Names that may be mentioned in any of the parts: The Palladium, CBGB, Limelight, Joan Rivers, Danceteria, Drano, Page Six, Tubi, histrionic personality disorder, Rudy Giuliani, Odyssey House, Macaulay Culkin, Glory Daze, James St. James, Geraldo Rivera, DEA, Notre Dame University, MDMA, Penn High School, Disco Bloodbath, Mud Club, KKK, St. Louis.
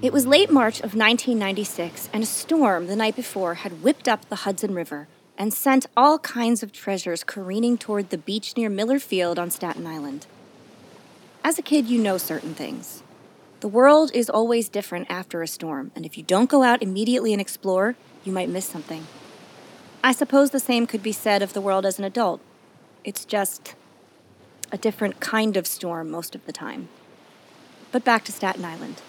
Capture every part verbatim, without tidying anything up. It was late March of nineteen ninety-six, and a storm the night before had whipped up the Hudson River and sent all kinds of treasures careening toward the beach near Miller Field on Staten Island. As a kid, you know certain things. The world is always different after a storm, and if you don't go out immediately and explore, you might miss something. I suppose the same could be said of the world as an adult. It's just a different kind of storm most of the time. But back to Staten Island.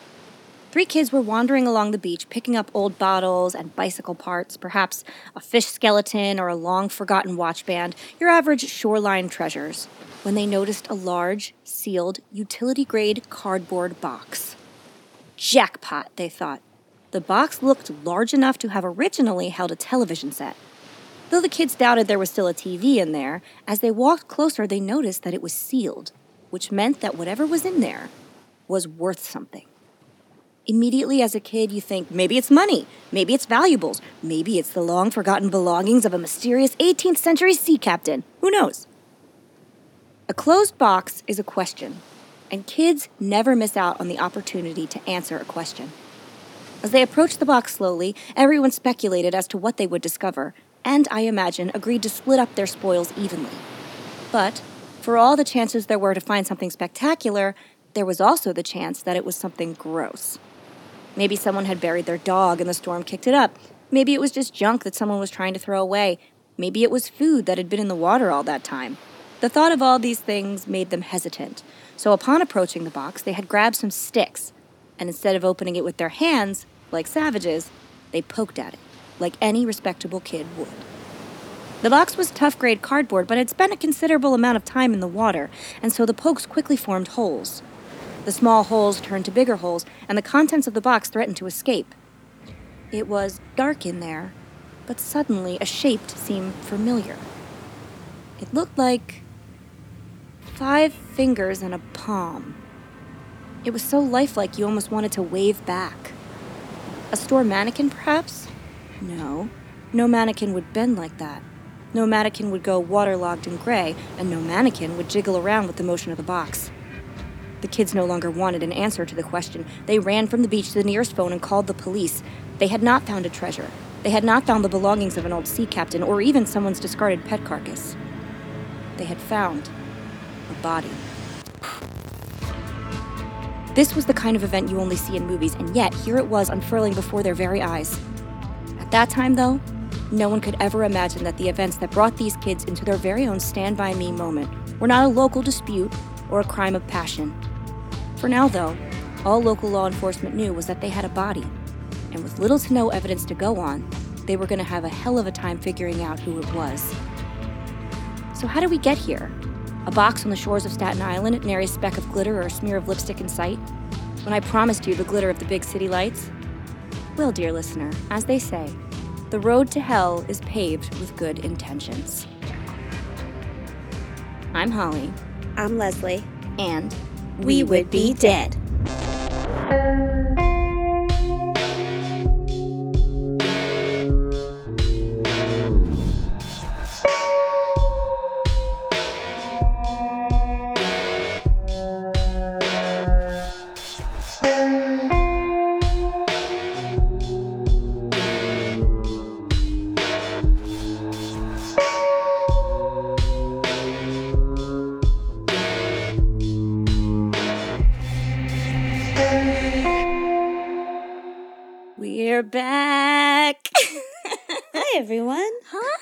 Three kids were wandering along the beach, picking up old bottles and bicycle parts, perhaps a fish skeleton or a long-forgotten watch band, your average shoreline treasures, when they noticed a large, sealed, utility-grade cardboard box. Jackpot, they thought. The box looked large enough to have originally held a television set. Though the kids doubted there was still a T V in there, as they walked closer, they noticed that it was sealed, which meant that whatever was in there was worth something. Immediately as a kid, you think, maybe it's money, maybe it's valuables, maybe it's the long-forgotten belongings of a mysterious eighteenth century sea captain. Who knows? A closed box is a question, and kids never miss out on the opportunity to answer a question. As they approached the box slowly, everyone speculated as to what they would discover, and, I imagine, agreed to split up their spoils evenly. But, for all the chances there were to find something spectacular, there was also the chance that it was something gross. Maybe someone had buried their dog and the storm kicked it up. Maybe it was just junk that someone was trying to throw away. Maybe it was food that had been in the water all that time. The thought of all these things made them hesitant. So upon approaching the box, they had grabbed some sticks, and instead of opening it with their hands, like savages, they poked at it, like any respectable kid would. The box was tough-grade cardboard, but had spent a considerable amount of time in the water, and so the pokes quickly formed holes. The small holes turned to bigger holes, and the contents of the box threatened to escape. It was dark in there, but suddenly a shape seemed familiar. It looked like five fingers and a palm. It was so lifelike you almost wanted to wave back. A store mannequin, perhaps? No. No mannequin would bend like that. No mannequin would go waterlogged and gray, and no mannequin would jiggle around with the motion of the box. The kids no longer wanted an answer to the question. They ran from the beach to the nearest phone and called the police. They had not found a treasure. They had not found the belongings of an old sea captain or even someone's discarded pet carcass. They had found a body. This was the kind of event you only see in movies, and yet here it was unfurling before their very eyes. At that time, though, no one could ever imagine that the events that brought these kids into their very own Stand By Me moment were not a local dispute or a crime of passion. For now, though, all local law enforcement knew was that they had a body, and with little to no evidence to go on, they were going to have a hell of a time figuring out who it was. So how did we get here? A box on the shores of Staten Island, nary a speck of glitter or a smear of lipstick in sight? When I promised you the glitter of the big city lights? Well, dear listener, as they say, the road to hell is paved with good intentions. I'm Holly. I'm Leslie. And we would be dead.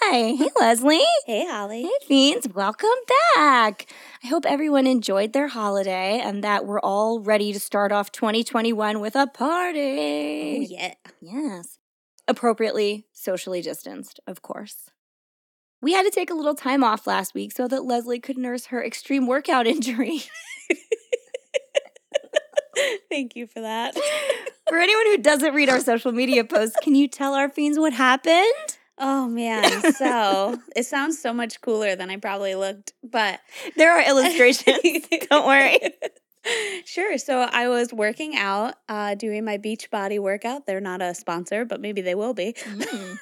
Hey, Leslie. Hey, Holly. Hey, Fiends. Welcome back. I hope everyone enjoyed their holiday and that we're all ready to start off twenty twenty-one with a party. Oh, yeah. Yes. Appropriately socially distanced, of course. We had to take a little time off last week so that Leslie could nurse her extreme workout injury. Thank you for that. For anyone who doesn't read our social media posts, can you tell our Fiends what happened? Oh, man. So it sounds so much cooler than I probably looked, but there are illustrations. Don't worry. Sure. So I was working out, uh, doing my beach body workout. They're not a sponsor, but maybe they will be. Mm.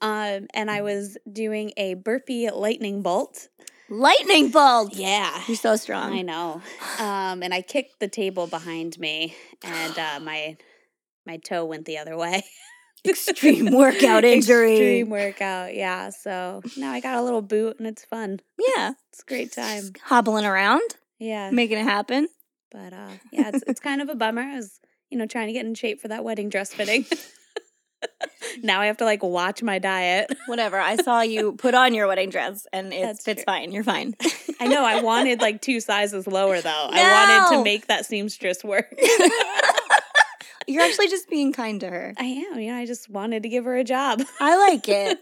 um, and I was doing a burpee lightning bolt. Lightning bolt. Yeah. You're so strong. I know. Um, and I kicked the table behind me, and uh, my my toe went the other way. Extreme workout injury. Extreme workout, yeah. So now I got a little boot and it's fun. Yeah. It's a great time. Just hobbling around. Yeah. Making it happen. But uh, yeah, it's it's kind of a bummer. I was, you know, trying to get in shape for that wedding dress fitting. Now I have to like watch my diet. Whatever. I saw you put on your wedding dress and it fits fine. You're fine. I know. I wanted like two sizes lower though. No! I wanted to make that seamstress work. You're actually just being kind to her. I am. You know, I just wanted to give her a job. I like it.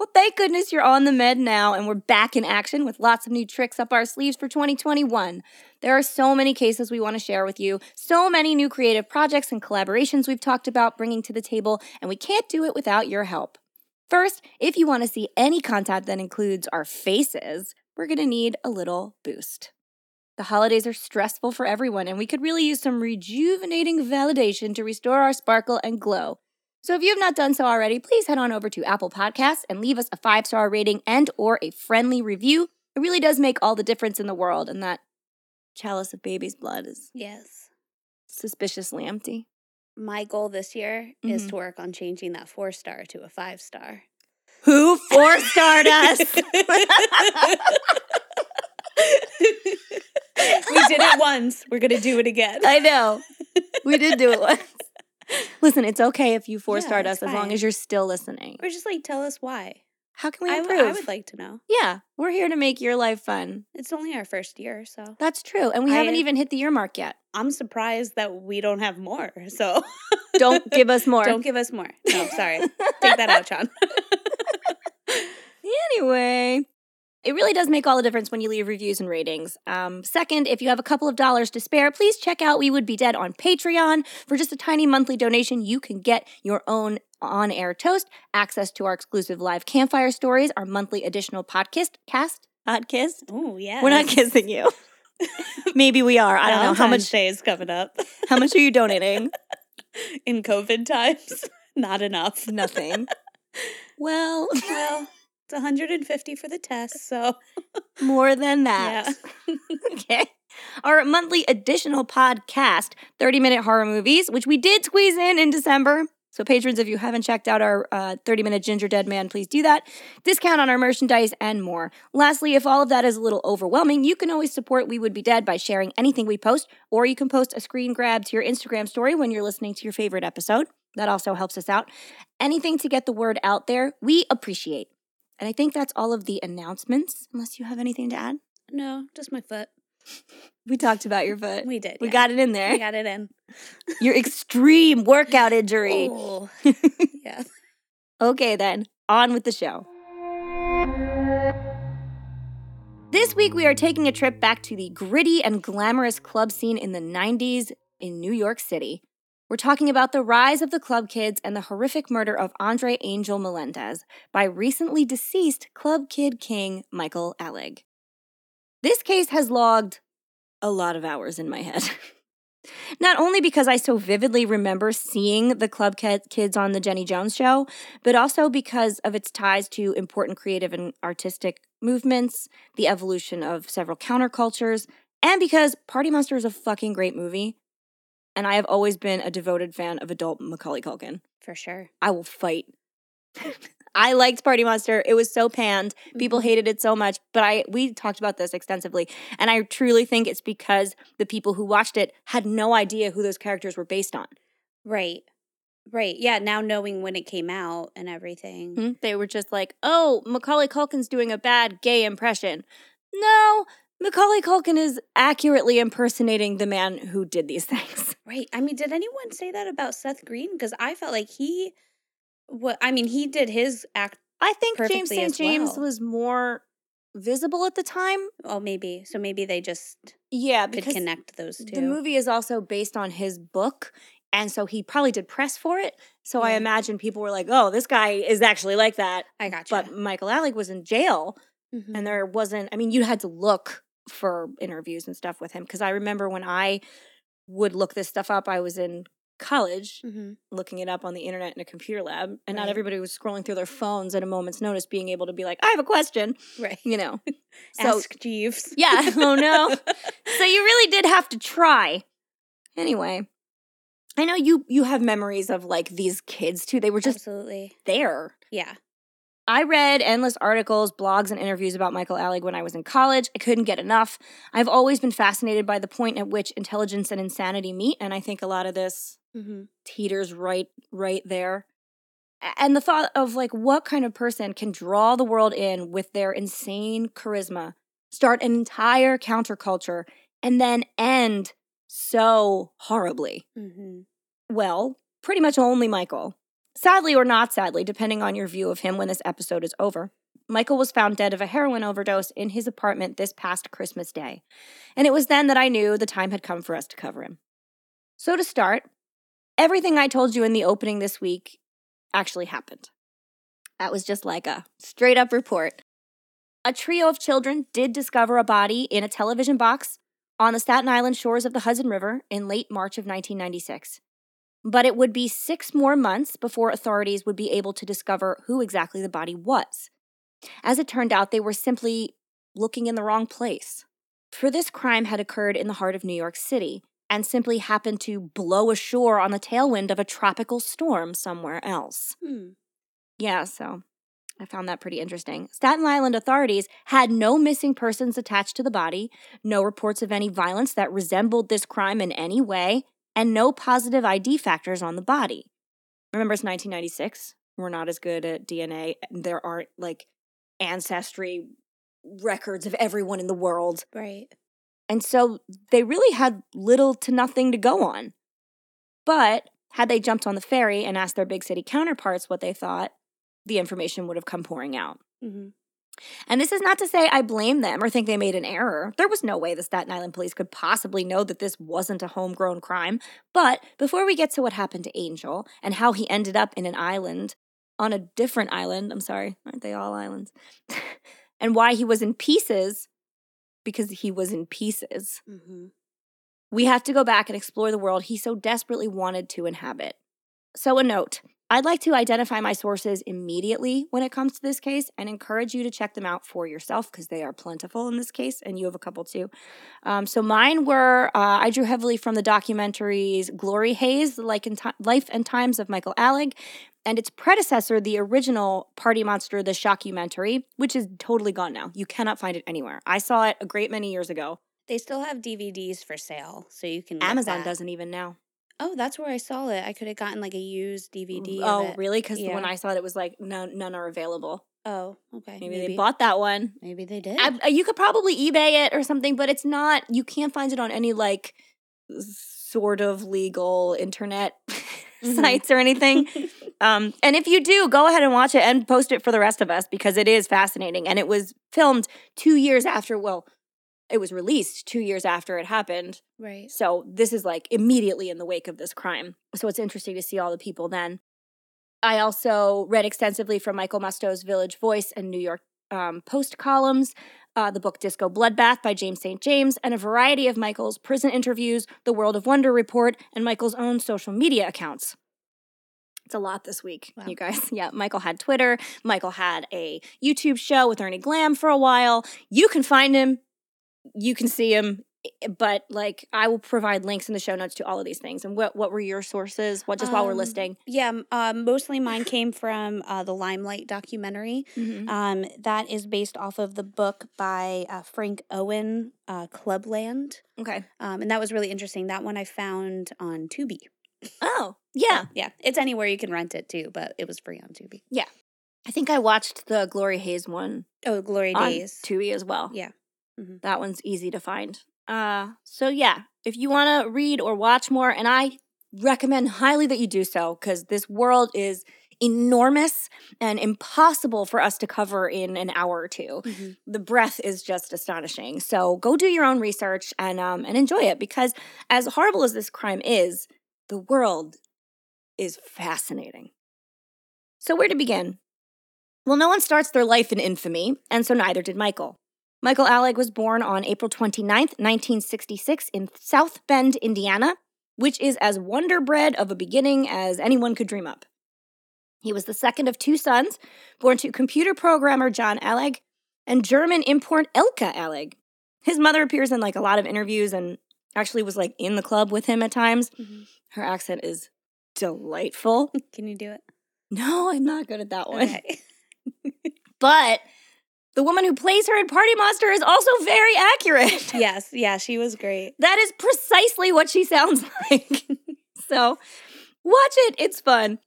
Well, thank goodness you're on the med now, and we're back in action with lots of new tricks up our sleeves for twenty twenty-one. There are so many cases we want to share with you, so many new creative projects and collaborations we've talked about bringing to the table, and we can't do it without your help. First, if you want to see any content that includes our faces, we're going to need a little boost. The holidays are stressful for everyone, and we could really use some rejuvenating validation to restore our sparkle and glow. So if you have not done so already, please head on over to Apple Podcasts and leave us a five-star rating and or a friendly review. It really does make all the difference in the world, and that chalice of baby's blood is yes, suspiciously empty. My goal this year mm-hmm. is to work on changing that four-star to a five-star. Who four-starred us? We did it once. We're going to do it again. I know. We did do it once. Listen, it's okay if you four-starred yeah, us fine. As long as you're still listening. Or just, like, tell us why. How can we improve? I, w- I would like to know. Yeah. We're here to make your life fun. It's only our first year, so. That's true. And we I, haven't even hit the year mark yet. I'm surprised that we don't have more, so. Don't give us more. Don't give us more. No, sorry. Take that out, Sean. Anyway. It really does make all the difference when you leave reviews and ratings. Um, second, if you have a couple of dollars to spare, please check out We Would Be Dead on Patreon. For just a tiny monthly donation, you can get your own on-air toast, access to our exclusive live campfire stories, our monthly additional podcast, cast, podcast. Oh, yeah. We're not kissing you. Maybe we are. I don't know. How much day is coming up? How much are you donating? In COVID times, not enough. Nothing. Well, well. It's one hundred fifty for the test, so. More than that. Yeah. Okay. Our monthly additional podcast, thirty-minute horror movies, which we did squeeze in in December. So patrons, if you haven't checked out our uh, thirty-minute Ginger Dead Man, please do that. Discount on our merchandise and more. Lastly, if all of that is a little overwhelming, you can always support We Would Be Dead by sharing anything we post, or you can post a screen grab to your Instagram story when you're listening to your favorite episode. That also helps us out. Anything to get the word out there, we appreciate. And I think that's all of the announcements, unless you have anything to add. No, just my foot. We talked about your foot. We did. We yeah. got it in there. We got it in. Your extreme workout injury. Oh, yeah. Okay, then. On with the show. This week, we are taking a trip back to the gritty and glamorous club scene in the nineties in New York City. We're talking about the rise of the club kids and the horrific murder of Andre Angel Melendez by recently deceased club kid king Michael Alig. This case has logged a lot of hours in my head. Not only because I so vividly remember seeing the club kids on the Jenny Jones Show, but also because of its ties to important creative and artistic movements, the evolution of several countercultures, and because Party Monster is a fucking great movie. And I have always been a devoted fan of adult Macaulay Culkin. For sure. I will fight. I liked Party Monster. It was so panned. People hated it so much. But I we talked about this extensively. And I truly think it's because the people who watched it had no idea who those characters were based on. Right. Right. Yeah, now knowing when it came out and everything. Mm-hmm. They were just like, oh, Macaulay Culkin's doing a bad gay impression. No, Macaulay Culkin is accurately impersonating the man who did these things. Right. I mean, did anyone say that about Seth Green? Because I felt like he, what I mean, he did his act. I think James Saint James well. was more visible at the time. Oh, maybe. So maybe they just yeah could connect those two. The movie is also based on his book, and so he probably did press for it. So yeah. I imagine people were like, "Oh, this guy is actually like that." I got you. But Michael Alig was in jail, mm-hmm. and there wasn't. I mean, you had to look for interviews and stuff with him, because I remember when I would look this stuff up, I was in college mm-hmm. looking it up on the internet in a computer lab, and right. not everybody was scrolling through their phones at a moment's notice, being able to be like, I have a question. Right. You know. So, ask Jeeves. Yeah. Oh, no. So you really did have to try. Anyway, I know you you have memories of, like, these kids, too. They were just Absolutely. there. Yeah. I read endless articles, blogs, and interviews about Michael Alig when I was in college. I couldn't get enough. I've always been fascinated by the point at which intelligence and insanity meet, and I think a lot of this mm-hmm. teeters right, right there. And the thought of, like, what kind of person can draw the world in with their insane charisma, start an entire counterculture, and then end so horribly. Mm-hmm. Well, pretty much only Michael. Sadly or not sadly, depending on your view of him when this episode is over, Michael was found dead of a heroin overdose in his apartment this past Christmas Day. And it was then that I knew the time had come for us to cover him. So to start, everything I told you in the opening this week actually happened. That was just like a straight-up report. A trio of children did discover a body in a television box on the Staten Island shores of the Hudson River in late March of nineteen ninety-six. But it would be six more months before authorities would be able to discover who exactly the body was. As it turned out, they were simply looking in the wrong place. For this crime had occurred in the heart of New York City and simply happened to blow ashore on the tailwind of a tropical storm somewhere else. Hmm. Yeah, so I found that pretty interesting. Staten Island authorities had no missing persons attached to the body, no reports of any violence that resembled this crime in any way, and no positive I D factors on the body. Remember, it's nineteen ninety-six. We're not as good at D N A. There aren't, like, ancestry records of everyone in the world. Right. And so they really had little to nothing to go on. But had they jumped on the ferry and asked their big city counterparts what they thought, the information would have come pouring out. Mm-hmm. And this is not to say I blame them or think they made an error. There was no way the Staten Island police could possibly know that this wasn't a homegrown crime. But before we get to what happened to Angel and how he ended up in an island, on a different island, I'm sorry, aren't they all islands? And why he was in pieces, because he was in pieces. Mm-hmm. We have to go back and explore the world he so desperately wanted to inhabit. So a note. I'd like to identify my sources immediately when it comes to this case and encourage you to check them out for yourself because they are plentiful in this case, and you have a couple too. Um, so mine were, uh, I drew heavily from the documentaries Glory Haze, The Life and Times of Michael Alig, and its predecessor, the original Party Monster, The Shockumentary, which is totally gone now. You cannot find it anywhere. I saw it a great many years ago. They still have D V Ds for sale, so you can Amazon that. Doesn't even now. Oh, that's where I saw it. I could have gotten, like, a used D V D. Oh, of it. Really? Because yeah. When I saw it, it was like, no, none are available. Oh, okay. Maybe, Maybe. they bought that one. Maybe they did. I, you could probably eBay it or something, but it's not – you can't find it on any, like, sort of legal internet mm-hmm. sites or anything. um, and if you do, go ahead and watch it and post it for the rest of us because it is fascinating. And it was filmed two years after – well – it was released two years after it happened. Right. So this is, like, immediately in the wake of this crime. So it's interesting to see all the people then. I also read extensively from Michael Musto's Village Voice and New York um, Post columns, uh, the book Disco Bloodbath by James Saint James, and a variety of Michael's prison interviews, the World of Wonder report, and Michael's own social media accounts. It's a lot this week, wow. You guys. Yeah, Michael had Twitter. Michael had a YouTube show with Ernie Glam for a while. You can find him. You can see him, but, like, I will provide links in the show notes to all of these things. And what what were your sources? What just um, while we're listing? Yeah, um, mostly mine came from uh, the Limelight documentary. Mm-hmm. Um, that is based off of the book by uh, Frank Owen, uh, Clubland. Okay, um, and that was really interesting. That one I found on Tubi. Oh, yeah, yeah. It's anywhere you can rent it too, but it was free on Tubi. Yeah, I think I watched the Glory Haze one. Oh, Glory Daze on Tubi as well. Yeah. Mm-hmm. That one's easy to find. Uh, so, yeah, if you want to read or watch more, and I recommend highly that you do so because this world is enormous and impossible for us to cover in an hour or two. Mm-hmm. The breadth is just astonishing. So go do your own research and um, and enjoy it because as horrible as this crime is, the world is fascinating. So where to begin? Well, no one starts their life in infamy, and so neither did Michael. Michael Alig was born on April twenty-ninth, nineteen sixty-six in South Bend, Indiana, which is as wonderbread of a beginning as anyone could dream up. He was the second of two sons, born to computer programmer John Alig and German import Elke Alig. His mother appears in, like, a lot of interviews and actually was like in the club with him at times. Mm-hmm. Her accent is delightful. Can you do it? No, I'm not good at that one. Okay. But the woman who plays her in Party Monster is also very accurate. Yes. Yeah, she was great. That is precisely what she sounds like. So watch it. It's fun.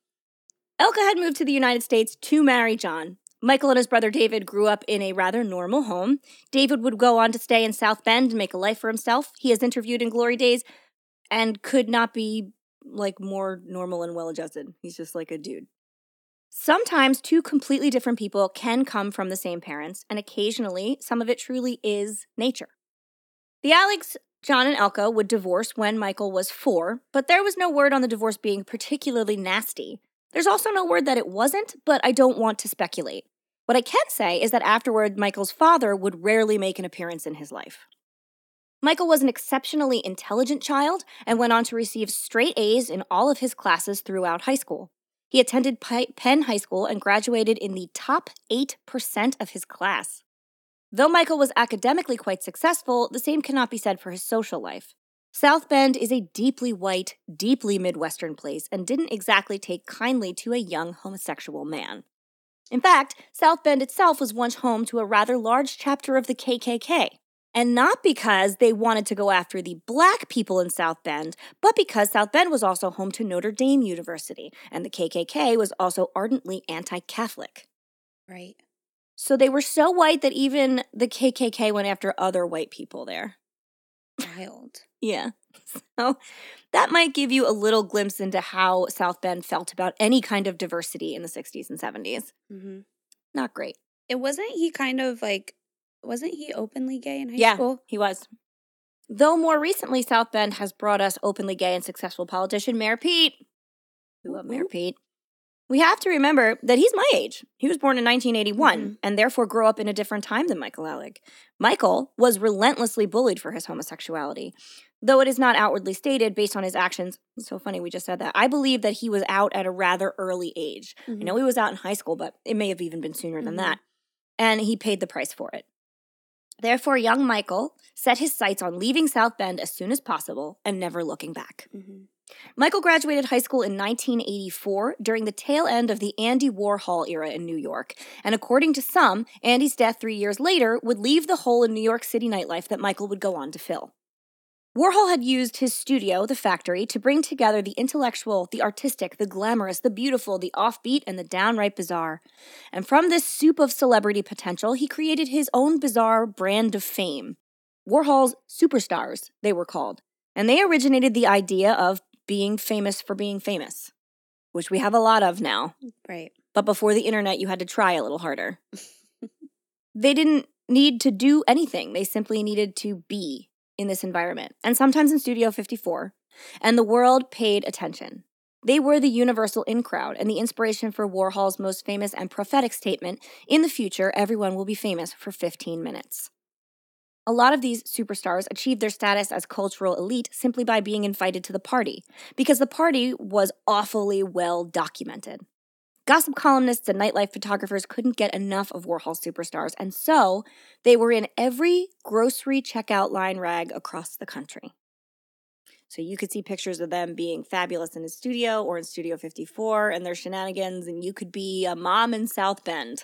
Elke had moved to the United States to marry John. Michael and his brother David grew up in a rather normal home. David would go on to stay in South Bend and make a life for himself. He is interviewed in Glory Daze and could not be, like, more normal and well-adjusted. He's just like a dude. Sometimes two completely different people can come from the same parents, and occasionally some of it truly is nature. The Aligs, John and Elke, would divorce when Michael was four, but there was no word on the divorce being particularly nasty. There's also no word that it wasn't, but I don't want to speculate. What I can say is that afterward, Michael's father would rarely make an appearance in his life. Michael was an exceptionally intelligent child and went on to receive straight A's in all of his classes throughout high school. He attended Penn High School and graduated in the top eight percent of his class. Though Michael was academically quite successful, the same cannot be said for his social life. South Bend is a deeply white, deeply Midwestern place and didn't exactly take kindly to a young homosexual man. In fact, South Bend itself was once home to a rather large chapter of the K K K, and not because they wanted to go after the black people in South Bend, but because South Bend was also home to Notre Dame University, and the K K K was also ardently anti-Catholic. Right. So they were so white that even the K K K went after other white people there. Wild. Yeah. So that might give you a little glimpse into how South Bend felt about any kind of diversity in the sixties and seventies. Mm-hmm. Not great. It wasn't he kind of like, wasn't he openly gay in high yeah, school? Yeah, he was. Though more recently, South Bend has brought us openly gay and successful politician Mayor Pete. We love Mayor Pete. We have to remember that he's my age. He was born in nineteen eighty-one mm-hmm. and therefore grew up in a different time than Michael Alig. Michael was relentlessly bullied for his homosexuality. Though it is not outwardly stated based on his actions, it's so funny we just said that, I believe that he was out at a rather early age. Mm-hmm. I know he was out in high school, but it may have even been sooner mm-hmm. than that. And he paid the price for it. Therefore, young Michael set his sights on leaving South Bend as soon as possible and never looking back. Mm-hmm. Michael graduated high school in nineteen eighty-four during the tail end of the Andy Warhol era in New York, and according to some, Andy's death three years later would leave the hole in New York City nightlife that Michael would go on to fill. Warhol had used his studio, the factory, to bring together the intellectual, the artistic, the glamorous, the beautiful, the offbeat, and the downright bizarre. And from this soup of celebrity potential, he created his own bizarre brand of fame. Warhol's superstars, they were called. And they originated the idea of being famous for being famous, which we have a lot of now. Right. But before the internet, you had to try a little harder. They didn't need to do anything. They simply needed to be in this environment, and sometimes in Studio fifty-four, and the world paid attention. They were the universal in-crowd and the inspiration for Warhol's most famous and prophetic statement, in the future, everyone will be famous for fifteen minutes. A lot of these superstars achieved their status as cultural elite simply by being invited to the party, because the party was awfully well documented. Gossip columnists and nightlife photographers couldn't get enough of Warhol's superstars, and so they were in every grocery checkout line rag across the country. So you could see pictures of them being fabulous in his studio or in Studio fifty-four and their shenanigans, and you could be a mom in South Bend.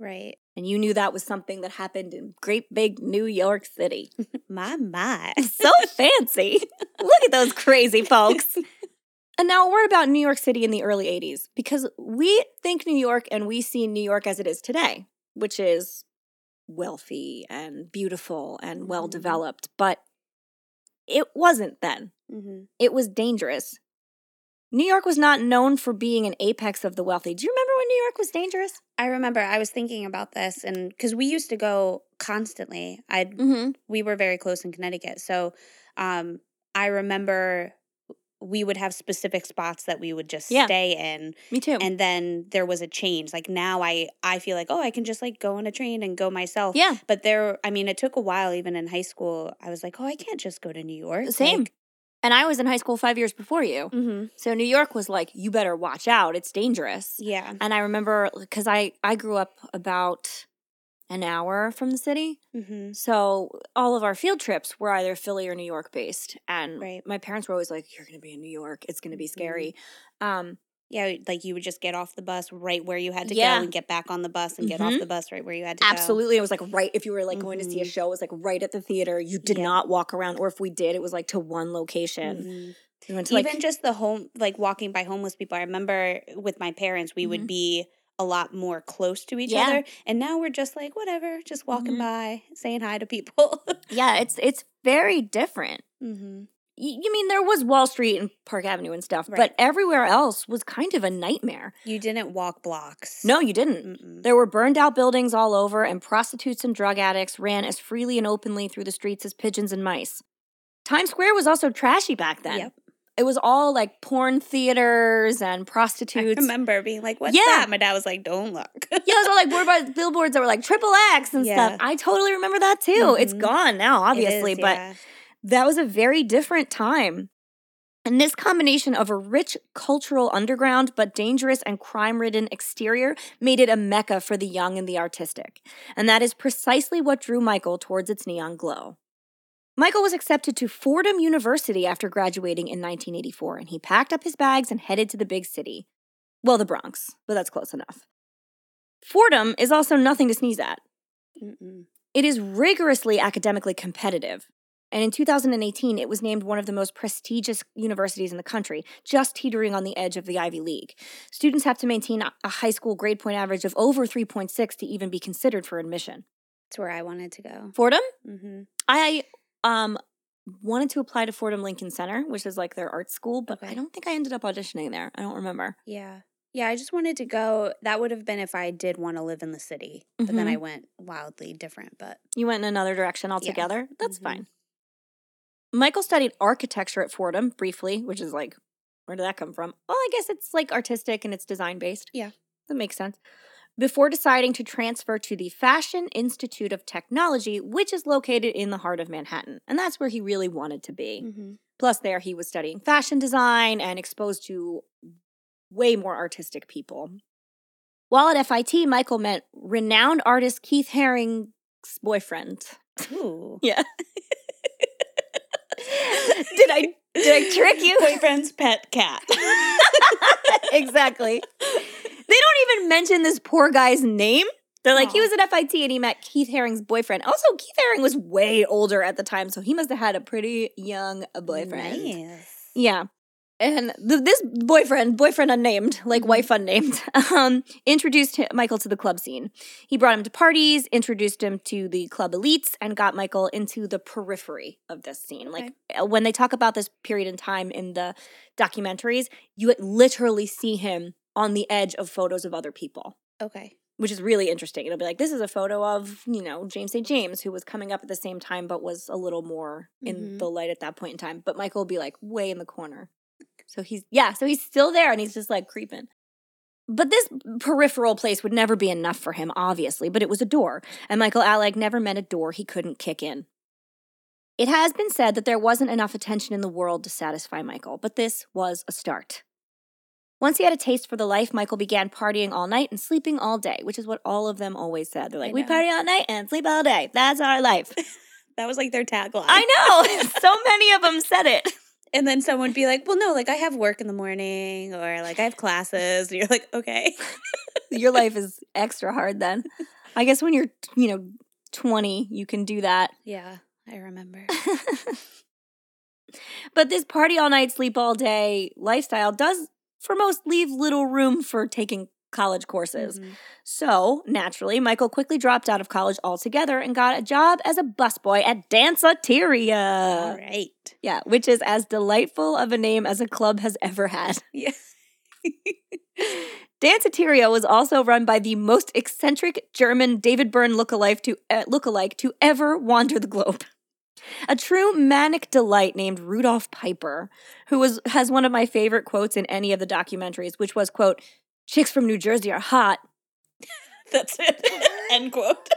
Right. And you knew that was something that happened in great big New York City. My, my. So fancy. Look at those crazy folks. And now a word about New York City in the early eighties, because we think New York and we see New York as it is today, which is wealthy and beautiful and well-developed, but it wasn't then. Mm-hmm. It was dangerous. New York was not known for being an apex of the wealthy. Do you remember when New York was dangerous? I remember. I was thinking about this, and because we used to go constantly. I mm-hmm. We were very close in Connecticut, so um, I remember we would have specific spots that we would just yeah. stay in. Me too. And then there was a change. Like now I, I feel like, oh, I can just like go on a train and go myself. Yeah. But there, I mean, it took a while. Even in high school, I was like, oh, I can't just go to New York. Same. Like, and I was in high school five years before you. Mm-hmm. So New York was like, you better watch out. It's dangerous. Yeah. And I remember because I, I grew up about an hour from the city. Mm-hmm. So all of our field trips were either Philly or New York based. And right. my parents were always like, you're going to be in New York. It's going to be scary. Mm-hmm. Um, yeah, like you would just get off the bus right where you had to yeah. go and get back on the bus and mm-hmm. get off the bus right where you had to Absolutely. Go. Absolutely. It was like right – if you were like mm-hmm. going to see a show, it was like right at the theater. You did yeah. not walk around. Or if we did, it was like to one location. Mm-hmm. We went to Even like, just the home – like walking by homeless people. I remember with my parents, we mm-hmm. would be – a lot more close to each yeah. other, and now we're just like whatever, just walking mm-hmm. by, saying hi to people. yeah, it's it's very different. Mm-hmm. Y- you mean there was Wall Street and Park Avenue and stuff, right. but everywhere else was kind of a nightmare. You didn't walk blocks. No, you didn't. Mm-mm. There were burned out buildings all over, and prostitutes and drug addicts ran as freely and openly through the streets as pigeons and mice. Times Square was also trashy back then. Yep. It was all like porn theaters and prostitutes. I remember being like, what's yeah. that? My dad was like, don't look. yeah, it was all like board billboards that were like triple X and yeah. stuff. I totally remember that too. Mm-hmm. It's gone now, obviously. It is, but yeah. that was a very different time. And this combination of a rich cultural underground but dangerous and crime-ridden exterior made it a mecca for the young and the artistic. And that is precisely what drew Michael towards its neon glow. Michael was accepted to Fordham University after graduating in nineteen eighty-four, and he packed up his bags and headed to the big city. Well, the Bronx, but that's close enough. Fordham is also nothing to sneeze at. Mm-mm. It is rigorously academically competitive, and in two thousand eighteen, it was named one of the most prestigious universities in the country, just teetering on the edge of the Ivy League. Students have to maintain a high school grade point average of over three point six to even be considered for admission. That's where I wanted to go. Fordham? Mm-hmm. I... Um, wanted to apply to Fordham Lincoln Center, which is like their art school, but okay. I don't think I ended up auditioning there. I don't remember. Yeah. Yeah, I just wanted to go. That would have been if I did want to live in the city, but mm-hmm. then I went wildly different. But you went in another direction altogether? Yeah. That's mm-hmm. fine. Michael studied architecture at Fordham briefly, which is like, where did that come from? Well, I guess it's like artistic and it's design-based. Yeah. That makes sense. Before deciding to transfer to the Fashion Institute of Technology, which is located in the heart of Manhattan. And that's where he really wanted to be. Mm-hmm. Plus, there he was studying fashion design and exposed to way more artistic people. While at F I T, Michael met renowned artist Keith Haring's boyfriend. Ooh. yeah. Did I did I trick you? Boyfriend's pet cat. Exactly. They don't even mention this poor guy's name. They're like, aww. He was at F I T and he met Keith Haring's boyfriend. Also, Keith Haring was way older at the time, so he must have had a pretty young boyfriend. Nice. Yeah. And th- this boyfriend, boyfriend unnamed, like mm-hmm. wife unnamed, um, introduced Michael to the club scene. He brought him to parties, introduced him to the club elites, and got Michael into the periphery of this scene. Like okay. when they talk about this period in time in the documentaries, you literally see him on the edge of photos of other people. Okay. Which is really interesting. It'll be like, this is a photo of, you know, James Saint James, who was coming up at the same time but was a little more in mm-hmm. the light at that point in time. But Michael will be like way in the corner. So he's, yeah, so he's still there and he's just like creeping. But this peripheral place would never be enough for him, obviously, but it was a door. And Michael Alig never met a door he couldn't kick in. It has been said that there wasn't enough attention in the world to satisfy Michael, but this was a start. Once he had a taste for the life, Michael began partying all night and sleeping all day, which is what all of them always said. They're like, we party all night and sleep all day. That's our life. That was like their tagline. I know. So many of them said it. And then someone would be like, well, no, like I have work in the morning or like I have classes. And you're like, okay. Your life is extra hard then. I guess when you're, you know, twenty, you can do that. Yeah, I remember. But this party all night, sleep all day lifestyle does – for most, leave little room for taking college courses. Mm-hmm. So, naturally, Michael quickly dropped out of college altogether and got a job as a busboy at Danceteria. All right. Yeah, which is as delightful of a name as a club has ever had. Yeah. Danceteria was also run by the most eccentric German David Byrne look-alike to, uh, look-alike to ever wander the globe. A true manic delight named Rudolph Piper, who was has one of my favorite quotes in any of the documentaries, which was, quote, chicks from New Jersey are hot. That's it. End quote.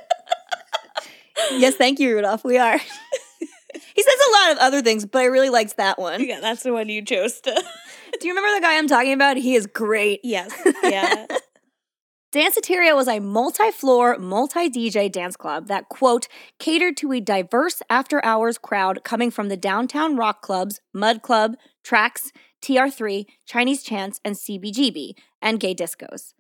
Yes, thank you, Rudolph. We are. He says a lot of other things, but I really liked that one. Yeah, that's the one you chose to. Do you remember the guy I'm talking about? He is great. Yes. Yeah. Danceteria was a multi-floor, multi-D J dance club that, quote, catered to a diverse after-hours crowd coming from the downtown rock clubs, Mud Club, Trax, T R three, Chinese Chants, and C B G B, and gay discos.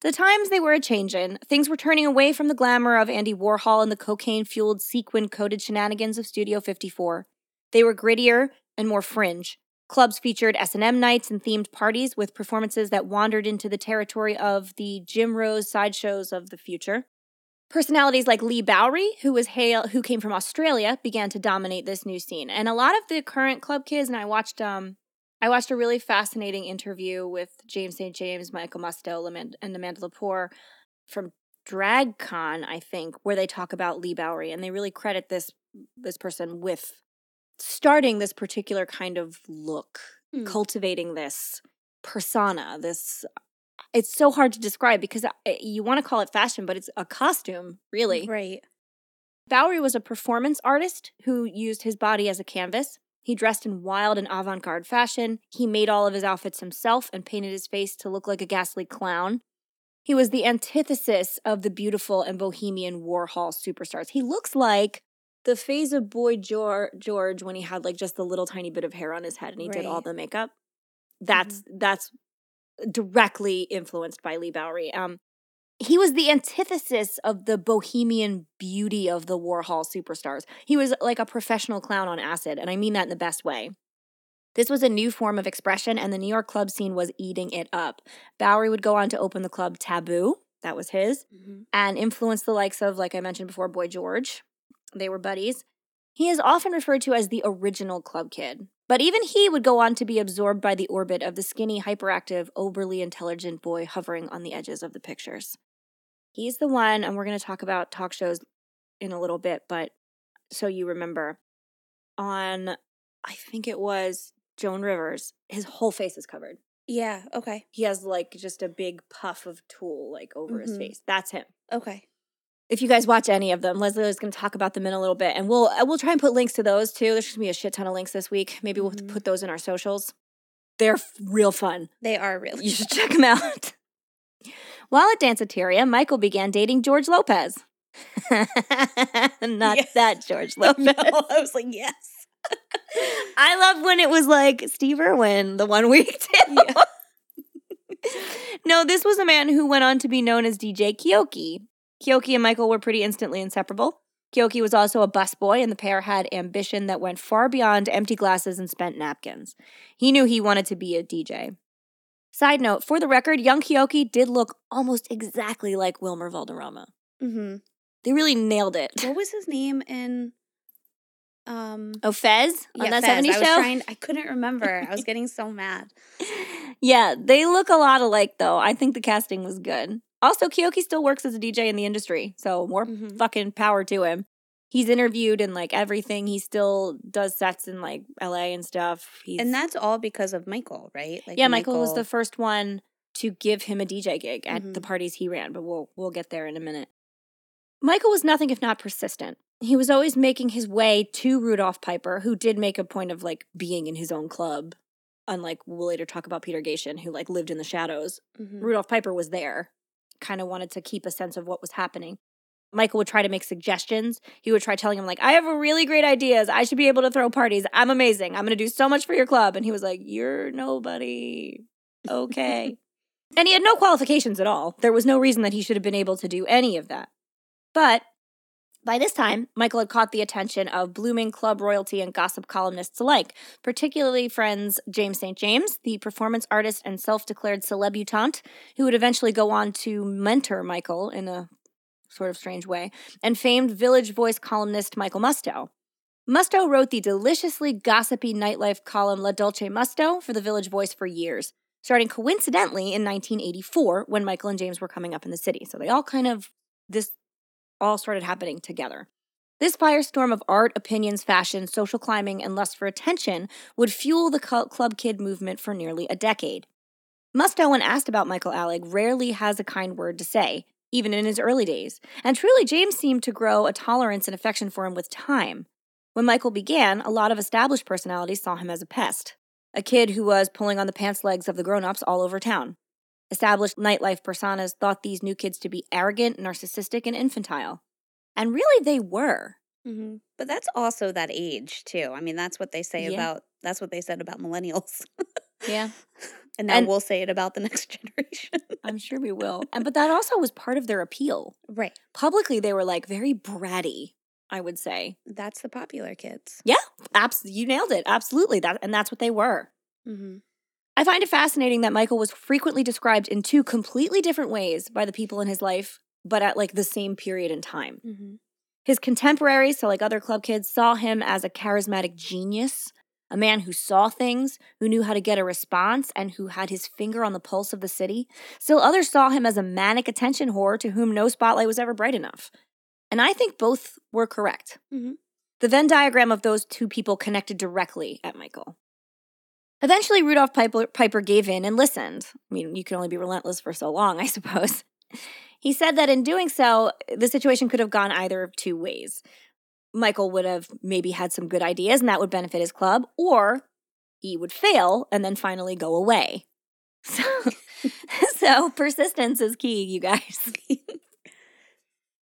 The times they were a change-in. Things were turning away from the glamour of Andy Warhol and the cocaine-fueled, sequin-coated shenanigans of Studio fifty-four. They were grittier and more fringe. Clubs featured S and M nights and themed parties with performances that wandered into the territory of the Jim Rose sideshows of the future. Personalities like Leigh Bowery, who was hail, who came from Australia, began to dominate this new scene. And a lot of the current club kids, and I watched um, I watched a really fascinating interview with James Saint James, Michael Musto, and Amanda Lepore from DragCon, I think, where they talk about Leigh Bowery, and they really credit this this person with starting this particular kind of look, mm. cultivating this persona, this, it's so hard to describe because you want to call it fashion, but it's a costume, really. Right. Bowery was a performance artist who used his body as a canvas. He dressed in wild and avant-garde fashion. He made all of his outfits himself and painted his face to look like a ghastly clown. He was the antithesis of the beautiful and bohemian Warhol superstars. He looks like the phase of Boy George when he had like just the little tiny bit of hair on his head and he right. did all the makeup. That's mm-hmm. that's directly influenced by Leigh Bowery. Um, he was the antithesis of the bohemian beauty of the Warhol superstars. He was like a professional clown on acid, and I mean that in the best way. This was a new form of expression, and the New York club scene was eating it up. Bowery would go on to open the club Taboo, that was his, mm-hmm. and influence the likes of, like I mentioned before, Boy George. They were buddies. He is often referred to as the original club kid, but even he would go on to be absorbed by the orbit of the skinny, hyperactive, overly intelligent boy hovering on the edges of the pictures. He's the one, and we're going to talk about talk shows in a little bit, but so you remember, on, I think it was Joan Rivers, his whole face is covered. Yeah, okay. He has like just a big puff of tulle like over mm-hmm. his face. That's him. Okay. If you guys watch any of them, Leslie is going to talk about them in a little bit. And we'll we'll try and put links to those, too. There's going to be a shit ton of links this week. Maybe we'll mm-hmm. put those in our socials. They're f- real fun. They are real fun. You should check them out. While at Danceteria, Michael began dating George Lopez. Not yes. that George Lopez. No, I was like, yes. I love when it was like Steve Irwin the one week, too. Yeah. No, this was a man who went on to be known as D J Keoki. Keoki and Michael were pretty instantly inseparable. Keoki was also a busboy, and the pair had ambition that went far beyond empty glasses and spent napkins. He knew he wanted to be a D J. Side note, for the record, young Keoki did look almost exactly like Wilmer Valderrama. Mm-hmm. They really nailed it. What was his name in... Um, oh, Fez? On yeah, that Fez. seventies show? I, was trying, I couldn't remember. I was getting so mad. Yeah, they look a lot alike, though. I think the casting was good. Also, Keoki still works as a D J in the industry, so more mm-hmm. fucking power to him. He's interviewed and, like, everything. He still does sets in, like, L A and stuff. He's... And that's all because of Michael, right? Like yeah, Michael... Michael was the first one to give him a D J gig at mm-hmm. the parties he ran, but we'll we'll get there in a minute. Michael was nothing if not persistent. He was always making his way to Rudolph Piper, who did make a point of, like, being in his own club. Unlike, we'll later talk about Peter Gatien, who, like, lived in the shadows. Mm-hmm. Rudolph Piper was there. Kind of wanted to keep a sense of what was happening. Michael would try to make suggestions. He would try telling him, like, I have really great ideas. I should be able to throw parties. I'm amazing. I'm going to do so much for your club. And he was like, you're nobody. Okay. And he had no qualifications at all. There was no reason that he should have been able to do any of that. But by this time, Michael had caught the attention of blooming club royalty and gossip columnists alike, particularly friends James Saint James, the performance artist and self-declared celebutante, who would eventually go on to mentor Michael in a sort of strange way, and famed Village Voice columnist Michael Musto. Musto wrote the deliciously gossipy nightlife column La Dolce Musto for the Village Voice for years, starting coincidentally in nineteen eighty-four when Michael and James were coming up in the city. So they all kind of... this. all started happening together. This firestorm of art, opinions, fashion, social climbing, and lust for attention would fuel the club kid movement for nearly a decade. Musto, when asked about Michael Alig, rarely has a kind word to say, even in his early days. And truly, James seemed to grow a tolerance and affection for him with time. When Michael began, a lot of established personalities saw him as a pest, a kid who was pulling on the pants legs of the grown-ups all over town. Established nightlife personas thought these new kids to be arrogant, narcissistic, and infantile. And really, they were. Mm-hmm. But that's also that age, too. I mean, that's what they say yeah. about, that's what they said about millennials. Yeah. And now and we'll say it about the next generation. I'm sure we will. And But that also was part of their appeal. Right. Publicly, they were like very bratty, I would say. That's the popular kids. Yeah. Abs- you nailed it. Absolutely. That, and that's what they were. Mm-hmm. I find it fascinating that Michael was frequently described in two completely different ways by the people in his life, but at like the same period in time. Mm-hmm. His contemporaries, so like other club kids, saw him as a charismatic genius, a man who saw things, who knew how to get a response, and who had his finger on the pulse of the city. Still others saw him as a manic attention whore to whom no spotlight was ever bright enough. And I think both were correct. Mm-hmm. The Venn diagram of those two people connected directly at Michael. Eventually, Rudolph Piper, Piper gave in and listened. I mean, you can only be relentless for so long, I suppose. He said that in doing so, the situation could have gone either of two ways. Michael would have maybe had some good ideas, and that would benefit his club, or he would fail and then finally go away. So, so persistence is key, you guys.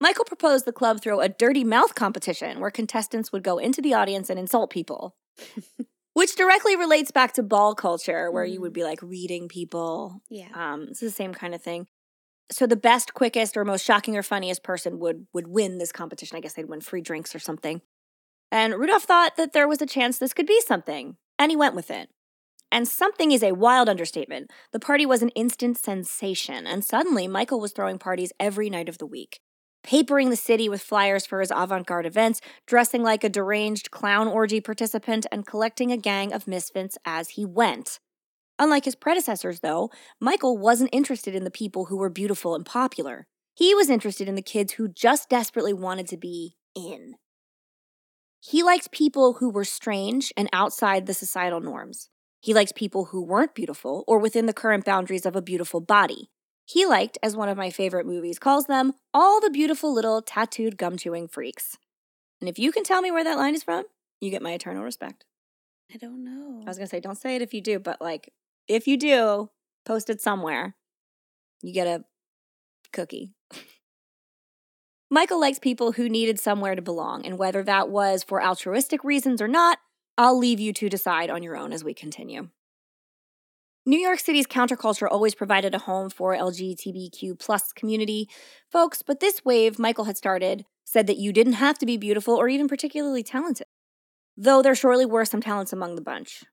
Michael proposed the club throw a dirty mouth competition where contestants would go into the audience and insult people. Which directly relates back to ball culture, where you would be, like, reading people. Yeah. Um, it's the same kind of thing. So the best, quickest, or most shocking or funniest person would would win this competition. I guess they'd win free drinks or something. And Rudolph thought that there was a chance this could be something, and he went with it. And something is a wild understatement. The party was an instant sensation, and suddenly Michael was throwing parties every night of the week, papering the city with flyers for his avant-garde events, dressing like a deranged clown orgy participant, and collecting a gang of misfits as he went. Unlike his predecessors, though, Michael wasn't interested in the people who were beautiful and popular. He was interested in the kids who just desperately wanted to be in. He liked people who were strange and outside the societal norms. He liked people who weren't beautiful or within the current boundaries of a beautiful body. He liked, as one of my favorite movies calls them, all the beautiful little tattooed gum-chewing freaks. And if you can tell me where that line is from, you get my eternal respect. I don't know. I was going to say, don't say it if you do, but like, if you do, post it somewhere. You get a cookie. Michael likes people who needed somewhere to belong, and whether that was for altruistic reasons or not, I'll leave you to decide on your own as we continue. New York City's counterculture always provided a home for L G B T Q plus community folks, but this wave Michael had started said that you didn't have to be beautiful or even particularly talented, though there surely were some talents among the bunch.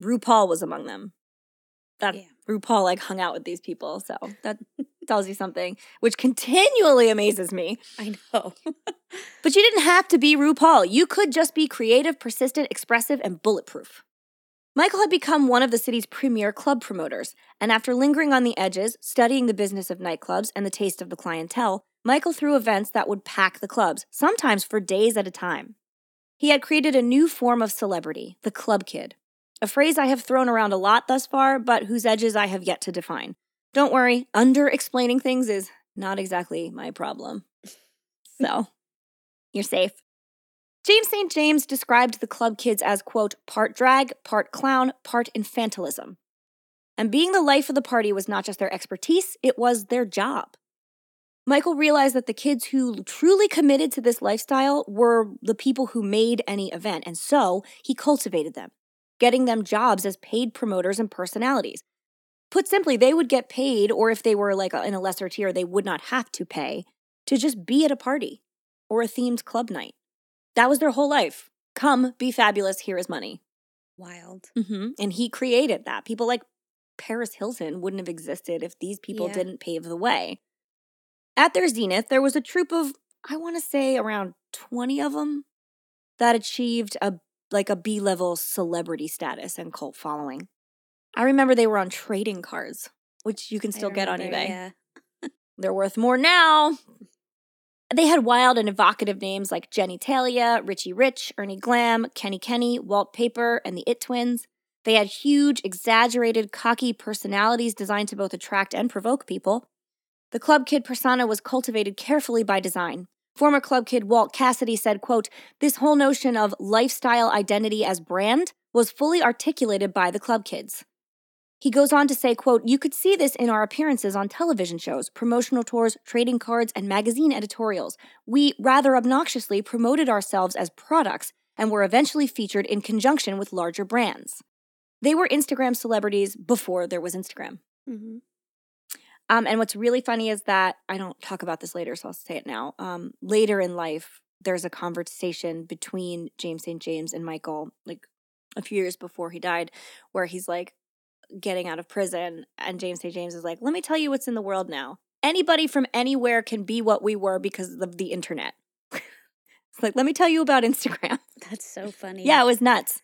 RuPaul was among them. That yeah. RuPaul like hung out with these people, so that tells you something, which continually amazes me. I know. But you didn't have to be RuPaul. You could just be creative, persistent, expressive, and bulletproof. Michael had become one of the city's premier club promoters, and after lingering on the edges, studying the business of nightclubs and the taste of the clientele, Michael threw events that would pack the clubs, sometimes for days at a time. He had created a new form of celebrity, the club kid, a phrase I have thrown around a lot thus far, but whose edges I have yet to define. Don't worry, under-explaining things is not exactly my problem. So, you're safe. James Saint James described the club kids as, quote, part drag, part clown, part infantilism. And being the life of the party was not just their expertise, it was their job. Michael realized that the kids who truly committed to this lifestyle were the people who made any event, and so he cultivated them, getting them jobs as paid promoters and personalities. Put simply, they would get paid, or if they were like in a lesser tier, they would not have to pay, to just be at a party or a themed club night. That was their whole life. Come, be fabulous, here is money. Wild. Mm-hmm. And he created that. People like Paris Hilton wouldn't have existed if these people yeah. didn't pave the way. At their zenith, there was a troop of, I want to say around twenty of them, that achieved a like a B-level celebrity status and cult following. I remember they were on trading cards, which you can still remember, get on eBay. Yeah. They're worth more now. They had wild and evocative names like Genitalia, Richie Rich, Ernie Glam, Kenny Kenny, Walt Paper, and the It Twins. They had huge, exaggerated, cocky personalities designed to both attract and provoke people. The club kid persona was cultivated carefully by design. Former club kid Walt Cassidy said, quote, this whole notion of lifestyle identity as brand was fully articulated by the club kids. He goes on to say, quote, "You could see this in our appearances on television shows, promotional tours, trading cards, and magazine editorials. We rather obnoxiously promoted ourselves as products and were eventually featured in conjunction with larger brands." They were Instagram celebrities before there was Instagram. Mm-hmm. Um, and what's really funny is that, I don't talk about this later, so I'll say it now. Um, later in life, there's a conversation between James Saint James and Michael, like a few years before he died, where he's like, getting out of prison, and James Saint James is like, let me tell you what's in the world now. Anybody from anywhere can be what we were because of the internet. It's like, let me tell you about Instagram. That's so funny. Yeah, it was nuts.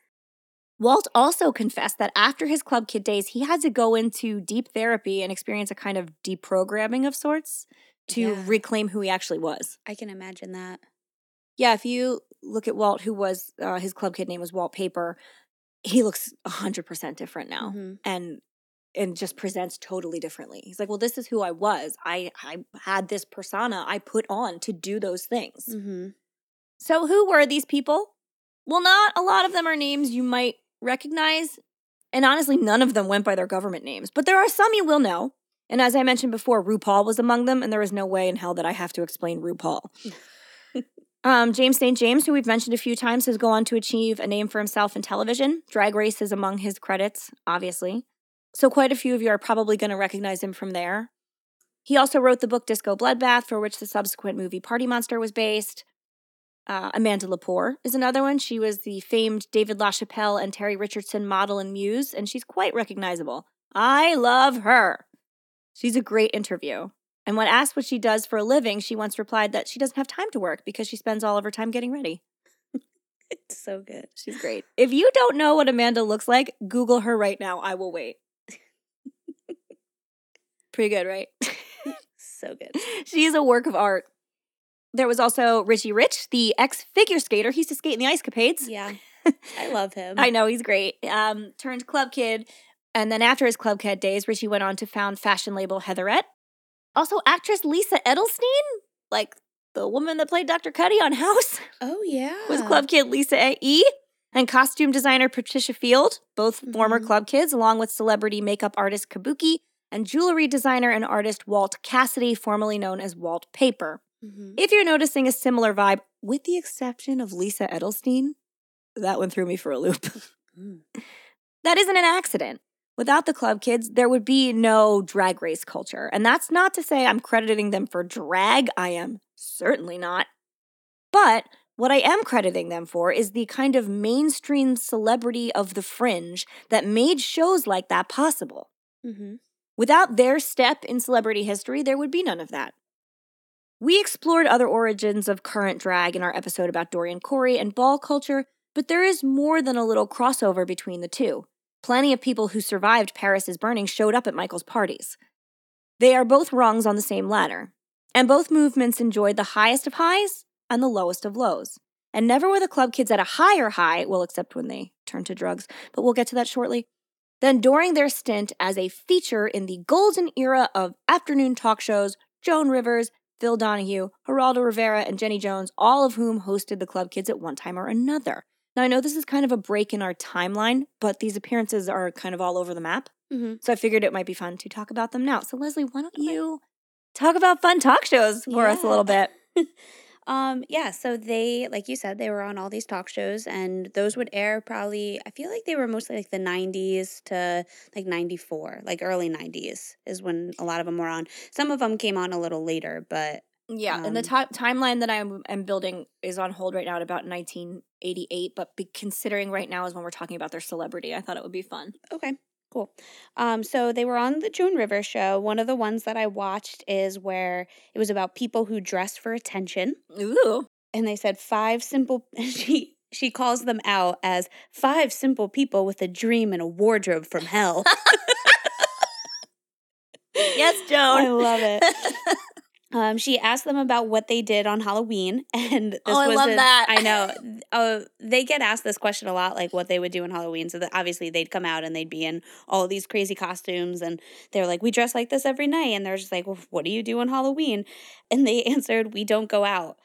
Walt also confessed that after his Club Kid days, he had to go into deep therapy and experience a kind of deprogramming of sorts to yeah. reclaim who he actually was. I can imagine that. Yeah, if you look at Walt, who was, uh, his Club Kid name was Walt Paper, he looks one hundred percent different now mm-hmm. and and just presents totally differently. He's like, well, this is who I was. I, I had this persona I put on to do those things. Mm-hmm. So who were these people? Well, not a lot of them are names you might recognize. And honestly, none of them went by their government names. But there are some you will know. And as I mentioned before, RuPaul was among them, and there is no way in hell that I have to explain RuPaul. Um, James Saint James, who we've mentioned a few times, has gone on to achieve a name for himself in television. Drag Race is among his credits, obviously. So quite a few of you are probably going to recognize him from there. He also wrote the book Disco Bloodbath, for which the subsequent movie Party Monster was based. Uh, Amanda Lepore is another one. She was the famed David LaChapelle and Terry Richardson model and muse, and she's quite recognizable. I love her. She's a great interview. And when asked what she does for a living, she once replied that she doesn't have time to work because she spends all of her time getting ready. It's so good. She's great. If you don't know what Amanda looks like, Google her right now. I will wait. Pretty good, right? So good. She is a work of art. There was also Richie Rich, the ex-figure skater. He used to skate in the Ice Capades. Yeah. I love him. I know. He's great. Um, turned Club Kid. And then after his Club Kid days, Richie went on to found fashion label Heatherette. Also, actress Lisa Edelstein, like the woman that played Doctor Cuddy on House. Oh, yeah. Was Club Kid Lisa E. And costume designer Patricia Field, both mm-hmm. former Club Kids, along with celebrity makeup artist Kabuki and jewelry designer and artist Walt Cassidy, formerly known as Walt Paper. Mm-hmm. If you're noticing a similar vibe, with the exception of Lisa Edelstein, that one threw me for a loop. Mm. That isn't an accident. Without the Club Kids, there would be no Drag Race culture. And that's not to say I'm crediting them for drag. I am certainly not. But what I am crediting them for is the kind of mainstream celebrity of the fringe that made shows like that possible. Mm-hmm. Without their step in celebrity history, there would be none of that. We explored other origins of current drag in our episode about Dorian Corey and ball culture, but there is more than a little crossover between the two. Plenty of people who survived Paris is Burning showed up at Michael's parties. They are both rungs on the same ladder, and both movements enjoyed the highest of highs and the lowest of lows. And never were the Club Kids at a higher high, well, except when they turned to drugs, but we'll get to that shortly, than during their stint as a feature in the golden era of afternoon talk shows, Joan Rivers, Phil Donahue, Geraldo Rivera, and Jenny Jones, all of whom hosted the Club Kids at one time or another. Now, I know this is kind of a break in our timeline, but these appearances are kind of all over the map. Mm-hmm. So I figured it might be fun to talk about them now. So, Leslie, why don't you talk about fun talk shows for yeah. us a little bit? um, yeah, so they, like you said, they were on all these talk shows, and those would air probably, I feel like they were mostly like the nineties to like ninety-four, like early nineties is when a lot of them were on. Some of them came on a little later, but... Yeah, um, and the t- timeline that I'm, I'm building is on hold right now at about nineteen eighty-eight, but be considering right now is when we're talking about their celebrity. I thought it would be fun. Okay, cool. Um, so they were on the Joan Rivers show. One of the ones that I watched is where it was about people who dress for attention. Ooh. And they said five simple – she she calls them out as five simple people with a dream and a wardrobe from hell. Yes, Joan. I love it. Um, she asked them about what they did on Halloween, and this oh, I was love a, that. I know. Uh, they get asked this question a lot, like what they would do on Halloween. So that obviously they'd come out and they'd be in all these crazy costumes, and they're like, "We dress like this every night," and they're just like, well, "What do you do on Halloween?" And they answered, "We don't go out."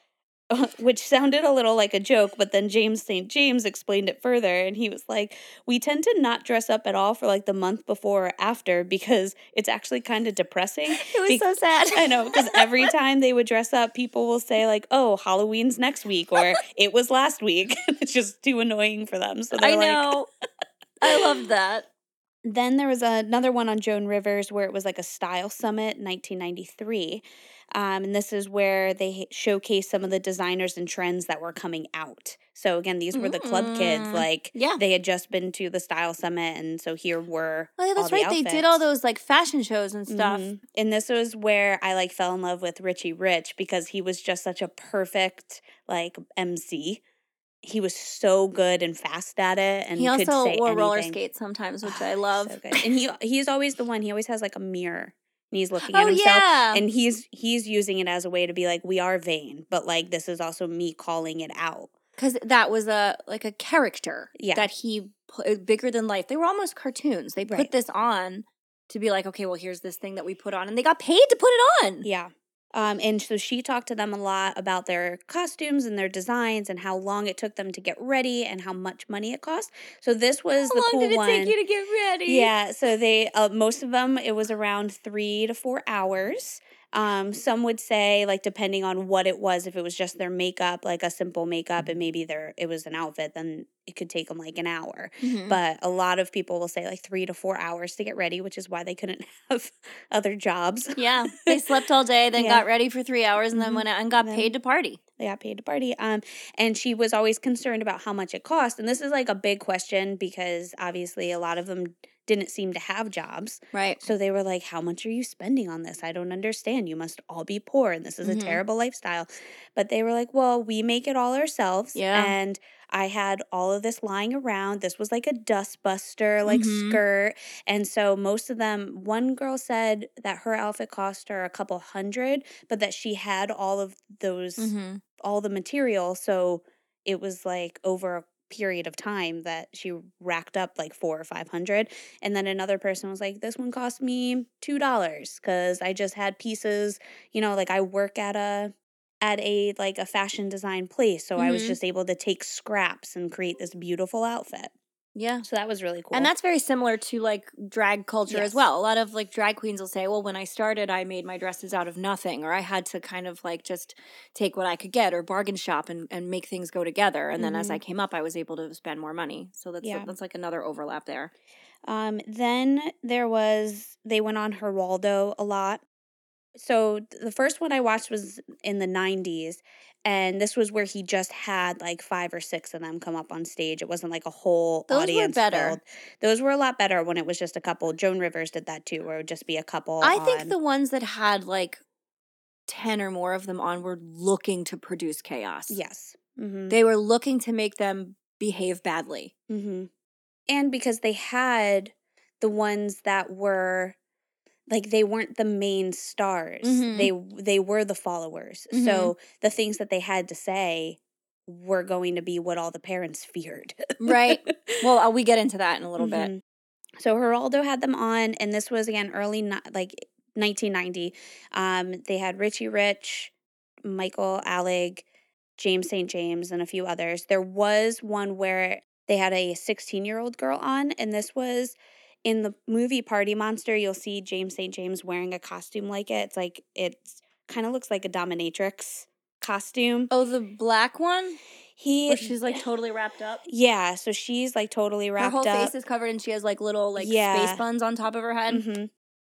which sounded a little like a joke, but then James Saint James explained it further, and he was like, we tend to not dress up at all for like the month before or after because it's actually kind of depressing. It was Be- so sad. I know, because every time they would dress up, people will say like, oh, Halloween's next week, or it was last week. It's just too annoying for them. So they're I know. Like, I love that. Then there was another one on Joan Rivers where it was like a style summit in nineteen ninety-three. Um, and this is where they showcased some of the designers and trends that were coming out. So, again, these were the club kids. Like, yeah. They had just been to the Style Summit, and so here were oh, yeah, that's all the right. outfits. They did all those, like, fashion shows and stuff. Mm-hmm. And this was where I, like, fell in love with Richie Rich because he was just such a perfect, like, M C. He was so good and fast at it, and he also could say wore anything. Roller skates sometimes, which oh, I love. So good. And he he's always the one. He always has, like, a mirror. And he's looking at oh, himself, yeah. and he's he's using it as a way to be like, we are vain, but like this is also me calling it out because that was a like a character yeah. that he bigger than life. They were almost cartoons. They put right. this on to be like, okay, well, here's this thing that we put on, and they got paid to put it on. Yeah, um, and so she talked to them a lot about their costumes and their designs and how long it took them to get ready and how much money it cost. So this was the cool one. How long did it take you to get ready? Yeah, so they uh, most of them, it was around three to four hours. Um, some would say, like, depending on what it was, if it was just their makeup, like a simple makeup, and maybe their it was an outfit, then it could take them, like, an hour. Mm-hmm. But a lot of people will say, like, three to four hours to get ready, which is why they couldn't have other jobs. Yeah. They slept all day, then yeah. got ready for three hours, and then mm-hmm. went out and got then paid to party. They got paid to party. Um, and she was always concerned about how much it cost. And this is, like, a big question because, obviously, a lot of them – didn't seem to have jobs. Right. So they were like, how much are you spending on this? I don't understand. You must all be poor and this is mm-hmm. a terrible lifestyle. But they were like, well, we make it all ourselves. Yeah. And I had all of this lying around. This was like a dustbuster, like mm-hmm. skirt. And so most of them, one girl said that her outfit cost her a couple hundred, but that she had all of those, mm-hmm. all the material. So it was like over a period of time that she racked up like four or five hundred, and then another person was like, this one cost me two dollars because I just had pieces, you know, like I work at a at a like a fashion design place, so mm-hmm. I was just able to take scraps and create this beautiful outfit. Yeah, so that was really cool. And that's very similar to like drag culture yes. as well. A lot of like drag queens will say, well, when I started, I made my dresses out of nothing, or I had to kind of like just take what I could get or bargain shop and, and make things go together. And mm-hmm. then as I came up, I was able to spend more money. So that's, yeah. that's like another overlap there. Um, then there was, they went on Geraldo a lot. So the first one I watched was in the nineties, and this was where he just had like five or six of them come up on stage. It wasn't like a whole Those audience. Those were better. Filled. Those were a lot better when it was just a couple. Joan Rivers did that too, where it would just be a couple. I on. think the ones that had like ten or more of them on were looking to produce chaos. Yes. Mm-hmm. They were looking to make them behave badly. Mm-hmm. And because they had the ones that were... like they weren't the main stars. Mm-hmm. They they were the followers. Mm-hmm. So the things that they had to say were going to be what all the parents feared. Right. Well, uh, we get into that in a little mm-hmm. bit. So Geraldo had them on, and this was, again, early no- like nineteen ninety. Um, they had Richie Rich, Michael Alig, James Saint James, and a few others. There was one where they had a sixteen-year-old girl on, and this was... in the movie Party Monster, you'll see James Saint James wearing a costume like it. It's like it kind of looks like a dominatrix costume. Oh, the black one? He, Where she's like totally wrapped up? Yeah, so she's like totally wrapped up. Her whole face is covered and she has like little like yeah. space buns on top of her head. Mm-hmm.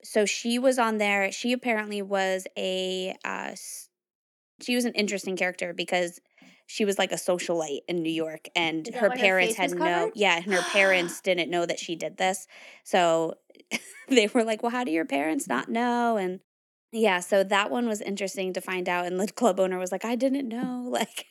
So she was on there. She apparently was a uh, – she was an interesting character because – she was like a socialite in New York, and her parents her had no, yeah, and her parents didn't know that she did this. So they were like, well, how do your parents not know? And yeah, so that one was interesting to find out. And the club owner was like, I didn't know, like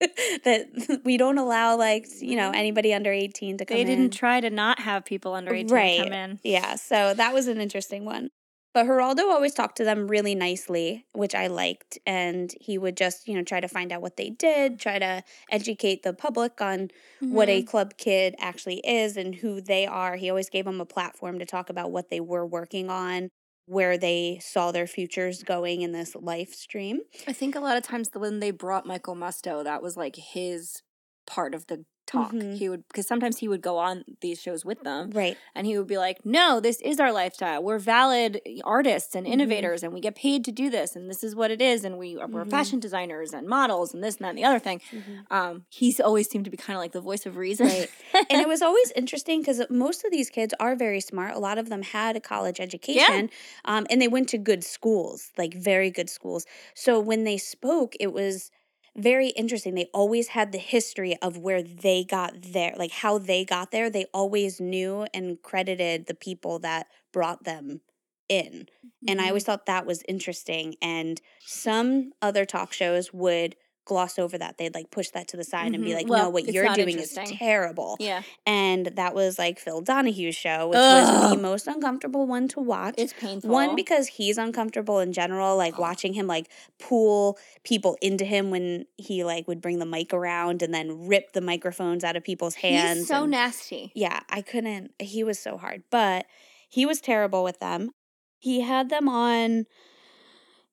that we don't allow, like, you know, anybody under eighteen to come in. They didn't in. try to not have people under eighteen right. come in. Yeah. So that was an interesting one. But Geraldo always talked to them really nicely, which I liked, and he would just, you know, try to find out what they did, try to educate the public on mm-hmm. what a club kid actually is and who they are. He always gave them a platform to talk about what they were working on. where they saw their futures going in this live stream. I think a lot of times when they brought Michael Musto, that was like his part of the talk. Mm-hmm. He would, because sometimes he would go on these shows with them. Right. And he would be like, no, this is our lifestyle. We're valid artists and innovators, mm-hmm. and we get paid to do this, and this is what it is, and we, mm-hmm. we're fashion designers and models and this and that and the other thing. Mm-hmm. Um, he's always seemed to be kind of like the voice of reason. Right. And it was always interesting because most of these kids are very smart. A lot of them had a college education, yeah. um, and they went to good schools, like very good schools. So when they spoke, it was very interesting. They always had the history of where they got there, like how they got there. They always knew and credited the people that brought them in. Mm-hmm. And I always thought that was interesting. And some other talk shows would gloss over that. They'd like push that to the side, mm-hmm. and be like, well, no, what you're doing is terrible. Yeah. And that was like Phil Donahue's show, which Ugh. was the most uncomfortable one to watch. It's painful. One, because he's uncomfortable in general, like oh. watching him like pull people into him when he like would bring the mic around and then rip the microphones out of people's hands. He's so and, nasty. Yeah, I couldn't. He was so hard. But he was terrible with them. He had them on.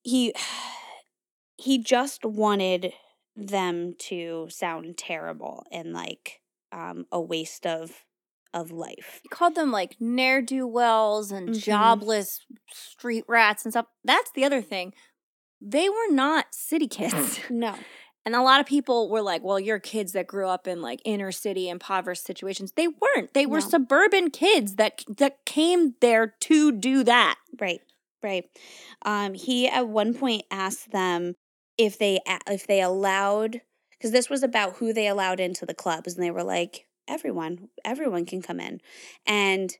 He... He just wanted them to sound terrible and, like, um, a waste of of life. He called them, like, ne'er-do-wells and mm-hmm. jobless street rats and stuff. That's the other thing. They were not city kids. No. And a lot of people were like, well, you're kids that grew up in, like, inner city, impoverished situations. They weren't. They were no. suburban kids that that came there to do that. Right, right. Um, he, at one point, asked them, If they if they allowed, because this was about who they allowed into the clubs, and they were like, everyone, everyone can come in. And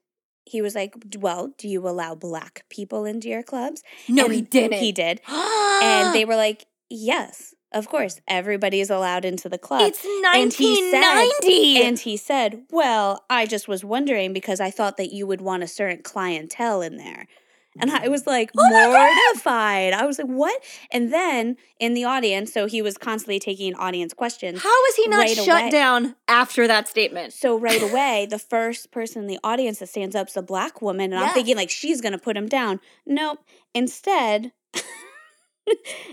he was like, well, do you allow black people into your clubs? No, and he didn't. He did. And they were like, yes, of course, everybody is allowed into the club. It's nineteen ninety. And he said, and he said, well, I just was wondering because I thought that you would want a certain clientele in there. And I was like oh mortified. I was like, what? And then in the audience, so he was constantly taking audience questions. How was he not right shut away. down after that statement? So right away, the first person in the audience that stands up is a black woman. And yeah. I'm thinking like, she's going to put him down. Nope. Instead,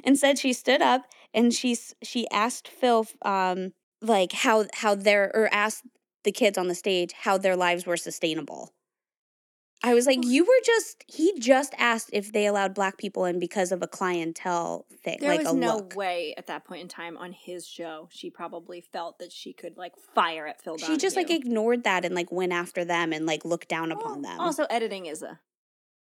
instead she stood up and she, she asked Phil um, like how, how their, or asked the kids on the stage how their lives were sustainable. I was like, you were just, he just asked if they allowed black people in because of a clientele thing. There like was a no look. way at that point in time on his show she probably felt that she could like fire at Phil Donahue. She just like ignored that and like went after them and like looked down well, upon them. Also editing is a,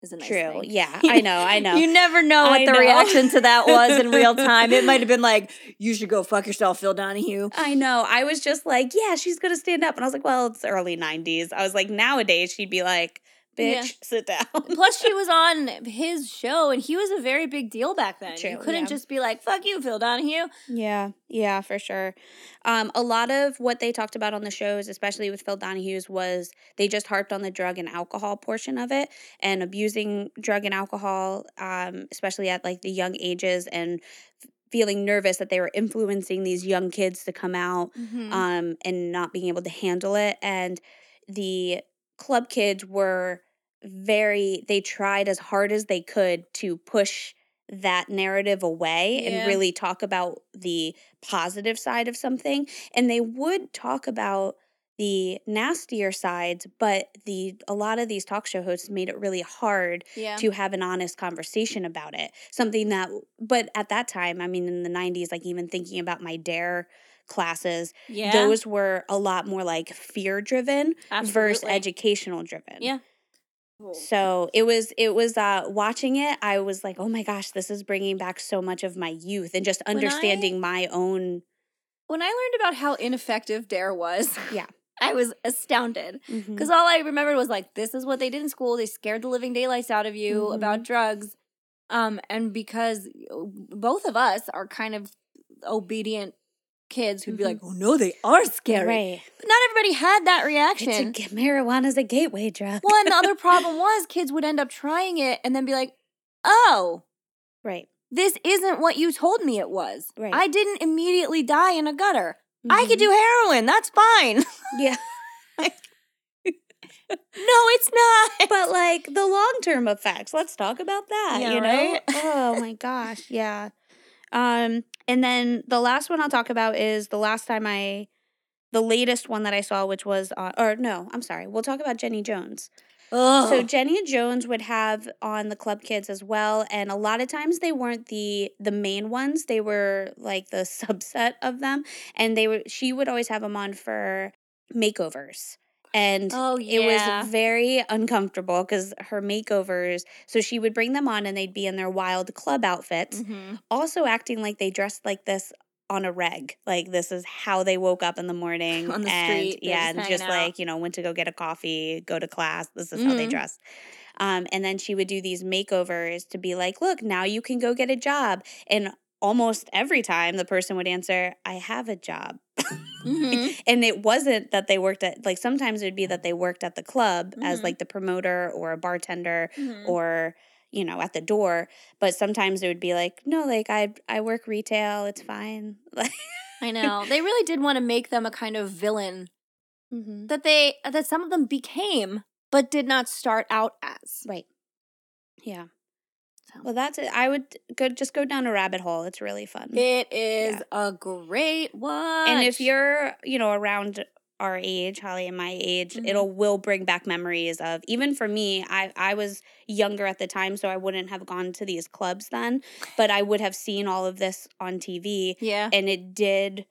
is a nice True. thing. Yeah, I know, I know. You never know what I the know. reaction to that was in real time. It might have been like, you should go fuck yourself, Phil Donahue. I know. I was just like, yeah, she's going to stand up. And I was like, well, it's early nineties. I was like, nowadays she'd be like, bitch, yeah. sit down. Plus, she was on his show, and he was a very big deal back then. True, you couldn't yeah. just be like, fuck you, Phil Donahue. Yeah, yeah, for sure. Um, a lot of what they talked about on the shows, especially with Phil Donahue's, was they just harped on the drug and alcohol portion of it and abusing drug and alcohol, um, especially at, like, the young ages and feeling nervous that they were influencing these young kids to come out mm-hmm. um, and not being able to handle it. And the club kids were very, they tried as hard as they could to push that narrative away yeah. and really talk about the positive side of something. And they would talk about the nastier sides, but the a lot of these talk show hosts made it really hard yeah. to have an honest conversation about it. Something that, but at that time, I mean, in the nineties, like even thinking about my DARE classes, yeah. those were a lot more like fear driven versus educational driven. Yeah. Cool. So it was, it was uh, watching it, I was like, oh my gosh, this is bringing back so much of my youth and just understanding I, my own. When I learned about how ineffective DARE was, yeah, I was astounded because mm-hmm. all I remembered was like, this is what they did in school. They scared the living daylights out of you mm-hmm. about drugs. Um, and because both of us are kind of obedient kids who'd be like, oh no, they are scary. Right. But not everybody had that reaction. It's a get marijuana's a gateway drug. Well, and the other problem was kids would end up trying it and then be like, oh, right, this isn't what you told me it was. Right. I didn't immediately die in a gutter. Mm-hmm. I could do heroin. That's fine. Yeah. it's not. But like the long-term effects, let's talk about that, yeah, you know? Right? Oh my gosh, yeah. Um, and then the last one I'll talk about is the last time I, the latest one that I saw, which was, on, or no, I'm sorry. We'll talk about Jenny Jones. Ugh. So Jenny Jones would have on the Club Kids as well. And a lot of times they weren't the, the main ones. They were like the subset of them. And they were, she would always have them on for makeovers. And oh, yeah. It was very uncomfortable because her makeovers, so she would bring them on and they'd be in their wild club outfits, mm-hmm. also acting like they dressed like this on a reg. Like this is how they woke up in the morning. On the and, street. Yeah, just and just out. Like, you know, went to go get a coffee, go to class. This is mm-hmm. how they dressed. Um, and then she would do these makeovers to be like, look, now you can go get a job. And almost every time the person would answer, I have a job. Mm-hmm. And it wasn't that they worked at, like, sometimes it would be that they worked at the club mm-hmm. as, like, the promoter or a bartender mm-hmm. or, you know, at the door. But sometimes it would be like, no, like, I I work retail. It's fine. I know. They really did want to make them a kind of villain mm-hmm. that they, that some of them became but did not start out as. Right. Yeah. Well, that's it. I would go just go down a rabbit hole. It's really fun. It is yeah. a great watch. And if you're, you know, around our age, Holly and my age, mm-hmm. it'll will bring back memories of, even for me, I, I was younger at the time, so I wouldn't have gone to these clubs then, but I would have seen all of this on T V. Yeah. And it did,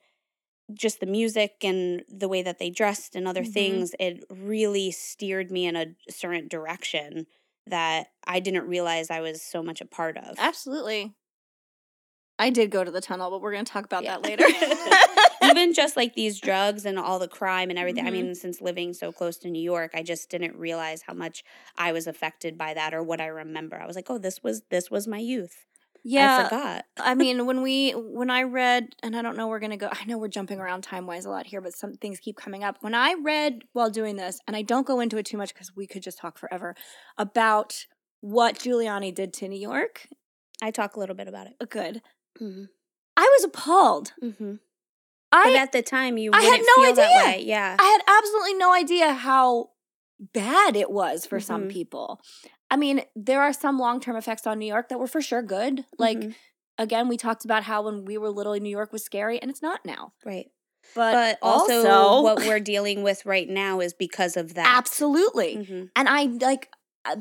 just the music and the way that they dressed and other mm-hmm. things, it really steered me in a certain direction that I didn't realize I was so much a part of. Absolutely. I did go to the tunnel, but we're going to talk about yeah. that later. Even just like these drugs and all the crime and everything. Mm-hmm. I mean, since living so close to New York, I just didn't realize how much I was affected by that or what I remember. I was like, oh, this was this was my youth. Yeah. I forgot. I mean, when we when I read, and I don't know, we're going to go, I know we're jumping around time-wise a lot here, but some things keep coming up. When I read while doing this, and I don't go into it too much because we could just talk forever, about what Giuliani did to New York. I talk a little bit about it. Good. Mm-hmm. I was appalled. Mm-hmm. I, but at the time, you wouldn't I had no feel idea. That way. Yeah. I had absolutely no idea how bad it was for mm-hmm. some people. I mean, there are some long-term effects on New York that were for sure good. Like, mm-hmm. again, we talked about how when we were little, New York was scary, and it's not now. Right. But, but also, also what we're dealing with right now is because of that. Absolutely. Mm-hmm. And I, like,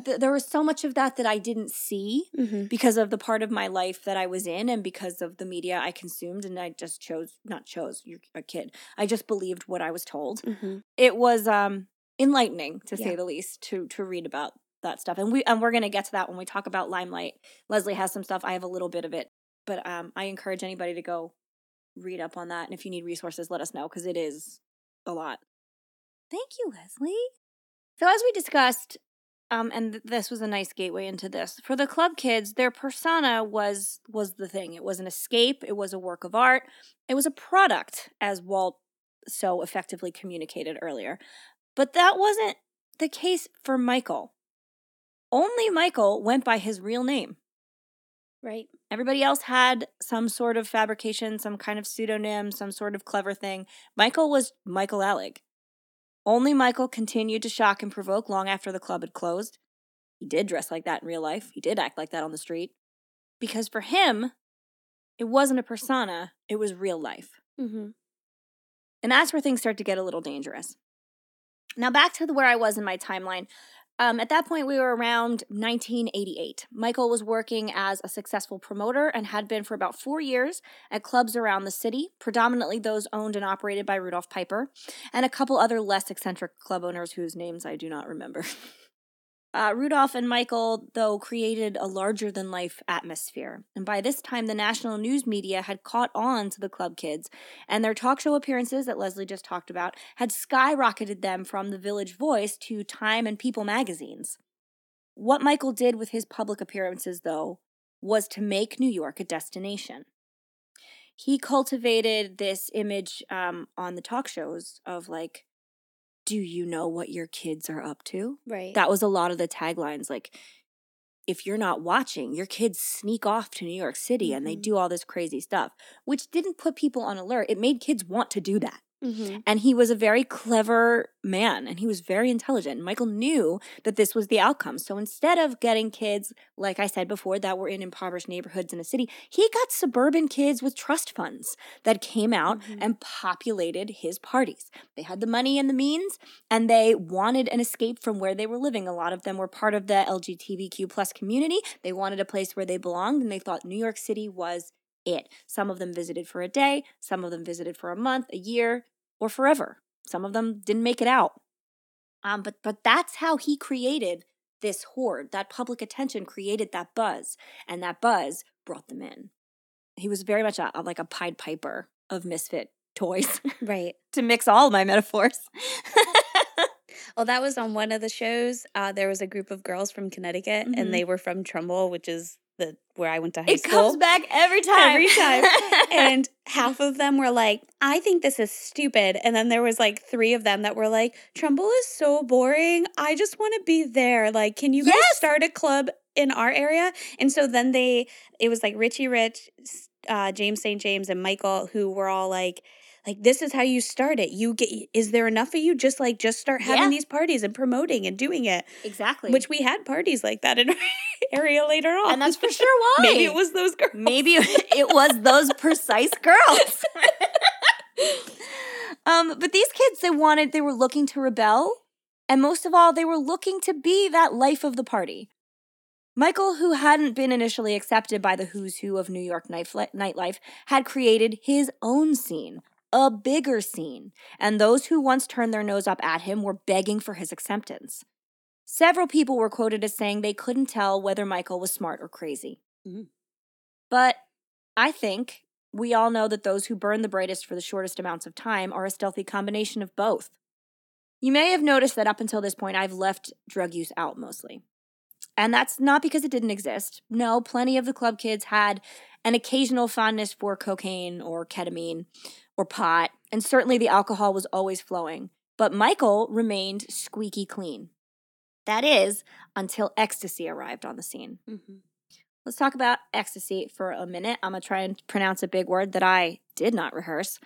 th- there was so much of that that I didn't see mm-hmm. because of the part of my life that I was in and because of the media I consumed, and I just chose – not chose, you're a kid. I just believed what I was told. Mm-hmm. It was um, enlightening, to yeah. say the least, to to read about that stuff. And we and we're going to get to that when we talk about Limelight. Leslie has some stuff. I have a little bit of it. But um, I encourage anybody to go read up on that. And if you need resources, let us know because it is a lot. Thank you, Leslie. So as we discussed, um, and th- this was a nice gateway into this, for the Club Kids, their persona was was the thing. It was an escape. It was a work of art. It was a product, as Walt so effectively communicated earlier. But that wasn't the case for Michael. Only Michael went by his real name. Right. Everybody else had some sort of fabrication, some kind of pseudonym, some sort of clever thing. Michael was Michael Alig. Only Michael continued to shock and provoke long after the club had closed. He did dress like that in real life. He did act like that on the street. Because for him, it wasn't a persona. It was real life. Mm-hmm. And that's where things start to get a little dangerous. Now back to where I was in my timeline. Um, at that point, we were around nineteen eighty-eight. Michael was working as a successful promoter and had been for about four years at clubs around the city, predominantly those owned and operated by Rudolph Piper, and a couple other less eccentric club owners whose names I do not remember. uh, Rudolph and Michael, though, created a larger-than-life atmosphere. And by this time, the national news media had caught on to the Club Kids, and their talk show appearances that Leslie just talked about had skyrocketed them from the Village Voice to Time and People magazines. What Michael did with his public appearances, though, was to make New York a destination. He cultivated this image um, on the talk shows of, like, do you know what your kids are up to? Right. That was a lot of the taglines, like, if you're not watching, your kids sneak off to New York City mm-hmm. and they do all this crazy stuff, which didn't put people on alert. It made kids want to do that. Mm-hmm. And he was a very clever man, and he was very intelligent. Michael knew that this was the outcome. So instead of getting kids, like I said before, that were in impoverished neighborhoods in a city, he got suburban kids with trust funds that came out mm-hmm. and populated his parties. They had the money and the means, and they wanted an escape from where they were living. A lot of them were part of the L G B T Q plus community. They wanted a place where they belonged, and they thought New York City was it. Some of them visited for a day. Some of them visited for a month, a year, or forever. Some of them didn't make it out. Um, but but that's how he created this horde. That public attention created that buzz, and that buzz brought them in. He was very much a, a, like a Pied Piper of misfit toys. Right. To mix all my metaphors. Well, that was on one of the shows. Uh, there was a group of girls from Connecticut, mm-hmm. and they were from Trumbull, which is the where I went to high it school. It comes back every time. Every time. And half of them were like, I think this is stupid. And then there was like three of them that were like, Trumbull is so boring. I just want to be there. Like, can you guys yes! start a club in our area? And so then they, it was like Richie Rich, uh, James Saint James, and Michael, who were all like, Like, this is how you start it. You get, is there enough of you? Just like, just start having yeah. these parties and promoting and doing it. Exactly. Which we had parties like that in our area later on. And that's for sure why. Maybe it was those girls. Maybe it was those precise girls. um, but these kids, they wanted, they were looking to rebel. And most of all, they were looking to be that life of the party. Michael, who hadn't been initially accepted by the who's who of New York nightlife, had created his own scene. A bigger scene, and those who once turned their nose up at him were begging for his acceptance. Several people were quoted as saying they couldn't tell whether Michael was smart or crazy. Mm-hmm. But I think we all know that those who burn the brightest for the shortest amounts of time are a stealthy combination of both. You may have noticed that up until this point, I've left drug use out mostly. And that's not because it didn't exist. No, plenty of the club kids had an occasional fondness for cocaine or ketamine, or pot, and certainly the alcohol was always flowing. But Michael remained squeaky clean. That is, until ecstasy arrived on the scene. Mm-hmm. Let's talk about ecstasy for a minute. I'm going to try and pronounce a big word that I did not rehearse.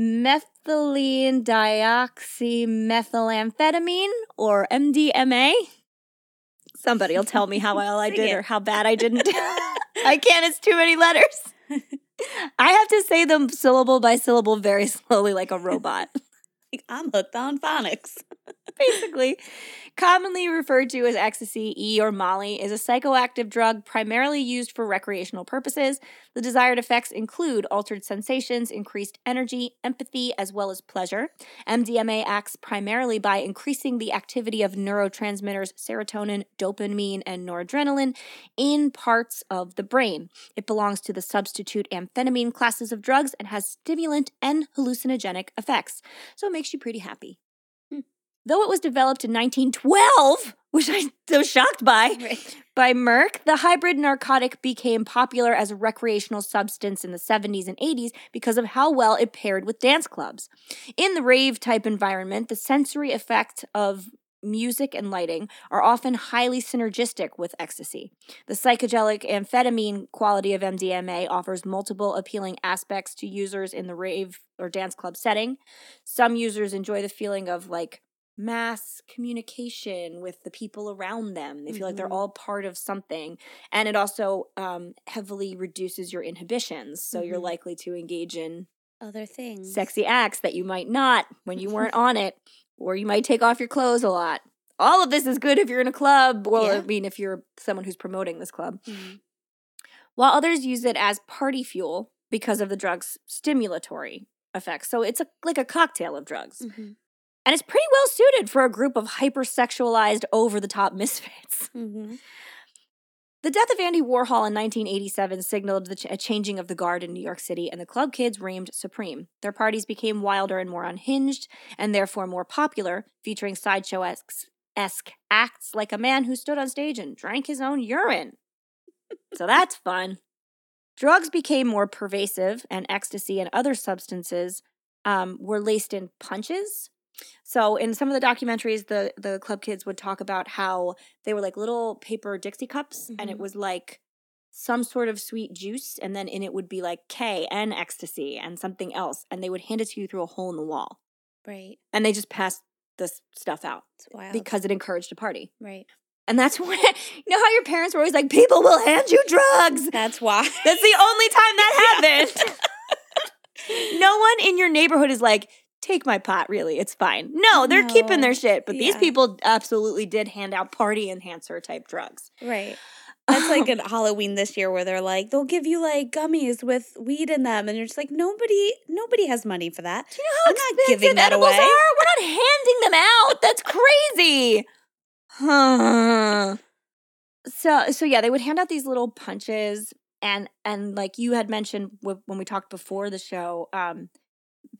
Methylene dioxymethylamphetamine, or M D M A. Somebody will tell me how well I did it. Or how bad I didn't. I can't. It's too many letters. I have to say them syllable by syllable very slowly like a robot. I'm hooked on phonics. Basically. Commonly referred to as ecstasy, E, or Molly, is a psychoactive drug primarily used for recreational purposes. The desired effects include altered sensations, increased energy, empathy, as well as pleasure. M D M A acts primarily by increasing the activity of neurotransmitters serotonin, dopamine, and noradrenaline in parts of the brain. It belongs to the substitute amphetamine classes of drugs and has stimulant and hallucinogenic effects. So it makes you pretty happy. Though it was developed in nineteen twelve, which I was shocked by, right. by Merck, the hybrid narcotic became popular as a recreational substance in the seventies and eighties because of how well it paired with dance clubs. In the rave-type environment, the sensory effect of music and lighting are often highly synergistic with ecstasy. The psychedelic amphetamine quality of M D M A offers multiple appealing aspects to users in the rave or dance club setting. Some users enjoy the feeling of, like, mass communication with the people around them. They feel mm-hmm. like they're all part of something. And it also um, heavily reduces your inhibitions. So mm-hmm. you're likely to engage in other things, sexy acts that you might not when you weren't on it, or you might take off your clothes a lot. All of this is good if you're in a club. Well, yeah. I mean, if you're someone who's promoting this club. Mm-hmm. While others use it as party fuel because of the drug's stimulatory effects. So it's a, like a cocktail of drugs. Mm-hmm. And it's pretty well suited for a group of hypersexualized, over-the-top misfits. Mm-hmm. The death of Andy Warhol in nineteen eighty-seven signaled the ch- a changing of the guard in New York City, and the club kids reigned supreme. Their parties became wilder and more unhinged, and therefore more popular, featuring sideshow-esque acts like a man who stood on stage and drank his own urine. So that's fun. Drugs became more pervasive, and ecstasy and other substances um, were laced in punches. So in some of the documentaries, the, the club kids would talk about how they were like little paper Dixie cups, mm-hmm. and it was like some sort of sweet juice, and then in it would be like K and ecstasy and something else, and they would hand it to you through a hole in the wall. Right. And they just passed this stuff out because it encouraged a party. Right. And that's when, you know how your parents were always like, people will hand you drugs. That's why. That's the only time that happened. Yeah. No one in your neighborhood is like, take my pot, really. It's fine. No, they're no. keeping their shit. But yeah. these people absolutely did hand out party enhancer type drugs. Right. That's like a Halloween this year where they're like, they'll give you like gummies with weed in them. And you're just like, nobody nobody has money for that. Do you know how I'm not giving that away. Are? We're not handing them out. That's crazy. Huh. So, so yeah, they would hand out these little punches. And, and like you had mentioned w- when we talked before the show, um,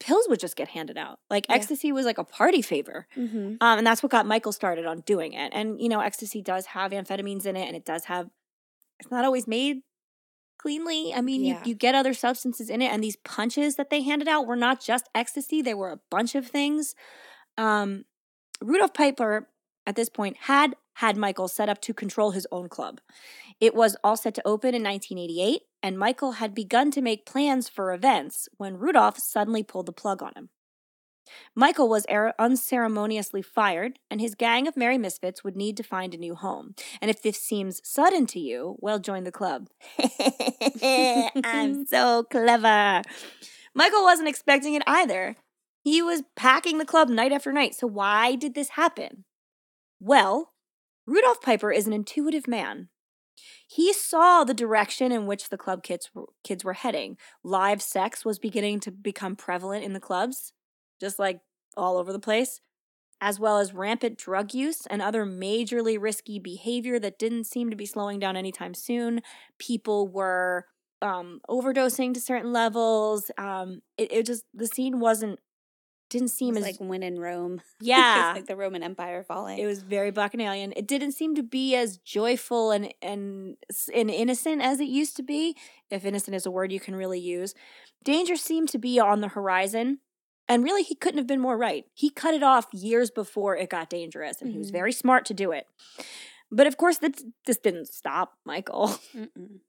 pills would just get handed out. Like yeah. ecstasy was like a party favor. Mm-hmm. Um, and that's what got Michael started on doing it. And, you know, ecstasy does have amphetamines in it, and it does have it's not always made cleanly. I mean, yeah. you, you get other substances in it, and these punches that they handed out were not just ecstasy. They were a bunch of things. Um, Rudolph Piper, at this point, had had Michael set up to control his own club. It was all set to open in nineteen eighty-eight, and Michael had begun to make plans for events when Rudolph suddenly pulled the plug on him. Michael was unceremoniously fired, and his gang of merry misfits would need to find a new home. And if this seems sudden to you, well, join the club. I'm so clever. Michael wasn't expecting it either. He was packing the club night after night. So why did this happen? Well, Rudolph Piper is an intuitive man. He saw the direction in which the club kids kids were heading. Live sex was beginning to become prevalent in the clubs, just like all over the place, as well as rampant drug use and other majorly risky behavior that didn't seem to be slowing down anytime soon. People were um, overdosing to certain levels. Um, it, it just, the scene wasn't, didn't seem it was as... like when in Rome. Yeah. It was like the Roman Empire falling. It was very bacchanalian. It didn't seem to be as joyful and, and, and innocent as it used to be, if innocent is a word you can really use. Danger seemed to be on the horizon. And really, he couldn't have been more right. He cut it off years before it got dangerous, and mm-hmm. he was very smart to do it. But of course, this, this didn't stop Michael. Mm-mm.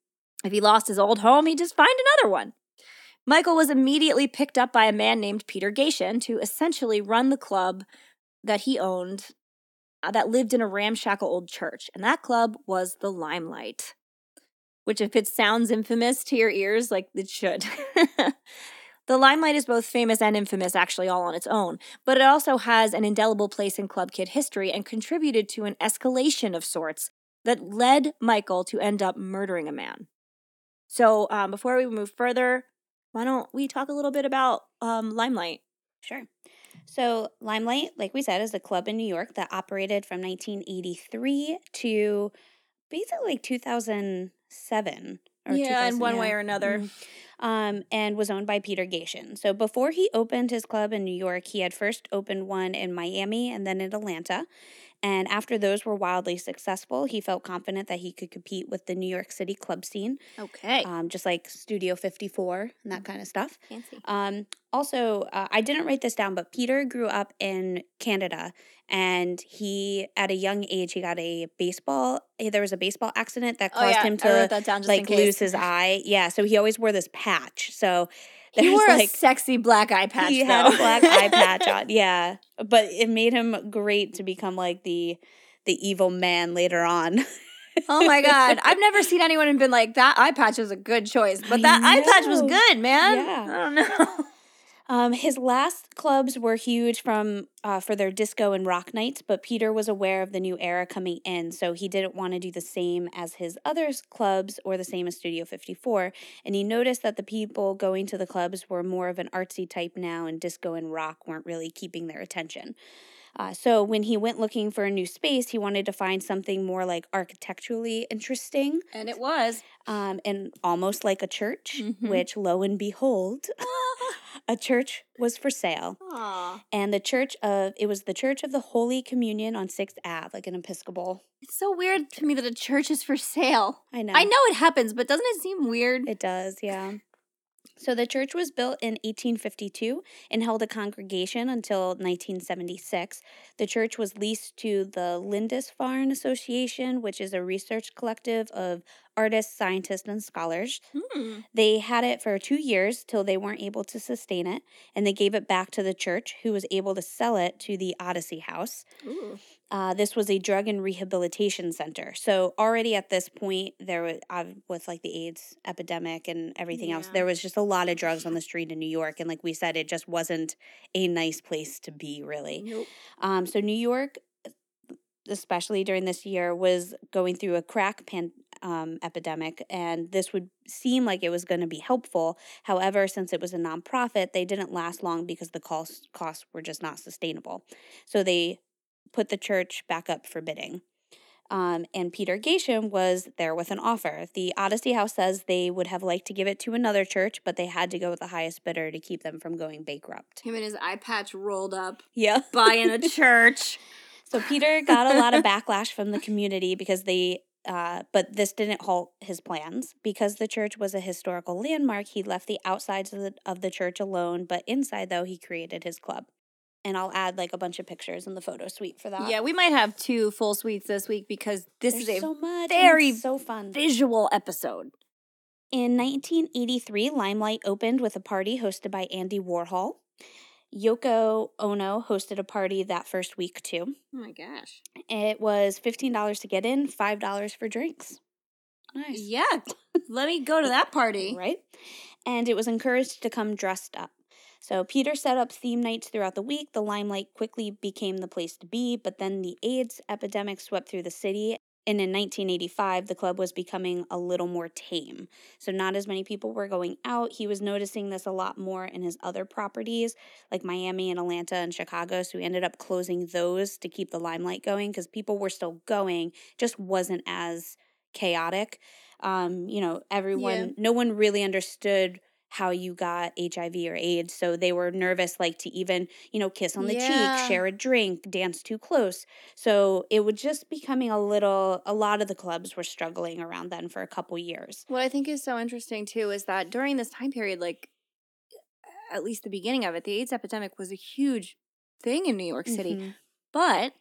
If he lost his old home, he'd just find another one. Michael was immediately picked up by a man named Peter Gatien to essentially run the club that he owned uh, that lived in a ramshackle old church. And that club was the Limelight, which if it sounds infamous to your ears, like it should. The Limelight is both famous and infamous, actually, all on its own, but it also has an indelible place in club kid history and contributed to an escalation of sorts that led Michael to end up murdering a man. So um, before we move further, why don't we talk a little bit about um, Limelight? Sure. So Limelight, like we said, is a club in New York that operated from nineteen eighty-three to basically like two thousand seven. Yeah, in one yeah. way or another. Mm-hmm. Um, and was owned by Peter Gatien. So before he opened his club in New York, he had first opened one in Miami and then in Atlanta. And after those were wildly successful, he felt confident that he could compete with the New York City club scene. Okay. Um, just like Studio fifty-four and that kind of stuff. Fancy. Um, also, uh, I didn't write this down, but Peter grew up in Canada. And he, at a young age, he got a baseball, there was a baseball accident that caused oh, yeah. him to like lose his eye. Yeah, so he always wore this patch. So he wore like, a sexy black eye patch, He though. had a black eye patch on, yeah. But it made him great to become like the the evil man later on. Oh my God. I've never seen anyone and been like, that eye patch was a good choice. But that eye patch was good, man. Yeah. I don't know. Um, his last clubs were huge from uh, for their disco and rock nights, but Peter was aware of the new era coming in, so he didn't want to do the same as his other clubs or the same as Studio fifty-four, and he noticed that the people going to the clubs were more of an artsy type now, and disco and rock weren't really keeping their attention. Uh, so when he went looking for a new space, he wanted to find something more like architecturally interesting. And it was. Um, and almost like a church, mm-hmm. which lo and behold, a church was for sale. Aww. And the church of, it was the Church of the Holy Communion on sixth avenue, like an Episcopal. It's so weird to me that a church is for sale. I know. I know it happens, but doesn't it seem weird? It does, yeah. So the church was built in eighteen fifty-two and held a congregation until nineteen seventy-six. The church was leased to the Lindisfarne Association, which is a research collective of artists, scientists, and scholars. Hmm. They had it for two years till they weren't able to sustain it, and they gave it back to the church, who was able to sell it to the Odyssey House. Ooh. Uh, this was a drug and rehabilitation center. So already at this point, there was uh, with like the AIDS epidemic and everything yeah. else, there was just a lot of drugs on the street in New York. And like we said, it just wasn't a nice place to be, really. Nope. Um, so New York, especially during this year, was going through a crack pan- um, epidemic, and this would seem like it was going to be helpful. However, since it was a nonprofit, they didn't last long because the costs, costs were just not sustainable. So they put the church back up for bidding. Um, and Peter Gatien was there with an offer. The Odyssey House says they would have liked to give it to another church, but they had to go with the highest bidder to keep them from going bankrupt. Him and his eye patch rolled up. Yeah. Buying a church. So Peter got a lot of backlash from the community because they, uh, but this didn't halt his plans. Because the church was a historical landmark, he left the outsides of the, of the church alone, but inside, though, he created his club. And I'll add, like, a bunch of pictures in the photo suite for that. Yeah, we might have two full suites this week because this There's is a so much, very so fun. visual episode. In nineteen eighty-three, Limelight opened with a party hosted by Andy Warhol. Yoko Ono hosted a party that first week, too. Oh, my gosh. It was fifteen dollars to get in, five dollars for drinks. Nice. Yeah. Let me go to that party. Right? And it was encouraged to come dressed up. So Peter set up theme nights throughout the week. The Limelight quickly became the place to be, but then the AIDS epidemic swept through the city, and in nineteen eighty-five, the club was becoming a little more tame. So not as many people were going out. He was noticing this a lot more in his other properties, like Miami and Atlanta and Chicago, so he ended up closing those to keep the Limelight going because people were still going, just wasn't as chaotic. Um, you know, everyone, yeah. no one really understood how you got H I V or AIDS. So they were nervous, like, to even, you know, kiss on the yeah. cheek, share a drink, dance too close. So it was just becoming a little, a lot of the clubs were struggling around then for a couple years. What I think is so interesting, too, is that during this time period, like, at least the beginning of it, the AIDS epidemic was a huge thing in New York City. Mm-hmm. But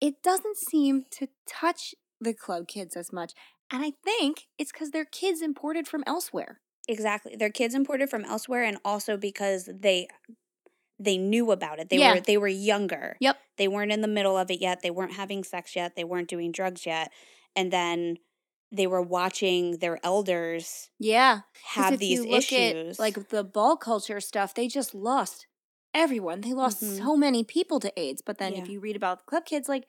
it doesn't seem to touch the club kids as much. And I think it's because they're kids imported from elsewhere. Exactly. Their kids imported from elsewhere, and also because they they knew about it. They yeah. were they were younger. Yep. They weren't in the middle of it yet. They weren't having sex yet. They weren't doing drugs yet. And then they were watching their elders yeah. have these you look issues. At, like the ball culture stuff, they just lost everyone. They lost mm-hmm. so many people to AIDS. But then yeah. if you read about the club kids, like,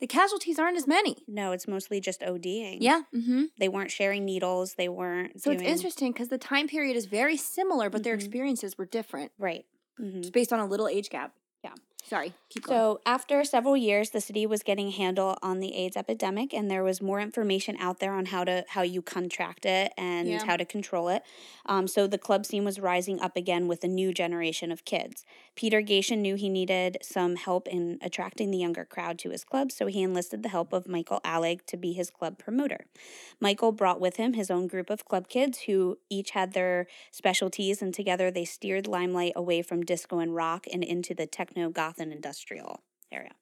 the casualties aren't as many. No, it's mostly just ODing. Yeah. Mm-hmm. They weren't sharing needles. They weren't So doing... it's interesting because the time period is very similar, but mm-hmm. their experiences were different. Right. Mm-hmm. It's based on a little age gap. Yeah. Sorry. Keep going. So after several years, the city was getting a handle on the AIDS epidemic, and there was more information out there on how to how you contract it and yeah. how to control it. Um, so the club scene was rising up again with a new generation of kids. Peter Gatien knew he needed some help in attracting the younger crowd to his club, so he enlisted the help of Michael Alig to be his club promoter. Michael brought with him his own group of club kids who each had their specialties, and together they steered Limelight away from disco and rock and into the techno-goth and industrial area.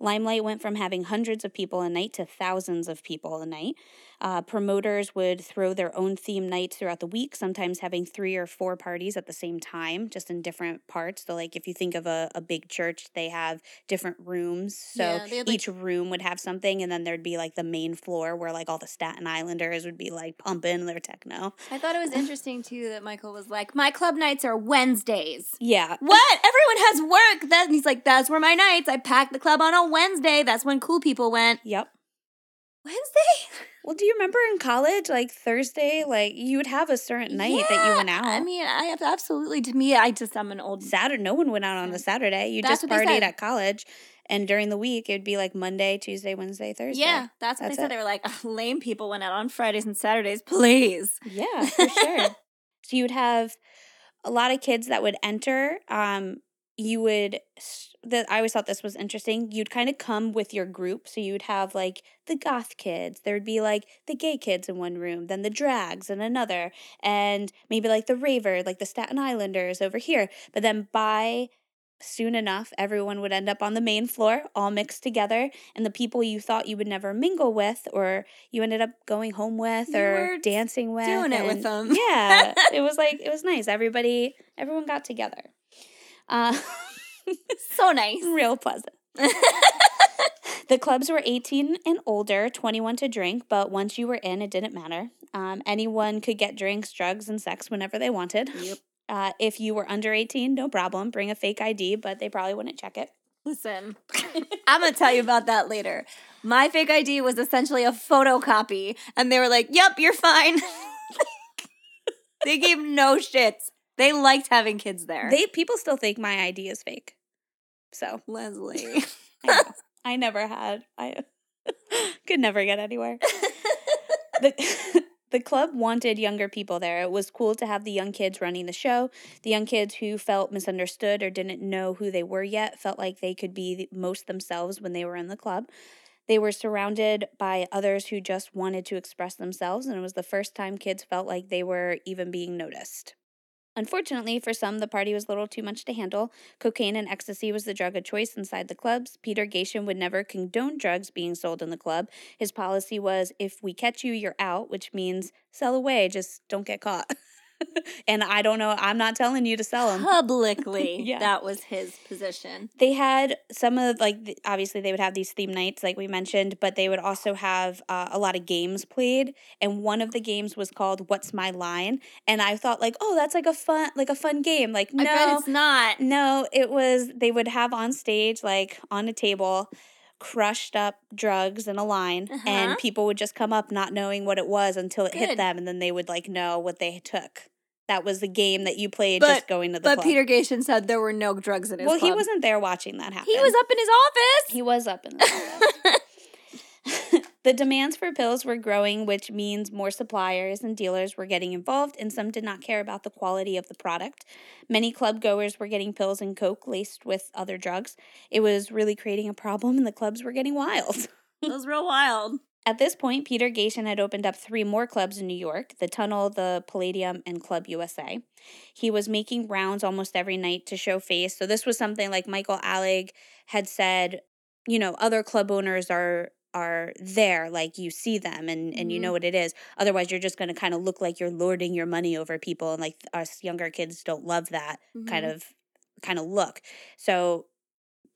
Limelight went from having hundreds of people a night to thousands of people a night. Uh, promoters would throw their own theme nights throughout the week, sometimes having three or four parties at the same time, just in different parts. So, like, if you think of a, a big church, they have different rooms. So yeah, they had, like, each room would have something, and then there'd be, like, the main floor where, like, all the Staten Islanders would be, like, pumping their techno. I thought it was interesting, too, that Michael was like, my club nights are Wednesdays. Yeah. What? Everyone has work. That, and he's like, that's where my nights. I pack the club on a Wednesday. That's when cool people went. Yep. Wednesday? Well, do you remember in college, like, Thursday, like, you would have a certain night yeah, that you went out? I mean, I have absolutely, to me, I just, I'm an old... Saturday, no one went out on a Saturday. You that's just partied at college, and during the week, it would be, like, Monday, Tuesday, Wednesday, Thursday. Yeah, that's what that's they said. It. They were like, lame people went out on Fridays and Saturdays, please. Yeah, for sure. So you would have a lot of kids that would enter. Um, you would... St- that I always thought this was interesting. You'd kind of come with your group. So you'd have like the goth kids. There'd be like the gay kids in one room, then the drags in another, and maybe like the raver, like the Staten Islanders over here. But then by soon enough, everyone would end up on the main floor, all mixed together. And the people you thought you would never mingle with, or you ended up going home with, or dancing with. Doing it with them. Yeah. It was like, it was nice. Everybody, everyone got together. Uh, so nice. Real pleasant. The clubs were eighteen and older, twenty-one to drink, but once you were in, it didn't matter. Um, anyone could get drinks, drugs, and sex whenever they wanted. Yep. Uh, if you were under eighteen, no problem. Bring a fake I D, but they probably wouldn't check it. Listen, I'm going to tell you about that later. My fake I D was essentially a photocopy, and they were like, yep, you're fine. They gave no shits. They liked having kids there. They People still think my I D is fake. So. Leslie. I, I never had. I could never get anywhere. the, the club wanted younger people there. It was cool to have the young kids running the show. The young kids who felt misunderstood or didn't know who they were yet felt like they could be most themselves when they were in the club. They were surrounded by others who just wanted to express themselves, and it was the first time kids felt like they were even being noticed. Unfortunately, for some, the party was a little too much to handle. Cocaine and ecstasy was the drug of choice inside the clubs. Peter Gatien would never condone drugs being sold in the club. His policy was, if we catch you, you're out, which means sell away, just don't get caught. And I don't know, I'm not telling you to sell them. Publicly, yeah. That was his position. They had some of, like, obviously they would have these theme nights, like we mentioned, but they would also have uh, a lot of games played. And one of the games was called What's My Line? And I thought, like, oh, that's like a fun, like a fun game. Like, no, I bet it's not. No, it was, they would have on stage, like on a table, crushed up drugs in a line, uh-huh. and people would just come up not knowing what it was until it Good. hit them, and then they would like know what they took. That was the game that you played, but, just going to the but club. But Peter Gatien said there were no drugs in his well, club. Well, he wasn't there watching that happen. He was up in his office. He was up in his office. The demands for pills were growing, which means more suppliers and dealers were getting involved, and some did not care about the quality of the product. Many club goers were getting pills and coke laced with other drugs. It was really creating a problem, and the clubs were getting wild. It was real wild. At this point, Peter Gatien had opened up three more clubs in New York, The Tunnel, The Palladium, and Club U S A. He was making rounds almost every night to show face. So this was something like Michael Alig had said, you know, other club owners are... are there, like you see them and, and mm-hmm. you know what it is. Otherwise, you're just going to kind of look like you're lording your money over people, and like us younger kids don't love that mm-hmm. kind of kind of look. So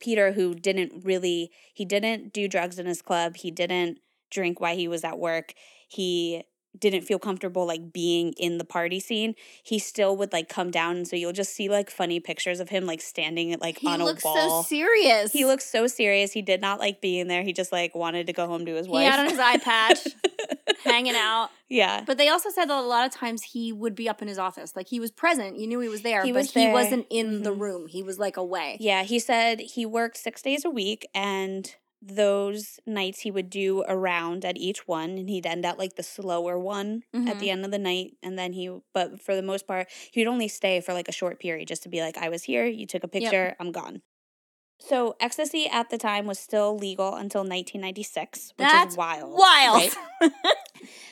Peter, who didn't really, he didn't do drugs in his club. He didn't drink while he was at work. He didn't feel comfortable like being in the party scene. He still would like come down, and so you'll just see like funny pictures of him like standing like he on a wall. He looks so serious. He looks so serious. He did not like being there. He just like wanted to go home to his wife. He had on his eye patch, hanging out. Yeah. But they also said that a lot of times he would be up in his office. Like he was present. You knew he was there, he but was there. He wasn't in mm-hmm. the room. He was like away. Yeah. He said he worked six days a week, and those nights he would do a round at each one, and he'd end at like the slower one mm-hmm. at the end of the night, and then he but for the most part he'd only stay for like a short period just to be like, I was here, you took a picture, yep. I'm gone. So ecstasy at the time was still legal until nineteen ninety-six, which That's is wild. Wild. Right?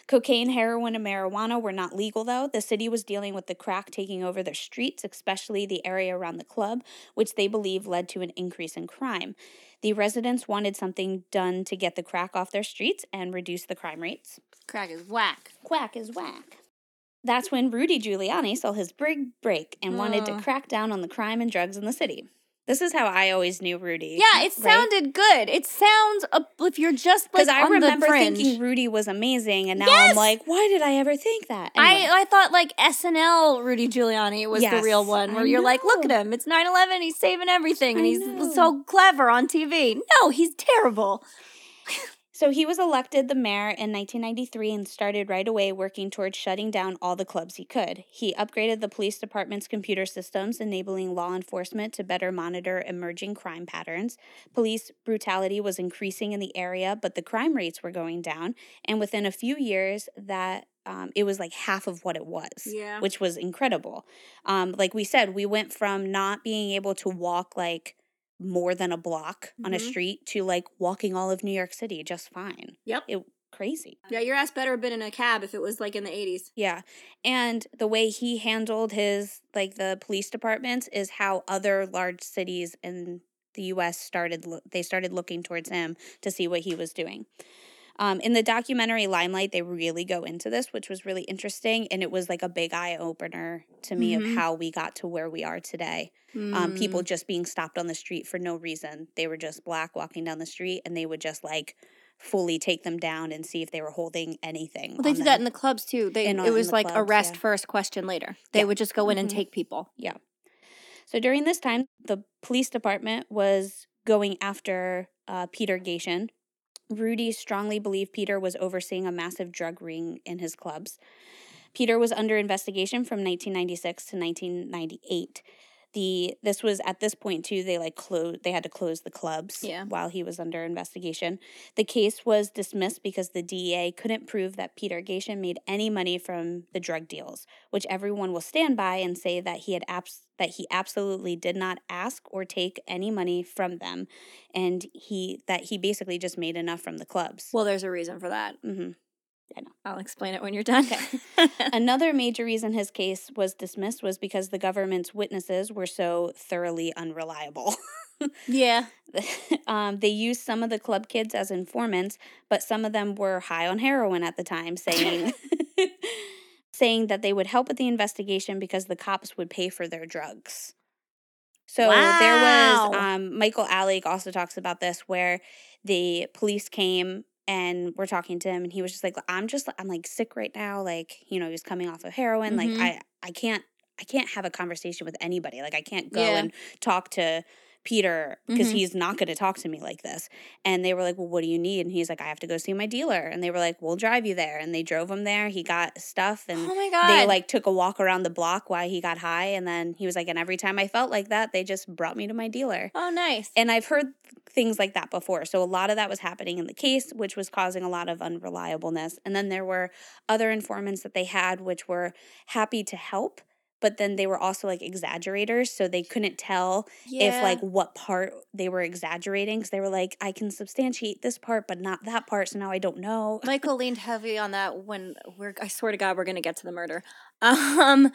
Cocaine, heroin, and marijuana were not legal, though. The city was dealing with the crack taking over their streets, especially the area around the club, which they believe led to an increase in crime. The residents wanted something done to get the crack off their streets and reduce the crime rates. Crack is whack. Quack is whack. That's when Rudy Giuliani saw his big break and uh. wanted to crack down on the crime and drugs in the city. This is how I always knew Rudy. Yeah, it sounded right? good. It sounds, uh, if you're just like on the fringe. Because I remember thinking Rudy was amazing, and now yes! I'm like, why did I ever think that? Anyway. I, I thought like S N L Rudy Giuliani was yes, the real one, where I you're know. like, look at him. It's nine eleven, he's saving everything, and I he's know. so clever on T V. No, he's terrible. So he was elected the mayor in nineteen ninety-three and started right away working towards shutting down all the clubs he could. He upgraded the police department's computer systems, enabling law enforcement to better monitor emerging crime patterns. Police brutality was increasing in the area, but the crime rates were going down. And within a few years, that um, it was like half of what it was, yeah. which was incredible. Um, like we said, we went from not being able to walk like more than a block mm-hmm. on a street to like walking all of New York City just fine. Yep. It crazy. Yeah, your ass better have been in a cab if it was like in the eighties. Yeah. And the way he handled his like the police departments is how other large cities in the U S started lo- they started looking towards him to see what he was doing. Um, in the documentary Limelight, they really go into this, which was really interesting. And it was like a big eye-opener to me mm-hmm. of how we got to where we are today. Mm. Um, people just being stopped on the street for no reason. They were just black walking down the street and they would just like fully take them down and see if they were holding anything. Well, they did that in the clubs too. They, in, it was like clubs, arrest yeah. first, question later. They yeah. would just go in mm-hmm. and take people. Yeah. So during this time, the police department was going after uh, Peter Gatien. Rudy strongly believed Peter was overseeing a massive drug ring in his clubs. Peter was under investigation from nineteen ninety-six to nineteen ninety-eight. The this was at this point too they like close they had to close the clubs yeah. while he was under investigation. The case was dismissed because the D E A couldn't prove that Peter Gatien made any money from the drug deals, which everyone will stand by and say that he had abs- that he absolutely did not ask or take any money from them, and he that he basically just made enough from the clubs. Well, there's a reason for that. Mm-hmm. I know. I'll explain it when you're done. Okay. Another major reason his case was dismissed was because the government's witnesses were so thoroughly unreliable. yeah. Um, they used some of the club kids as informants, but some of them were high on heroin at the time, saying saying that they would help with the investigation because the cops would pay for their drugs. So wow. there was um, – Michael Alig also talks about this, where the police came – and we're talking to him, and he was just like, I'm just, I'm, like, sick right now. Like, you know, he was coming off of heroin. Mm-hmm. Like, I, I can't, I can't have a conversation with anybody. Like, I can't go yeah. and talk to Peter because mm-hmm. he's not going to talk to me like this. And they were like, well, what do you need? And he's like, I have to go see my dealer. And they were like, we'll drive you there. And they drove him there. He got stuff. And oh my God. They, like, took a walk around the block while he got high. And then he was like, and every time I felt like that, they just brought me to my dealer. Oh, nice. And I've heard things like that before. So a lot of that was happening in the case, which was causing a lot of unreliableness. And then there were other informants that they had, which were happy to help, but then they were also like exaggerators. So they couldn't tell yeah. if like what part they were exaggerating. Cause they were like, I can substantiate this part, but not that part. So now I don't know. Michael leaned heavy on that when we're, I swear to God, we're going to get to the murder. Um,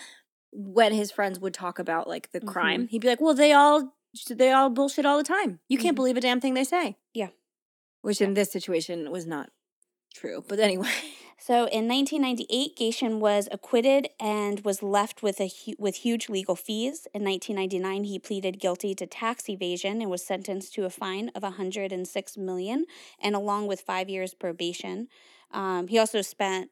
when his friends would talk about like the crime, mm-hmm. he'd be like, well, they all, They all bullshit all the time. You can't mm-hmm. believe a damn thing they say. Yeah. Which yeah. in this situation was not true. But anyway. So in nineteen ninety-eight, Gatien was acquitted and was left with a hu- with huge legal fees. In nineteen ninety-nine, he pleaded guilty to tax evasion and was sentenced to a fine of one hundred six million dollars and along with five years probation. Um, he also spent,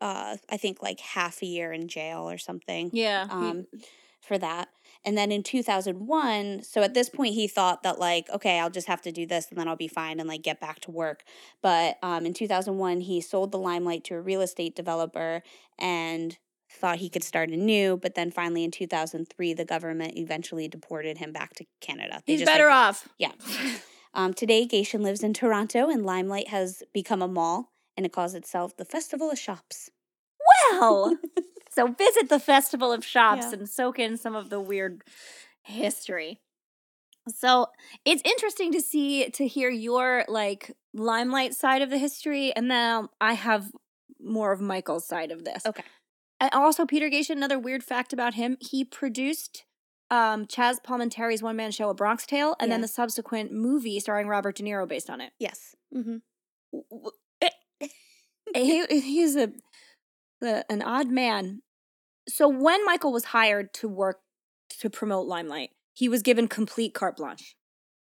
uh, I think, like half a year in jail or something. Yeah. Um, he- for that. And then in two thousand one, so at this point he thought that like, okay, I'll just have to do this and then I'll be fine and like get back to work. But um, in two thousand one, he sold the Limelight to a real estate developer and thought he could start anew. But then finally in two thousand three, the government eventually deported him back to Canada. They He's just, better like, off. Yeah. Um, today, Gatien lives in Toronto and Limelight has become a mall and it calls itself the Festival of Shops. Wow. So visit the Festival of Shops yeah. and soak in some of the weird history. So it's interesting to see, to hear your, like, Limelight side of the history, and then I have more of Michael's side of this. Okay. And also, Peter Gatien, another weird fact about him, he produced um, Chaz Palminteri's one-man show, A Bronx Tale, and yeah. then the subsequent movie starring Robert De Niro based on it. Yes. Mm-hmm. he, he's a... The, an odd man. So when Michael was hired to work to promote Limelight, he was given complete carte blanche.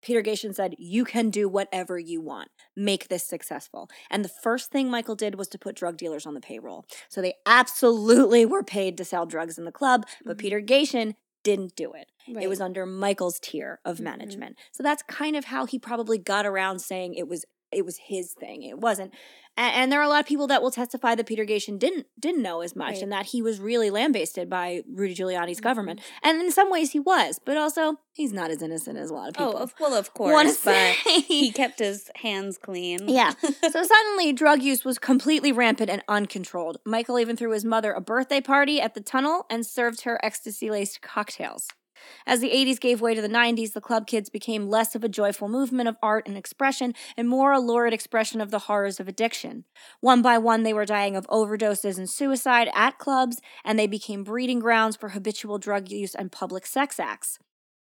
Peter Gatien said, you can do whatever you want. Make this successful. And the first thing Michael did was to put drug dealers on the payroll. So they absolutely were paid to sell drugs in the club, but mm-hmm. Peter Gatien didn't do it. Right. It was under Michael's tier of mm-hmm. management. So that's kind of how he probably got around saying it was It was his thing. It wasn't. And, and there are a lot of people that will testify that Peter Gatien didn't didn't know as much right. and that he was really lambasted by Rudy Giuliani's mm-hmm. government. And in some ways he was, but also he's not as innocent as a lot of people. Oh, of, well, of course. But he kept his hands clean. Yeah. So suddenly drug use was completely rampant and uncontrolled. Michael even threw his mother a birthday party at the Tunnel and served her ecstasy-laced cocktails. As the eighties gave way to the nineties, the club kids became less of a joyful movement of art and expression and more a lurid expression of the horrors of addiction. One by one, they were dying of overdoses and suicide at clubs, and they became breeding grounds for habitual drug use and public sex acts.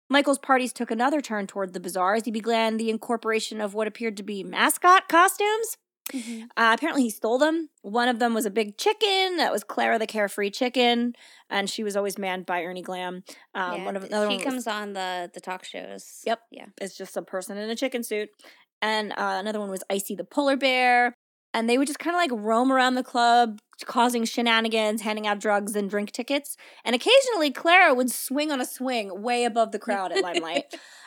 Michael's parties took another turn toward the bizarre as he began the incorporation of what appeared to be mascot costumes. Mm-hmm. Uh, apparently he stole them. One of them was a big chicken. That was Clara the Carefree Chicken, and she was always manned by Ernie Glam. Um, yeah, one of, another she one comes was, on the, the talk shows. Yep. Yeah. It's just a person in a chicken suit. And uh, another one was Icy the Polar Bear. And they would just kind of like roam around the club, causing shenanigans, handing out drugs and drink tickets. And occasionally Clara would swing on a swing way above the crowd at Limelight.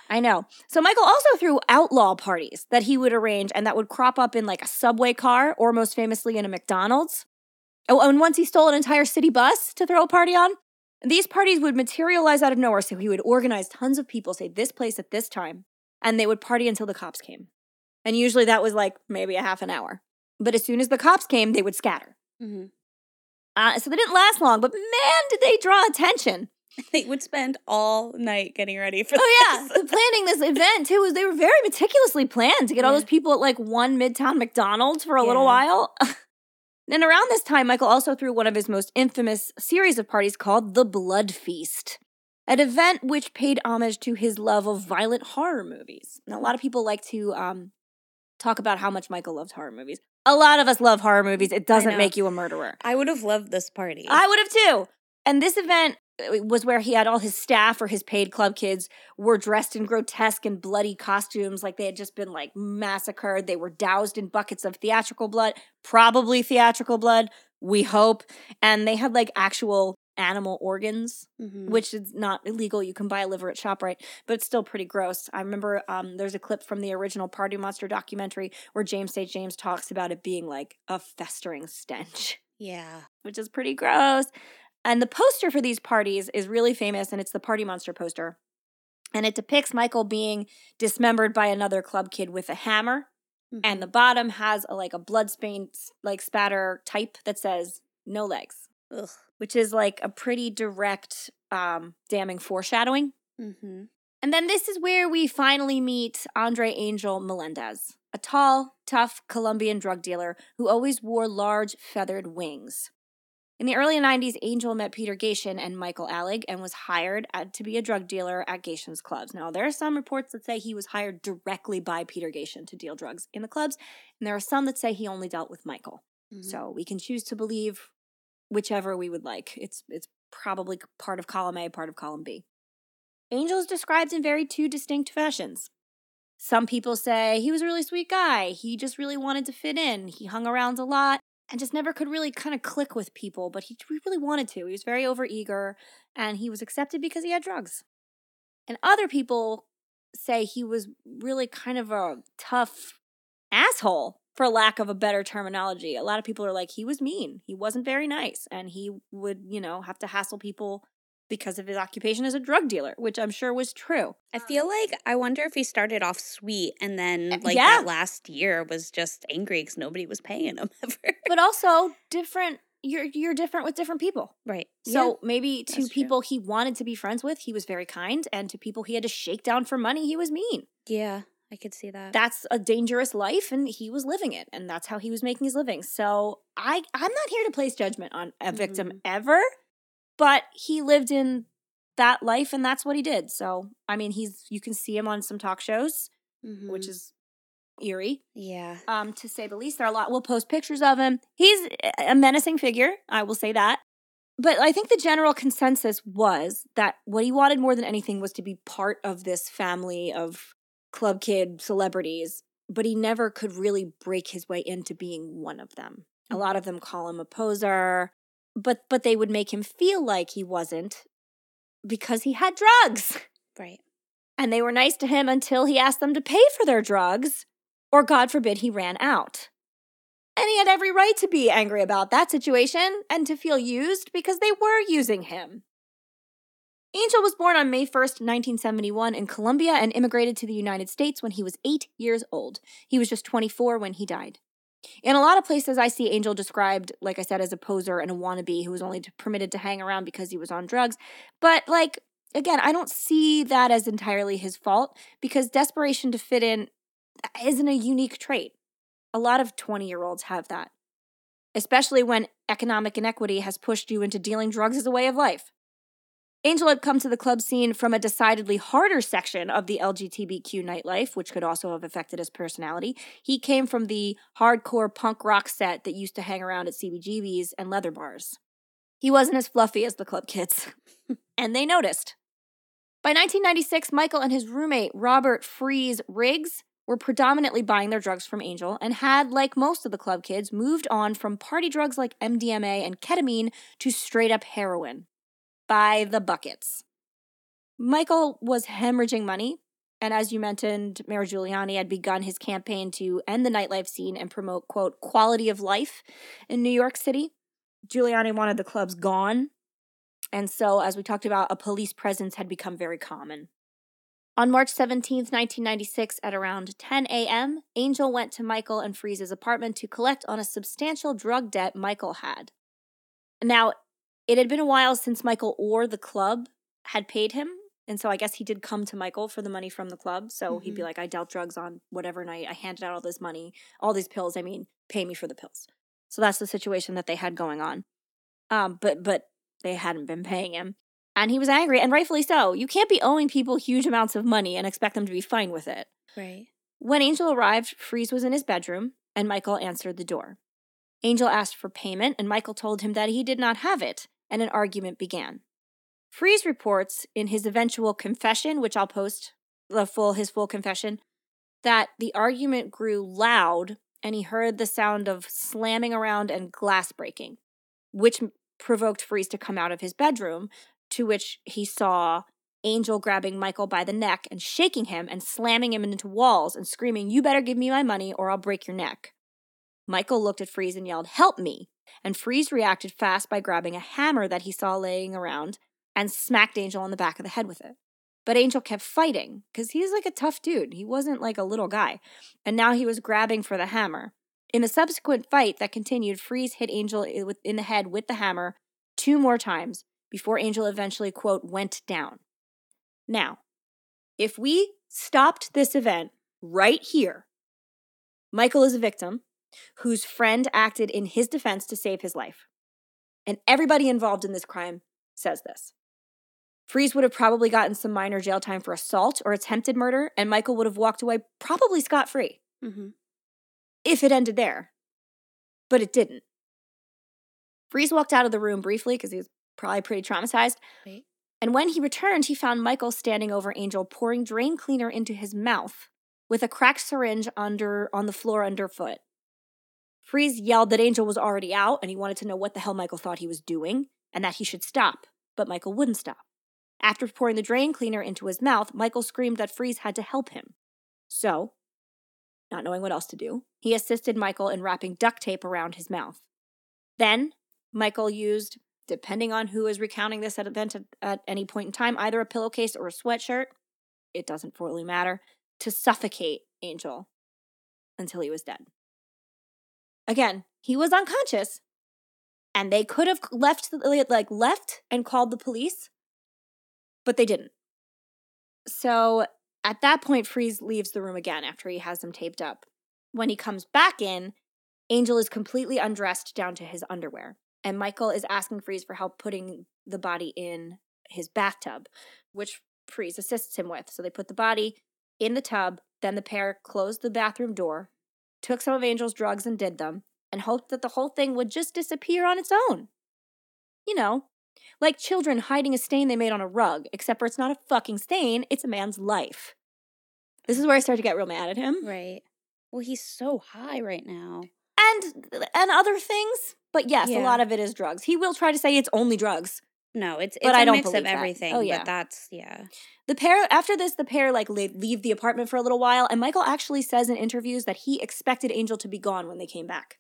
I know. So Michael also threw outlaw parties that he would arrange, and that would crop up in like a subway car or most famously in a McDonald's. Oh, and once he stole an entire city bus to throw a party on. These parties would materialize out of nowhere. So he would organize tons of people, say this place at this time, and they would party until the cops came. And usually that was like maybe a half an hour. But as soon as the cops came, they would scatter. Mm-hmm. Uh, so they didn't last long, but man, did they draw attention. They would spend all night getting ready for this. Oh, yeah. Planning this event, too, was they were very meticulously planned to get yeah. all those people at, like, one Midtown McDonald's for a yeah. little while. And around this time, Michael also threw one of his most infamous series of parties called the Blood Feast, an event which paid homage to his love of violent horror movies. Now, a lot of people like to um, talk about how much Michael loved horror movies. A lot of us love horror movies. It doesn't make you a murderer. I would have loved this party. I would have, too. And this event was where he had all his staff or his paid club kids were dressed in grotesque and bloody costumes like they had just been, like, massacred. They were doused in buckets of theatrical blood, probably theatrical blood, we hope. And they had, like, actual animal organs, mm-hmm. which is not illegal. You can buy a liver at ShopRite, but it's still pretty gross. I remember um, there's a clip from the original Party Monster documentary where James Saint James talks about it being, like, a festering stench. Yeah. Which is pretty gross. And the poster for these parties is really famous, and it's the Party Monster poster. And it depicts Michael being dismembered by another club kid with a hammer. Mm-hmm. And the bottom has a, like a blood stain, like spatter type that says no legs. Ugh. Which is like a pretty direct um, damning foreshadowing. Mm-hmm. And then this is where we finally meet Andre Angel Melendez, a tall, tough Colombian drug dealer who always wore large feathered wings. In the early nineties, Angel met Peter Gatien and Michael Alig and was hired at, to be a drug dealer at Gatien's clubs. Now, there are some reports that say he was hired directly by Peter Gatien to deal drugs in the clubs, and there are some that say he only dealt with Michael. Mm-hmm. So we can choose to believe whichever we would like. It's it's probably part of column A, part of column B. Angel is described in very two distinct fashions. Some people say he was a really sweet guy. He just really wanted to fit in. He hung around a lot. And just never could really kind of click with people, but he really wanted to. He was very overeager, and he was accepted because he had drugs. And other people say he was really kind of a tough asshole, for lack of a better terminology. A lot of people are like, he was mean. He wasn't very nice, and he would, you know, have to hassle people because of his occupation as a drug dealer, which I'm sure was true. I feel like, I wonder if he started off sweet and then like yeah. that last year was just angry because nobody was paying him ever. But also different, you're you're different with different people. Right. So yeah. maybe to That's people true. He wanted to be friends with, he was very kind. And to people he had to shake down for money, he was mean. Yeah. I could see that. That's a dangerous life, and he was living it, and that's how he was making his living. So I, I'm not here to place judgment on a victim mm-hmm. ever. But he lived in that life, and that's what he did. So, I mean, he's you can see him on some talk shows, mm-hmm. which is eerie. Yeah. Um, to say the least. There are a lot. We'll post pictures of him. He's a menacing figure. I will say that. But I think the general consensus was that what he wanted more than anything was to be part of this family of club kid celebrities, but he never could really break his way into being one of them. Mm-hmm. A lot of them call him a poser. But but they would make him feel like he wasn't because he had drugs. Right. And they were nice to him until he asked them to pay for their drugs, or God forbid he ran out. And he had every right to be angry about that situation and to feel used because they were using him. Angel was born on May first, nineteen seventy-one in Colombia and immigrated to the United States when he was eight years old. He was just twenty-four when he died. In a lot of places, I see Angel described, like I said, as a poser and a wannabe who was only permitted to hang around because he was on drugs. But, like, again, I don't see that as entirely his fault, because desperation to fit in isn't a unique trait. A lot of twenty-year-olds have that, especially when economic inequity has pushed you into dealing drugs as a way of life. Angel had come to the club scene from a decidedly harder section of the L G B T Q nightlife, which could also have affected his personality. He came from the hardcore punk rock set that used to hang around at C B G B's and leather bars. He wasn't as fluffy as the club kids, and they noticed. By nineteen ninety-six, Michael and his roommate, Robert Freeze Riggs, were predominantly buying their drugs from Angel and had, like most of the club kids, moved on from party drugs like M D M A and ketamine to straight-up heroin. By the buckets. Michael was hemorrhaging money, and as you mentioned, Mayor Giuliani had begun his campaign to end the nightlife scene and promote, quote, quality of life in New York City. Giuliani wanted the clubs gone, and so, as we talked about, a police presence had become very common. On March seventeenth, nineteen ninety-six, at around ten a.m., Angel went to Michael and Freeze's apartment to collect on a substantial drug debt Michael had. Now, it had been a while since Michael or the club had paid him, and so I guess he did come to Michael for the money from the club, so mm-hmm. he'd be like, I dealt drugs on whatever night, I handed out all this money, all these pills, I mean, pay me for the pills. So that's the situation that they had going on. Um, but but they hadn't been paying him. And he was angry, and rightfully so. You can't be owing people huge amounts of money and expect them to be fine with it. Right. When Angel arrived, Freeze was in his bedroom, and Michael answered the door. Angel asked for payment, and Michael told him that he did not have it, and an argument began. Freeze reports in his eventual confession, which I'll post, the full his full confession, that the argument grew loud, and he heard the sound of slamming around and glass breaking, which provoked Freeze to come out of his bedroom, to which he saw Angel grabbing Michael by the neck and shaking him and slamming him into walls and screaming, "You better give me my money or I'll break your neck." Michael looked at Freeze and yelled, "Help me!" And Freeze reacted fast by grabbing a hammer that he saw laying around and smacked Angel on the back of the head with it. But Angel kept fighting because he's like a tough dude. He wasn't like a little guy. And now he was grabbing for the hammer. In a subsequent fight that continued, Freeze hit Angel in the head with the hammer two more times, before Angel eventually, quote, went down. Now, if we stopped this event right here, Michael is a victim whose friend acted in his defense to save his life. And everybody involved in this crime says this. Freeze would have probably gotten some minor jail time for assault or attempted murder, and Michael would have walked away probably scot-free mm-hmm. if it ended there. But it didn't. Freeze walked out of the room briefly because he was probably pretty traumatized. Wait. And when he returned, he found Michael standing over Angel, pouring drain cleaner into his mouth with a cracked syringe under on the floor underfoot. Freeze yelled that Angel was already out and he wanted to know what the hell Michael thought he was doing and that he should stop, but Michael wouldn't stop. After pouring the drain cleaner into his mouth, Michael screamed that Freeze had to help him. So, not knowing what else to do, he assisted Michael in wrapping duct tape around his mouth. Then, Michael used, depending on who is recounting this at event at any point in time, either a pillowcase or a sweatshirt, it doesn't fully matter, to suffocate Angel until he was dead. Again, he was unconscious, and they could have left, like left and called the police, but they didn't. So at that point, Freeze leaves the room again after he has them taped up. When he comes back in, Angel is completely undressed down to his underwear. And Michael is asking Freeze for help putting the body in his bathtub, which Freeze assists him with. So they put the body in the tub, then the pair closed the bathroom door, took some of Angel's drugs and did them, and hoped that the whole thing would just disappear on its own. You know, like children hiding a stain they made on a rug, except for it's not a fucking stain, it's a man's life. This is where I start to get real mad at him. Right. Well, he's so high right now. And and other things. But yes, yeah. A lot of it is drugs. He will try to say it's only drugs. No, it's, it's but a I don't mix of everything. That. Oh, yeah. But that's, yeah. The pair, after this, the pair, like, leave the apartment for a little while. And Michael actually says in interviews that he expected Angel to be gone when they came back.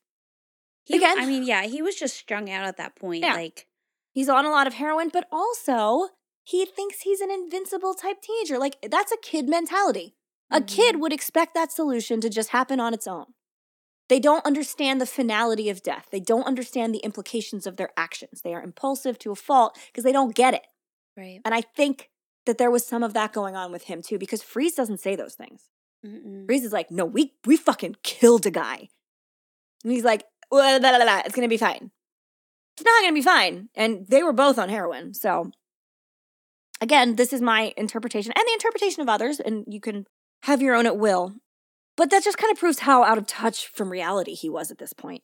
He, Again. I mean, yeah, he was just strung out at that point. Yeah. Like, he's on a lot of heroin, but also he thinks he's an invincible type teenager. Like, that's a kid mentality. Mm-hmm. A kid would expect that solution to just happen on its own. They don't understand the finality of death. They don't understand the implications of their actions. They are impulsive to a fault because they don't get it. Right. And I think that there was some of that going on with him too, because Freeze doesn't say those things. Mm-mm. Freeze is like, no, we we fucking killed a guy. And he's like, blah, blah, blah, blah, it's going to be fine. It's not going to be fine. And they were both on heroin. So again, this is my interpretation and the interpretation of others, and you can have your own at will. But that just kind of proves how out of touch from reality he was at this point.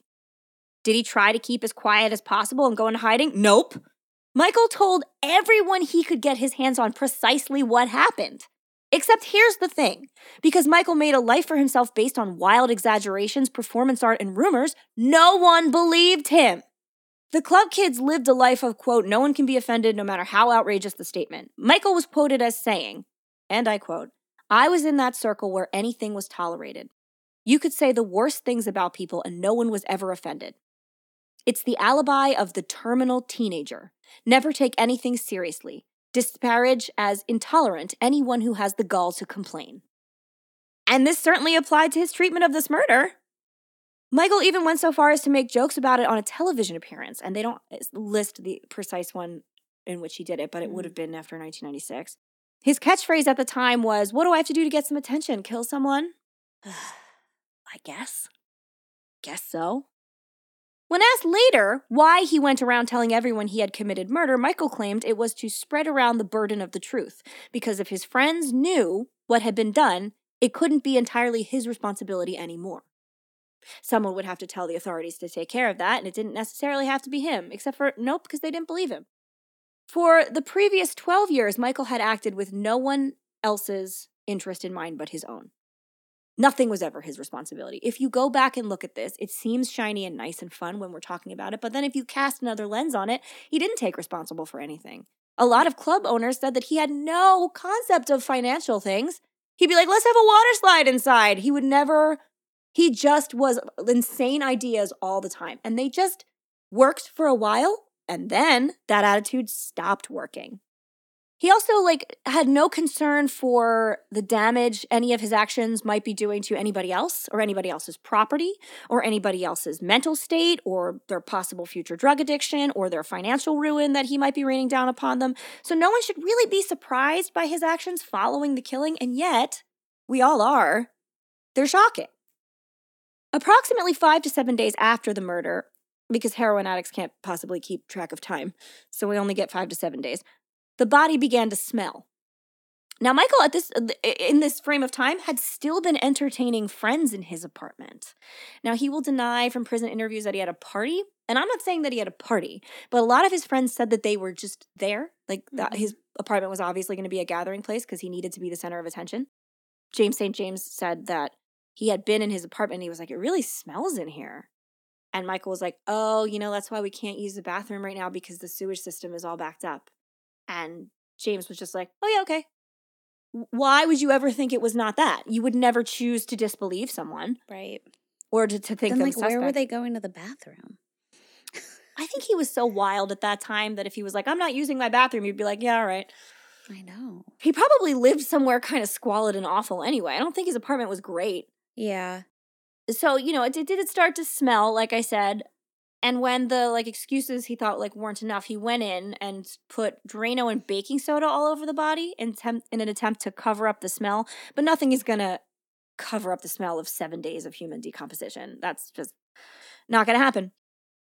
Did he try to keep as quiet as possible and go into hiding? Nope. Michael told everyone he could get his hands on precisely what happened. Except here's the thing. Because Michael made a life for himself based on wild exaggerations, performance art, and rumors, no one believed him. The club kids lived a life of, quote, no one can be offended no matter how outrageous the statement. Michael was quoted as saying, and I quote, I was in that circle where anything was tolerated. You could say the worst things about people and no one was ever offended. It's the alibi of the terminal teenager. Never take anything seriously. Disparage as intolerant anyone who has the gall to complain. And this certainly applied to his treatment of this murder. Michael even went so far as to make jokes about it on a television appearance, and they don't list the precise one in which he did it, but it would have been after nineteen ninety-six. His catchphrase at the time was, what do I have to do to get some attention? Kill someone? I guess. Guess so. When asked later why he went around telling everyone he had committed murder, Michael claimed it was to spread around the burden of the truth, because if his friends knew what had been done, it couldn't be entirely his responsibility anymore. Someone would have to tell the authorities to take care of that, and it didn't necessarily have to be him, except for, nope, because they didn't believe him. For the previous twelve years, Michael had acted with no one else's interest in mind but his own. Nothing was ever his responsibility. If you go back and look at this, it seems shiny and nice and fun when we're talking about it, but then if you cast another lens on it, he didn't take responsible for anything. A lot of club owners said that he had no concept of financial things. He'd be like, let's have a water slide inside. He would never... He just was insane ideas all the time. And they just worked for a while, and then that attitude stopped working. He also, like, had no concern for the damage any of his actions might be doing to anybody else or anybody else's property or anybody else's mental state or their possible future drug addiction or their financial ruin that he might be raining down upon them. So no one should really be surprised by his actions following the killing, and yet we all are. They're shocking. Approximately five to seven days after the murder, because heroin addicts can't possibly keep track of time, so we only get five to seven days, the body began to smell. Now, Michael, at this in this frame of time, had still been entertaining friends in his apartment. Now, he will deny from prison interviews that he had a party, and I'm not saying that he had a party, but a lot of his friends said that they were just there, like that his apartment was obviously going to be a gathering place because he needed to be the center of attention. James Saint James said that he had been in his apartment and he was like, it really smells in here. And Michael was like, oh, you know, that's why we can't use the bathroom right now because the sewage system is all backed up. And James was just like, oh, yeah, okay. Why would you ever think it was not that? You would never choose to disbelieve someone. Right. Or to, to think them suspect. Then, like, where were they going to the bathroom? I think he was so wild at that time that if he was like, I'm not using my bathroom, you'd be like, yeah, all right. I know. He probably lived somewhere kind of squalid and awful anyway. I don't think his apartment was great. Yeah. So, you know, it did it start to smell, like I said. And when the, like, excuses he thought, like, weren't enough, he went in and put Drano and baking soda all over the body in, tem- in an attempt to cover up the smell. But nothing is going to cover up the smell of seven days of human decomposition. That's just not going to happen.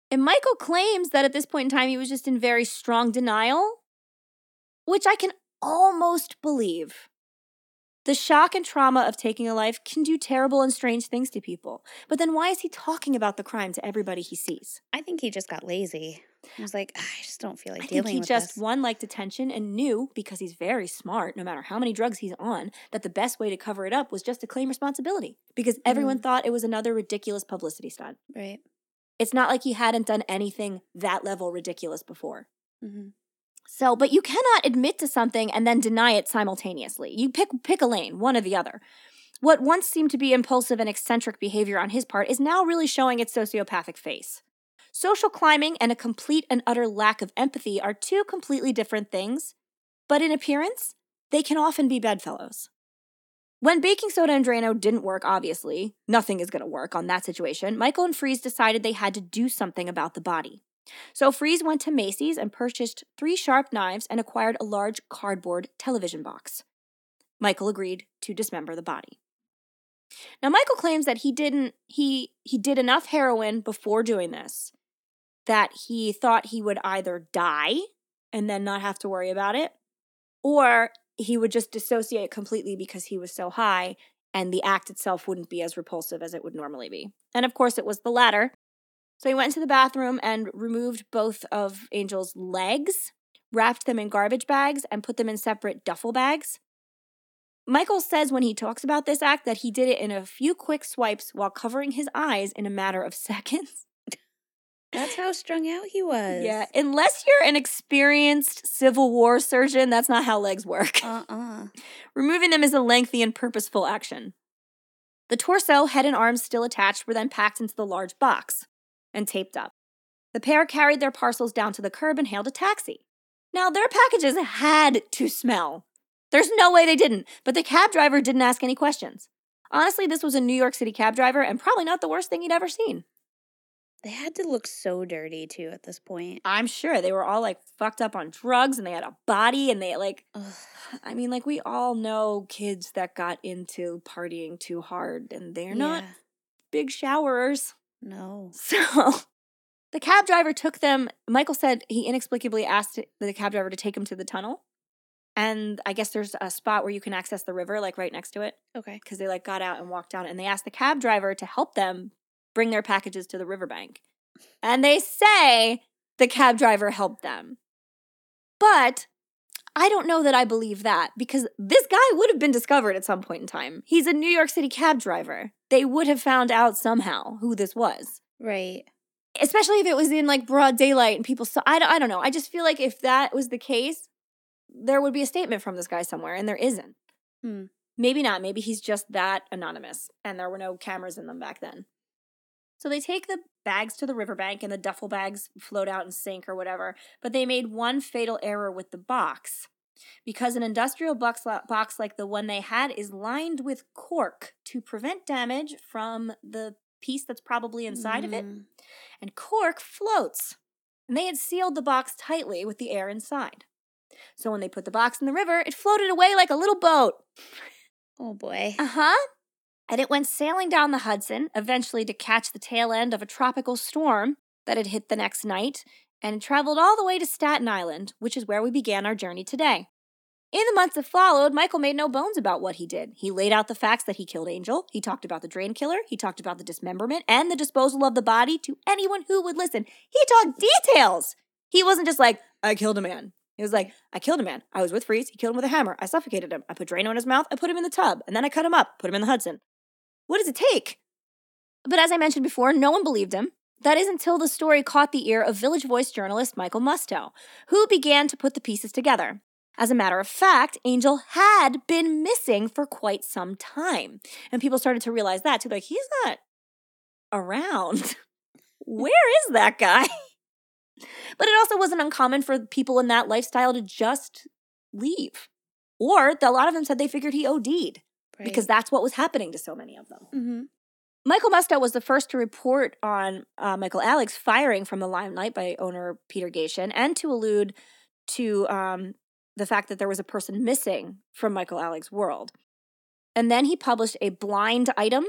And Michael claims that at this point in time, he was just in very strong denial, which I can almost believe. The shock and trauma of taking a life can do terrible and strange things to people. But then why is he talking about the crime to everybody he sees? I think he just got lazy. He was like, I just don't feel like I dealing with this. I think he just, one, liked attention and knew, because he's very smart, no matter how many drugs he's on, that the best way to cover it up was just to claim responsibility. Because everyone mm. thought it was another ridiculous publicity stunt. Right. It's not like he hadn't done anything that level ridiculous before. Mm-hmm. So, but you cannot admit to something and then deny it simultaneously. You pick pick a lane, one or the other. What once seemed to be impulsive and eccentric behavior on his part is now really showing its sociopathic face. Social climbing and a complete and utter lack of empathy are two completely different things, but in appearance, they can often be bedfellows. When baking soda and Drano didn't work, obviously, nothing is going to work on that situation, Michael and Freeze decided they had to do something about the body. So Freeze went to Macy's and purchased three sharp knives and acquired a large cardboard television box. Michael agreed to dismember the body. Now, Michael claims that he didn't he he did enough heroin before doing this that he thought he would either die and then not have to worry about it, or he would just dissociate completely because he was so high and the act itself wouldn't be as repulsive as it would normally be. And of course, it was the latter. So he went into the bathroom and removed both of Angel's legs, wrapped them in garbage bags, and put them in separate duffel bags. Michael says when he talks about this act that he did it in a few quick swipes while covering his eyes in a matter of seconds. That's how strung out he was. Yeah, unless you're an experienced Civil War surgeon, that's not how legs work. Uh-uh. Removing them is a lengthy and purposeful action. The torso, head, and arms still attached were then packed into the large box and taped up. The pair carried their parcels down to the curb and hailed a taxi. Now, their packages had to smell. There's no way they didn't, but the cab driver didn't ask any questions. Honestly, this was a New York City cab driver and probably not the worst thing he'd ever seen. They had to look so dirty, too, at this point. I'm sure. They were all, like, fucked up on drugs, and they had a body, and they, like... Ugh. I mean, like, we all know kids that got into partying too hard, and they're yeah. not big showerers. No. So... The cab driver took them... Michael said he inexplicably asked the cab driver to take him to the tunnel. And I guess there's a spot where you can access the river, like right next to it. Okay. Because they like got out and walked down, and they asked the cab driver to help them bring their packages to the riverbank. And they say the cab driver helped them. But I don't know that I believe that, because this guy would have been discovered at some point in time. He's a New York City cab driver. They would have found out somehow who this was. Right. Especially if it was in like broad daylight and people saw. I don't, I don't know. I just feel like if that was the case, there would be a statement from this guy somewhere, and there isn't. Hmm. Maybe not. Maybe he's just that anonymous, and there were no cameras in them back then. So they take the bags to the riverbank, and the duffel bags float out and sink or whatever, but they made one fatal error with the box, because an industrial box, box like the one they had is lined with cork to prevent damage from the piece that's probably inside mm. of it, and cork floats, and they had sealed the box tightly with the air inside. So when they put the box in the river, it floated away like a little boat. Oh, boy. Uh-huh. And it went sailing down the Hudson, eventually to catch the tail end of a tropical storm that had hit the next night, and traveled all the way to Staten Island, which is where we began our journey today. In the months that followed, Michael made no bones about what he did. He laid out the facts that he killed Angel. He talked about the drain killer. He talked about the dismemberment and the disposal of the body to anyone who would listen. He talked details. He wasn't just like, I killed a man. He was like, I killed a man. I was with Freeze. He killed him with a hammer. I suffocated him. I put Drano in his mouth. I put him in the tub. And then I cut him up, put him in the Hudson. What does it take? But as I mentioned before, no one believed him. That is until the story caught the ear of Village Voice journalist Michael Musto, who began to put the pieces together. As a matter of fact, Angel had been missing for quite some time. And people started to realize that, too. Like, he's not around. Where is that guy? But it also wasn't uncommon for people in that lifestyle to just leave. Or a lot of them said they figured he O D'd, right, because that's what was happening to so many of them. Mm-hmm. Michael Musto was the first to report on uh, Michael Alig's firing from the Limelight by owner Peter Gatien, and to allude to um, the fact that there was a person missing from Michael Alig's world. And then he published a blind item,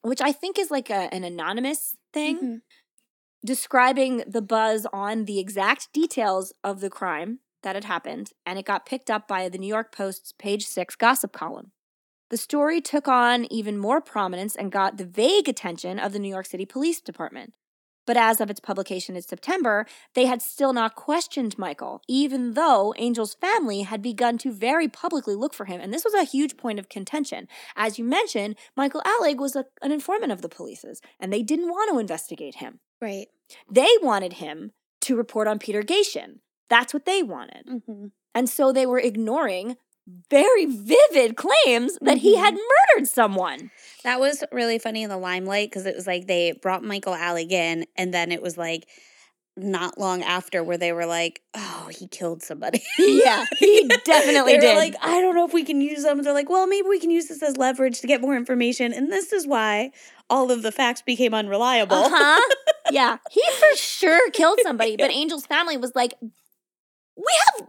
which I think is like a, an anonymous thing. Mm-hmm. Describing the buzz on the exact details of the crime that had happened, and it got picked up by the New York Post's page six gossip column. The story took on even more prominence and got the vague attention of the New York City Police Department. But as of its publication in September, they had still not questioned Michael, even though Angel's family had begun to very publicly look for him. And this was a huge point of contention. As you mentioned, Michael Alig was a, an informant of the police's, and they didn't want to investigate him. Right. They wanted him to report on Peter Gatien. That's what they wanted. Mm-hmm. And so they were ignoring very vivid claims that mm-hmm. he had murdered someone. That was really funny in the Limelight, because it was like they brought Michael Alig in, and then it was like not long after where they were like, oh, he killed somebody. Yeah, he definitely they did. They were like, I don't know if we can use them. They're like, well, maybe we can use this as leverage to get more information, and this is why all of the facts became unreliable. Uh-huh. Yeah, he for sure killed somebody. But Angel's family was like, we have,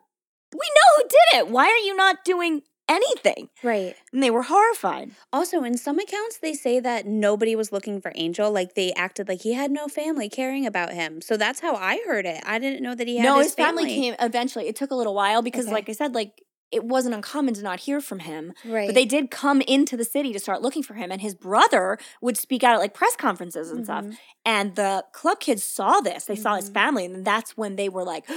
we know who did it. Why are you not doing anything? Right. And they were horrified. Also, in some accounts, they say that nobody was looking for Angel. Like, they acted like he had no family caring about him. So that's how I heard it. I didn't know that he had no, his, his family. No, his family came eventually. It took a little while because, okay. like I said, like, it wasn't uncommon to not hear from him. Right. But they did come into the city to start looking for him. And his brother would speak out at, like, press conferences and mm-hmm. stuff. And the club kids saw this. They mm-hmm. saw his family. And that's when they were like,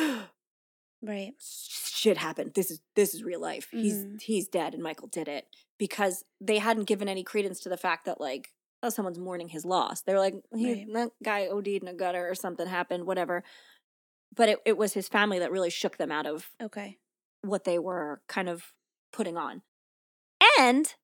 right. Shit happened. This is this is real life. Mm-hmm. He's he's dead and Michael did it. Because they hadn't given any credence to the fact that, like, oh, someone's mourning his loss. They were like, he, right. that guy OD'd in a gutter or something happened, whatever. But it, it was his family that really shook them out of okay. what they were kind of putting on. And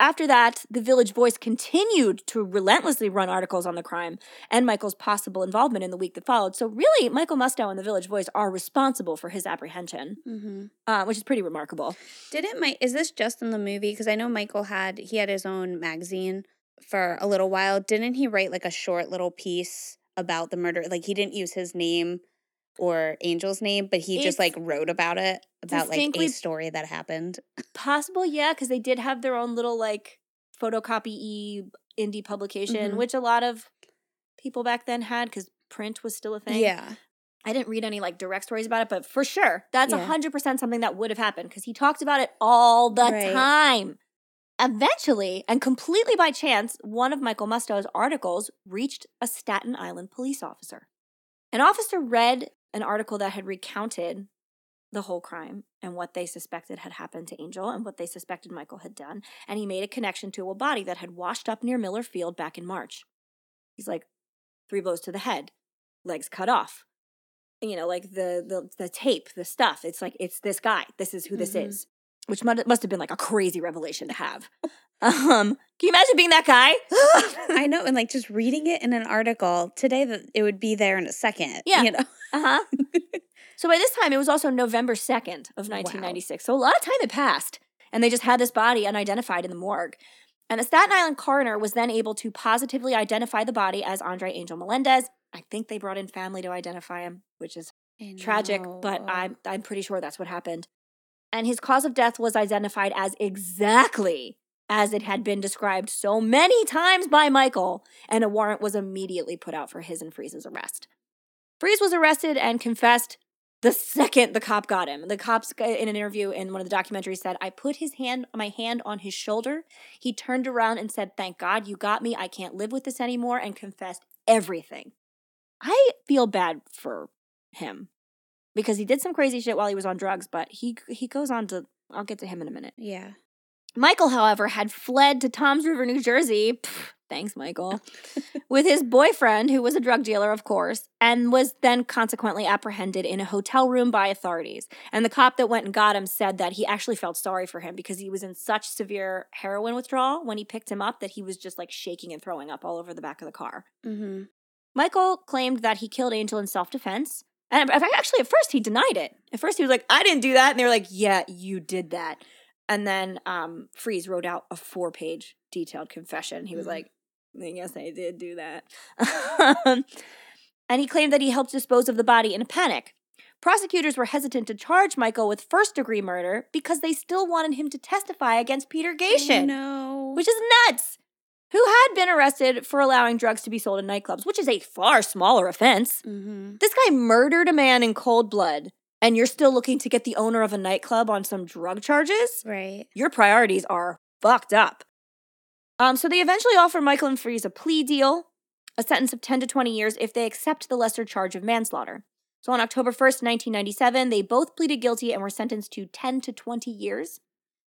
after that, the Village Voice continued to relentlessly run articles on the crime and Michael's possible involvement in the week that followed. So really, Michael Musto and the Village Voice are responsible for his apprehension, mm-hmm. uh, which is pretty remarkable. Didn't my is this just in the movie? Because I know Michael had he had his own magazine for a little while. Didn't he write like a short little piece about the murder? Like, he didn't use his name or Angel's name, but he it's just like wrote about it, about like a story that happened. Possible, yeah, because they did have their own little like photocopy-y indie publication, mm-hmm. which a lot of people back then had because print was still a thing. Yeah. I didn't read any like direct stories about it, but for sure, that's yeah. one hundred percent something that would have happened because he talked about it all the right. time. Eventually, and completely by chance, one of Michael Musto's articles reached a Staten Island police officer. An officer read an article that had recounted the whole crime and what they suspected had happened to Angel and what they suspected Michael had done. And he made a connection to a body that had washed up near Miller Field back in March. He's like, three blows to the head, legs cut off. You know, like the the, the tape, the stuff. It's like, it's this guy. This is who this mm-hmm. is. Which must have been like a crazy revelation to have. Um, can you imagine being that guy? I know, and like just reading it in an article today, that it would be there in a second. Yeah. You know? Uh-huh. So by this time, it was also November second of nineteen ninety-six. Wow. So a lot of time had passed, and they just had this body unidentified in the morgue. And a Staten Island coroner was then able to positively identify the body as Andre Angel Melendez. I think they brought in family to identify him, which is tragic, but I'm I'm pretty sure that's what happened. And his cause of death was identified as exactly as it had been described so many times by Michael, and a warrant was immediately put out for his and Freeze's arrest. Freeze was arrested and confessed the second the cop got him. The cops, in an interview in one of the documentaries, said, I put his hand, my hand on his shoulder. He turned around and said, thank God you got me. I can't live with this anymore, and confessed everything. I feel bad for him. Because he did some crazy shit while he was on drugs, but he he goes on to – I'll get to him in a minute. Yeah. Michael, however, had fled to Toms River, New Jersey. Pfft, thanks, Michael. With his boyfriend, who was a drug dealer, of course, and was then consequently apprehended in a hotel room by authorities. And the cop that went and got him said that he actually felt sorry for him because he was in such severe heroin withdrawal when he picked him up that he was just like shaking and throwing up all over the back of the car. Mm-hmm. Michael claimed that he killed Angel in self-defense. And actually, at first, he denied it. At first, he was like, I didn't do that. And they were like, yeah, you did that. And then um, Freeze wrote out a four-page detailed confession. He was like, I guess I did do that. And he claimed that he helped dispose of the body in a panic. Prosecutors were hesitant to charge Michael with first-degree murder because they still wanted him to testify against Peter Gatien. No. Which is nuts. Who had been arrested for allowing drugs to be sold in nightclubs, which is a far smaller offense. Mm-hmm. This guy murdered a man in cold blood, and you're still looking to get the owner of a nightclub on some drug charges? Right. Your priorities are fucked up. Um, so they eventually offer Michael and Freeze a plea deal, a sentence of ten to twenty years if they accept the lesser charge of manslaughter. So on October first, nineteen ninety-seven, they both pleaded guilty and were sentenced to ten to twenty years.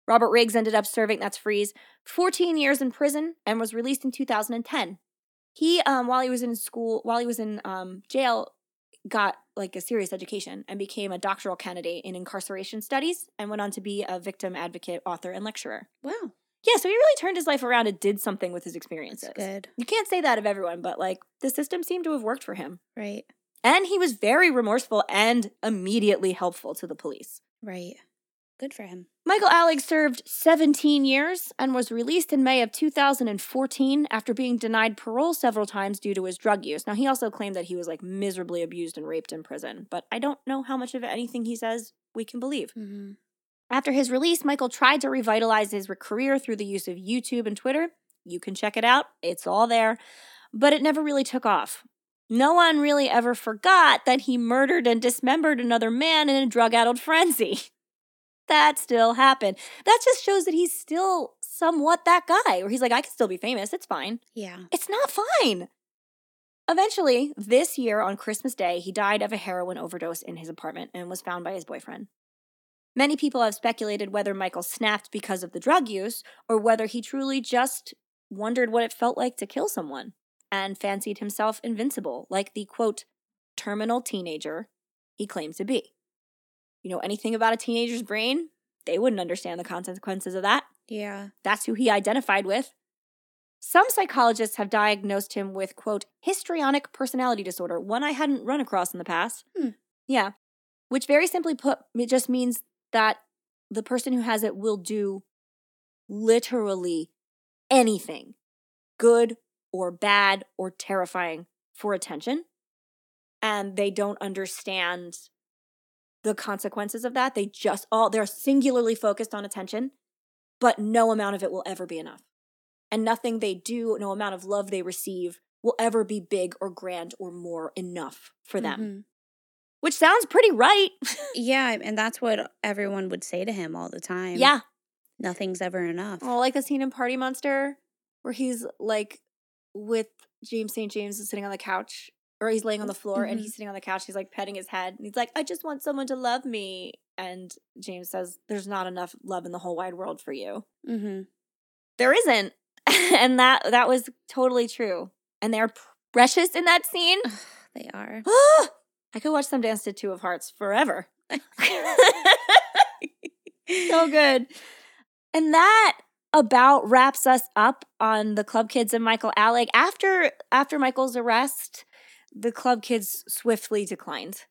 Robert Riggs ended up serving, that's Freeze, fourteen years in prison and was released in two thousand ten. He, um, while he was in school, while he was in um, jail, got like a serious education and became a doctoral candidate in incarceration studies and went on to be a victim advocate, author, and lecturer. Wow. Yeah, so he really turned his life around and did something with his experiences. That's good. You can't say that of everyone, but like the system seemed to have worked for him. Right. And he was very remorseful and immediately helpful to the police. Right. Good for him. Michael Alig served seventeen years and was released in May of two thousand fourteen after being denied parole several times due to his drug use. Now, he also claimed that he was, like, miserably abused and raped in prison, but I don't know how much of anything he says we can believe. Mm-hmm. After his release, Michael tried to revitalize his career through the use of YouTube and Twitter. You can check it out. It's all there. But it never really took off. No one really ever forgot that he murdered and dismembered another man in a drug-addled frenzy. That still happened. That just shows that he's still somewhat that guy, where he's like, I can still be famous. It's fine. Yeah. It's not fine. Eventually, this year on Christmas Day, he died of a heroin overdose in his apartment and was found by his boyfriend. Many people have speculated whether Michael snapped because of the drug use or whether he truly just wondered what it felt like to kill someone and fancied himself invincible, like the, quote, terminal teenager he claimed to be. You know anything about a teenager's brain? They wouldn't understand the consequences of that. Yeah. That's who he identified with. Some psychologists have diagnosed him with, quote, histrionic personality disorder, one I hadn't run across in the past. Hmm. Yeah. Which very simply put, it just means that the person who has it will do literally anything, good or bad or terrifying, for attention. And they don't understand the consequences of that. They just all, they're singularly focused on attention, but no amount of it will ever be enough. And nothing they do, no amount of love they receive will ever be big or grand or more enough for them. Mm-hmm. Which sounds pretty right. Yeah, and that's what everyone would say to him all the time. Yeah. Nothing's ever enough. Oh, like the scene in Party Monster where he's like with James Saint James is sitting on the couch. Or he's laying on the floor, mm-hmm. and he's sitting on the couch. He's, like, petting his head. And he's like, I just want someone to love me. And James says, there's not enough love in the whole wide world for you. Mm-hmm. There isn't. And that that was totally true. And they're precious in that scene. Ugh, they are. I could watch them dance to Two of Hearts forever. So good. And that about wraps us up on the Club Kids and Michael Alig. After After Michael's arrest, the Club Kids swiftly declined.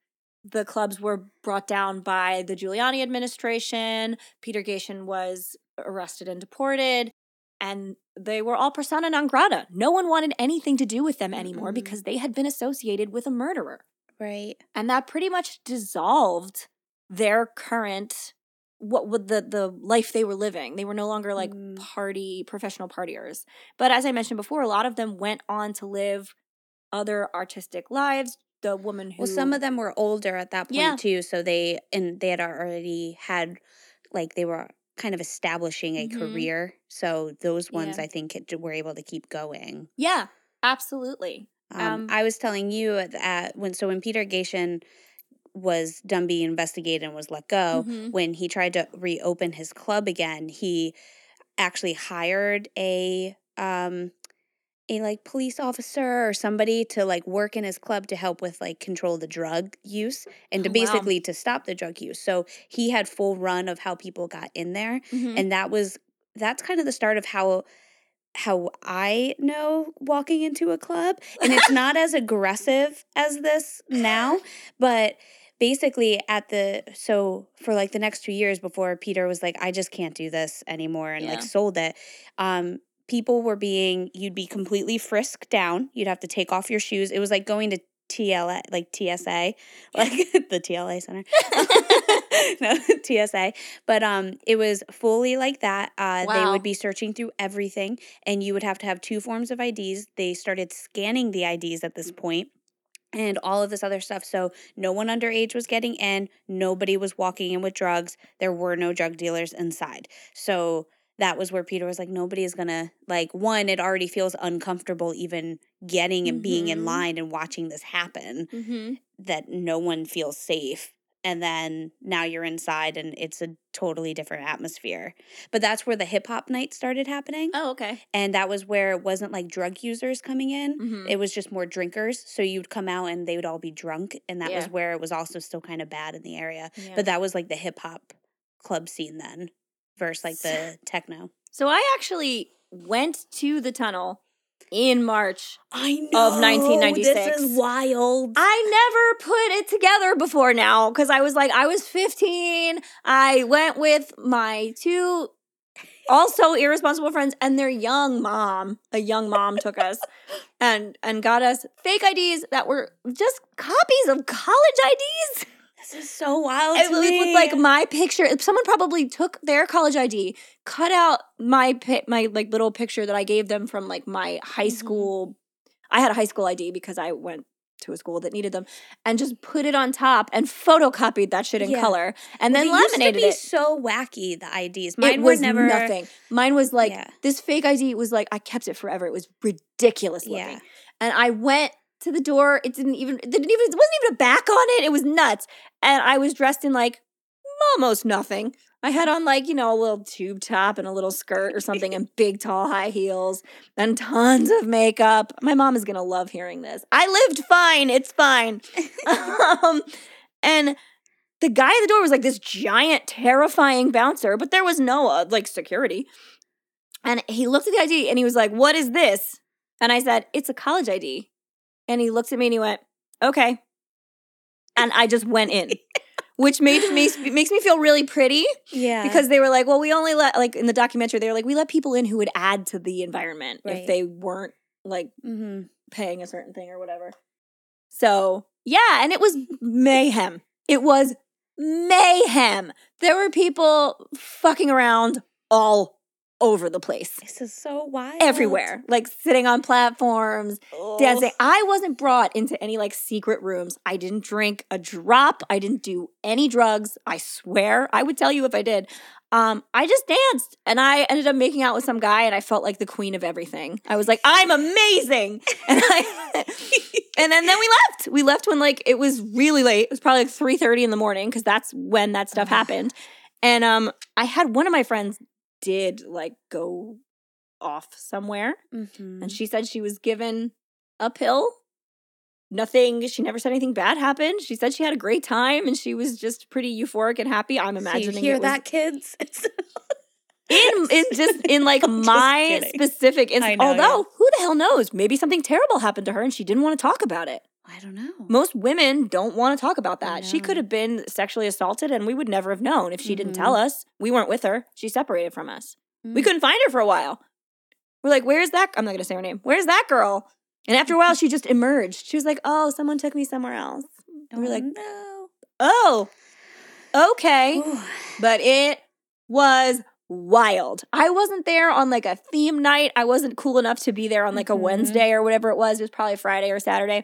The clubs were brought down by the Giuliani administration. Peter Gatien was arrested and deported. And they were all persona non grata. No one wanted anything to do with them anymore, mm-hmm. because they had been associated with a murderer. Right. And that pretty much dissolved their current, what would the, the life they were living. They were no longer like mm. party, professional partiers. But as I mentioned before, a lot of them went on to live other artistic lives. The woman who well some of them were older at that point, yeah. too, so they and they had already had, like, they were kind of establishing a mm-hmm. career, so those ones, yeah. I think it, were able to keep going. Yeah, absolutely. um, um I was telling you that when so when Peter Gatien was done being investigated and was let go, mm-hmm. when he tried to reopen his club again, he actually hired a um a, like, police officer or somebody to, like, work in his club to help with, like, control the drug use and to oh, basically wow. to stop the drug use. So he had full run of how people got in there. Mm-hmm. And that was – that's kind of the start of how – how I know walking into a club. And it's not as aggressive as this now, but – basically at the so for like the next two years before Peter was like, I just can't do this anymore, and yeah. like sold it, um people were being, you'd be completely frisked down. You'd have to take off your shoes. It was like going to T L A, like T S A, like the T L A Center. No, T S A. But um, it was fully like that. Uh, wow. They would be searching through everything, and you would have to have two forms of I Ds. They started scanning the I Ds at this point. And all of this other stuff. So no one underage was getting in. Nobody was walking in with drugs. There were no drug dealers inside. So that was where Peter was like, nobody is going to, like, one, it already feels uncomfortable even getting and mm-hmm. being in line and watching this happen, mm-hmm. that no one feels safe. And then now you're inside and it's a totally different atmosphere. But that's where the hip-hop night started happening. Oh, okay. And that was where it wasn't like drug users coming in. Mm-hmm. It was just more drinkers. So you'd come out and they would all be drunk. And that yeah. was where it was also still kind of bad in the area. Yeah. But that was like the hip-hop club scene then versus like the techno. So I actually went to the Tunnel in March I know, of nineteen ninety-six. This is wild. I never put it together before now because I was like, I was fifteen. I went with my two also irresponsible friends and their young mom. A young mom took us and and got us fake I Ds that were just copies of college I Ds. This is so wild to me. It was like my picture. Someone probably took their college I D, cut out my my like little picture that I gave them from like my high school. Mm-hmm. I had a high school I D because I went to a school that needed them, and just put it on top and photocopied that shit in yeah. color, and then they laminated it. Used to be so wacky, the I Ds. Mine it was were never nothing. Mine was like yeah. this fake I D was like I kept it forever. It was ridiculous looking, yeah. and I went. To the door, it didn't even, it didn't even, it wasn't even a back on it. It was nuts. And I was dressed in like almost nothing. I had on like, you know, a little tube top and a little skirt or something and big, tall, high heels and tons of makeup. My mom is going to love hearing this. I lived fine. It's fine. um, and the guy at the door was like this giant, terrifying bouncer, but there was no uh, like security. And he looked at the I D and he was like, "What is this?" And I said, "It's a college I D." And he looked at me and he went, "Okay." And I just went in, which made me makes me feel really pretty. Yeah. Because they were like, well, we only let, like in the documentary, they were like, we let people in who would add to the environment right. if they weren't like mm-hmm. paying a certain thing or whatever. So, yeah. And it was mayhem. It was mayhem. There were people fucking around all over the place. This is so wild. Everywhere. Like sitting on platforms, oh. dancing. I wasn't brought into any like secret rooms. I didn't drink a drop. I didn't do any drugs. I swear. I would tell you if I did. Um, I just danced and I ended up making out with some guy and I felt like the queen of everything. I was like, I'm amazing. And I and then, then we left. We left when like it was really late. It was probably like three thirty in the morning because that's when that stuff uh-huh. happened. And um, I had one of my friends did like go off somewhere mm-hmm. and she said she was given a pill. Nothing, she never said anything bad happened. She said she had a great time and she was just pretty euphoric and happy. I'm imagining so you hear it was, that kids in, in just in like my specific instance, although yeah. who the hell knows, maybe something terrible happened to her and she didn't want to talk about it. I don't know. Most women don't want to talk about that. She could have been sexually assaulted and we would never have known if she mm-hmm. didn't tell us. We weren't with her. She separated from us. Mm-hmm. We couldn't find her for a while. We're like, where's that? I'm not going to say her name. Where's that girl? And after a while, she just emerged. She was like, oh, someone took me somewhere else. And we we're like, no. Oh, okay. Ooh. But it was wild. I wasn't there on like a theme night. I wasn't cool enough to be there on like a mm-hmm. Wednesday or whatever it was. It was probably Friday or Saturday.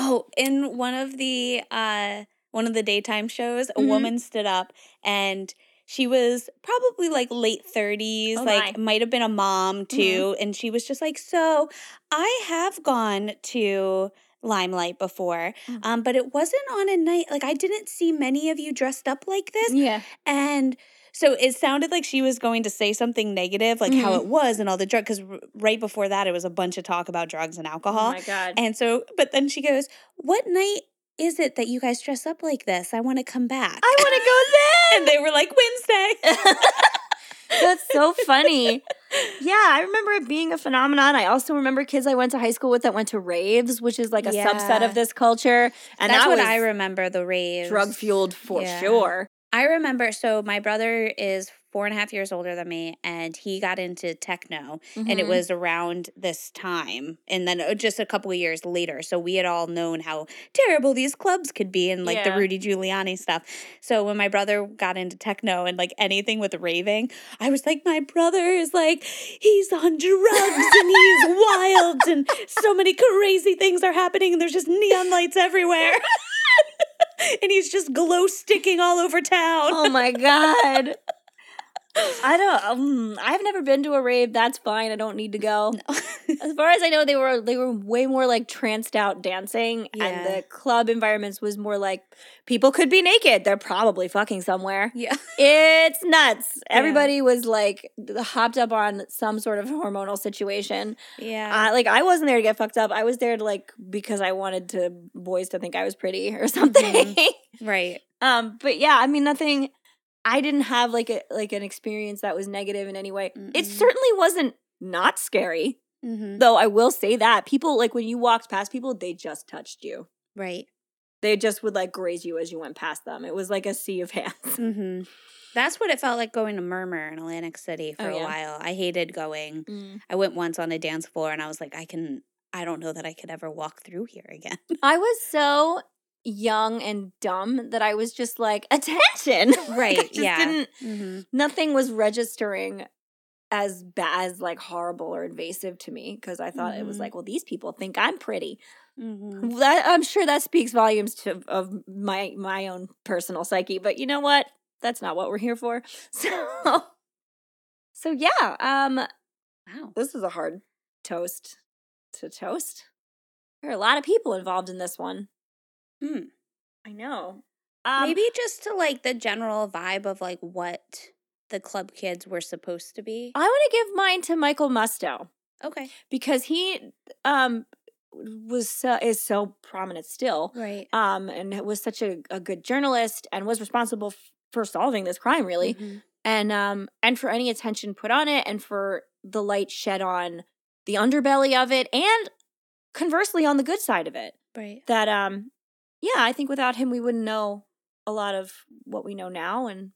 Oh, in one of the uh, one of the daytime shows, a mm-hmm. woman stood up and she was probably like late thirties, oh like my. might have been a mom too, mm-hmm. and she was just like, "So, I have gone to Limelight before, mm-hmm. um, but it wasn't on a night like I didn't see many of you dressed up like this." Yeah, and so it sounded like she was going to say something negative, like mm-hmm. how it was and all the drug. Because r- right before that, it was a bunch of talk about drugs and alcohol. Oh, my God. And so, but then she goes, "What night is it that you guys dress up like this? I want to come back. I want to go then." And they were like, "Wednesday." That's so funny. Yeah, I remember it being a phenomenon. I also remember kids I went to high school with that went to raves, which is like a yeah. subset of this culture. And that's that what I remember, the raves. Drug-fueled for yeah. sure. I remember, so my brother is four and a half years older than me, and he got into techno, mm-hmm. and it was around this time, and then just a couple of years later, so we had all known how terrible these clubs could be, and, like, yeah. the Rudy Giuliani stuff, so when my brother got into techno and, like, anything with raving, I was like, my brother is, like, he's on drugs, and he's wild, and so many crazy things are happening, and there's just neon lights everywhere. And he's just glow sticking all over town. Oh my God. I don't um, I've never been to a rave. That's fine. I don't need to go. No. As far as I know, they were they were way more like tranced out dancing yeah. and the club environments was more like people could be naked. They're probably fucking somewhere. Yeah. It's nuts. Everybody yeah. was like hopped up on some sort of hormonal situation. Yeah. Uh, like I wasn't there to get fucked up. I was there to like because I wanted to boys to think I was pretty or something. Mm-hmm. Right. um but yeah, I mean nothing I didn't have like a like an experience that was negative in any way. Mm-mm. It certainly wasn't not scary. Mm-hmm. Though I will say that people, like when you walked past people, they just touched you. Right. They just would like graze you as you went past them. It was like a sea of hands. Mm-hmm. That's what it felt like going to Murmur in Atlantic City for oh, a yeah. while. I hated going. Mm. I went once on a dance floor and I was like, I can, I don't know that I could ever walk through here again. I was so young and dumb that I was just like, attention. Right. Like, I just yeah. didn't, mm-hmm. nothing was registering as bad as like horrible or invasive to me because I thought mm-hmm. it was like, well, these people think I'm pretty. Mm-hmm. That, I'm sure that speaks volumes to of my my own personal psyche, but you know what? That's not what we're here for. So, so yeah. Um, wow, this is a hard toast to toast. There are a lot of people involved in this one. Hmm. I know. Um, Maybe just to like the general vibe of like what the club kids were supposed to be. I want to give mine to Michael Musto. Okay. Because he um was uh, is so prominent still. Right. Um, and was such a, a good journalist and was responsible f- for solving this crime, really. Mm-hmm. And um and for any attention put on it and for the light shed on the underbelly of it and conversely on the good side of it. Right. That um yeah, I think without him we wouldn't know a lot of what we know now and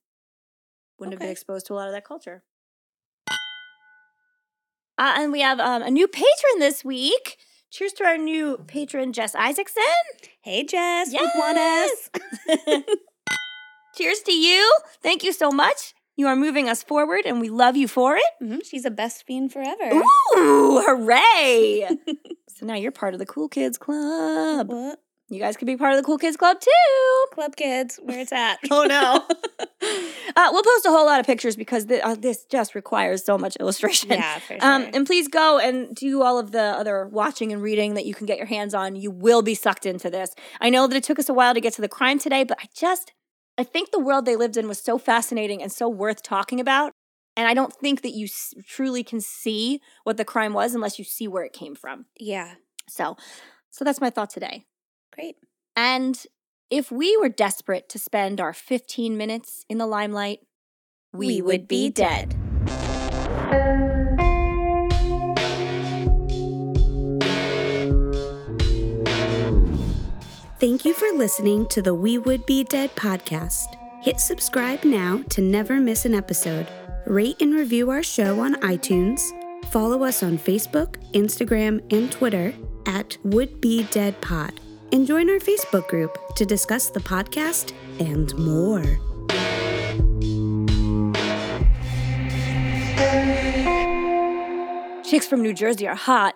wouldn't okay. have been exposed to a lot of that culture. Uh, and we have um, a new patron this week. Cheers to our new patron, Jess Isaacson. Hey, Jess. Yes. With one S. Cheers to you. Thank you so much. You are moving us forward, and we love you for it. Mm-hmm. She's a best fiend forever. Ooh, hooray. So now you're part of the Cool Kids Club. What? You guys could be part of the Cool Kids Club, too. Club Kids, where it's at. Oh, no. Uh, we'll post a whole lot of pictures because th- uh, this just requires so much illustration. Yeah, for sure. Um, and please go and do all of the other watching and reading that you can get your hands on. You will be sucked into this. I know that it took us a while to get to the crime today, but I just, I think the world they lived in was so fascinating and so worth talking about. And I don't think that you s- truly can see what the crime was unless you see where it came from. Yeah. So, so that's my thought today. Great. And if we were desperate to spend our fifteen minutes in the limelight, we, we would be dead. Thank you for listening to the We Would Be Dead podcast. Hit subscribe now to never miss an episode. Rate and review our show on iTunes. Follow us on Facebook, Instagram, and Twitter at Would Be Dead Pod. And join our Facebook group to discuss the podcast and more. Chicks from New Jersey are hot.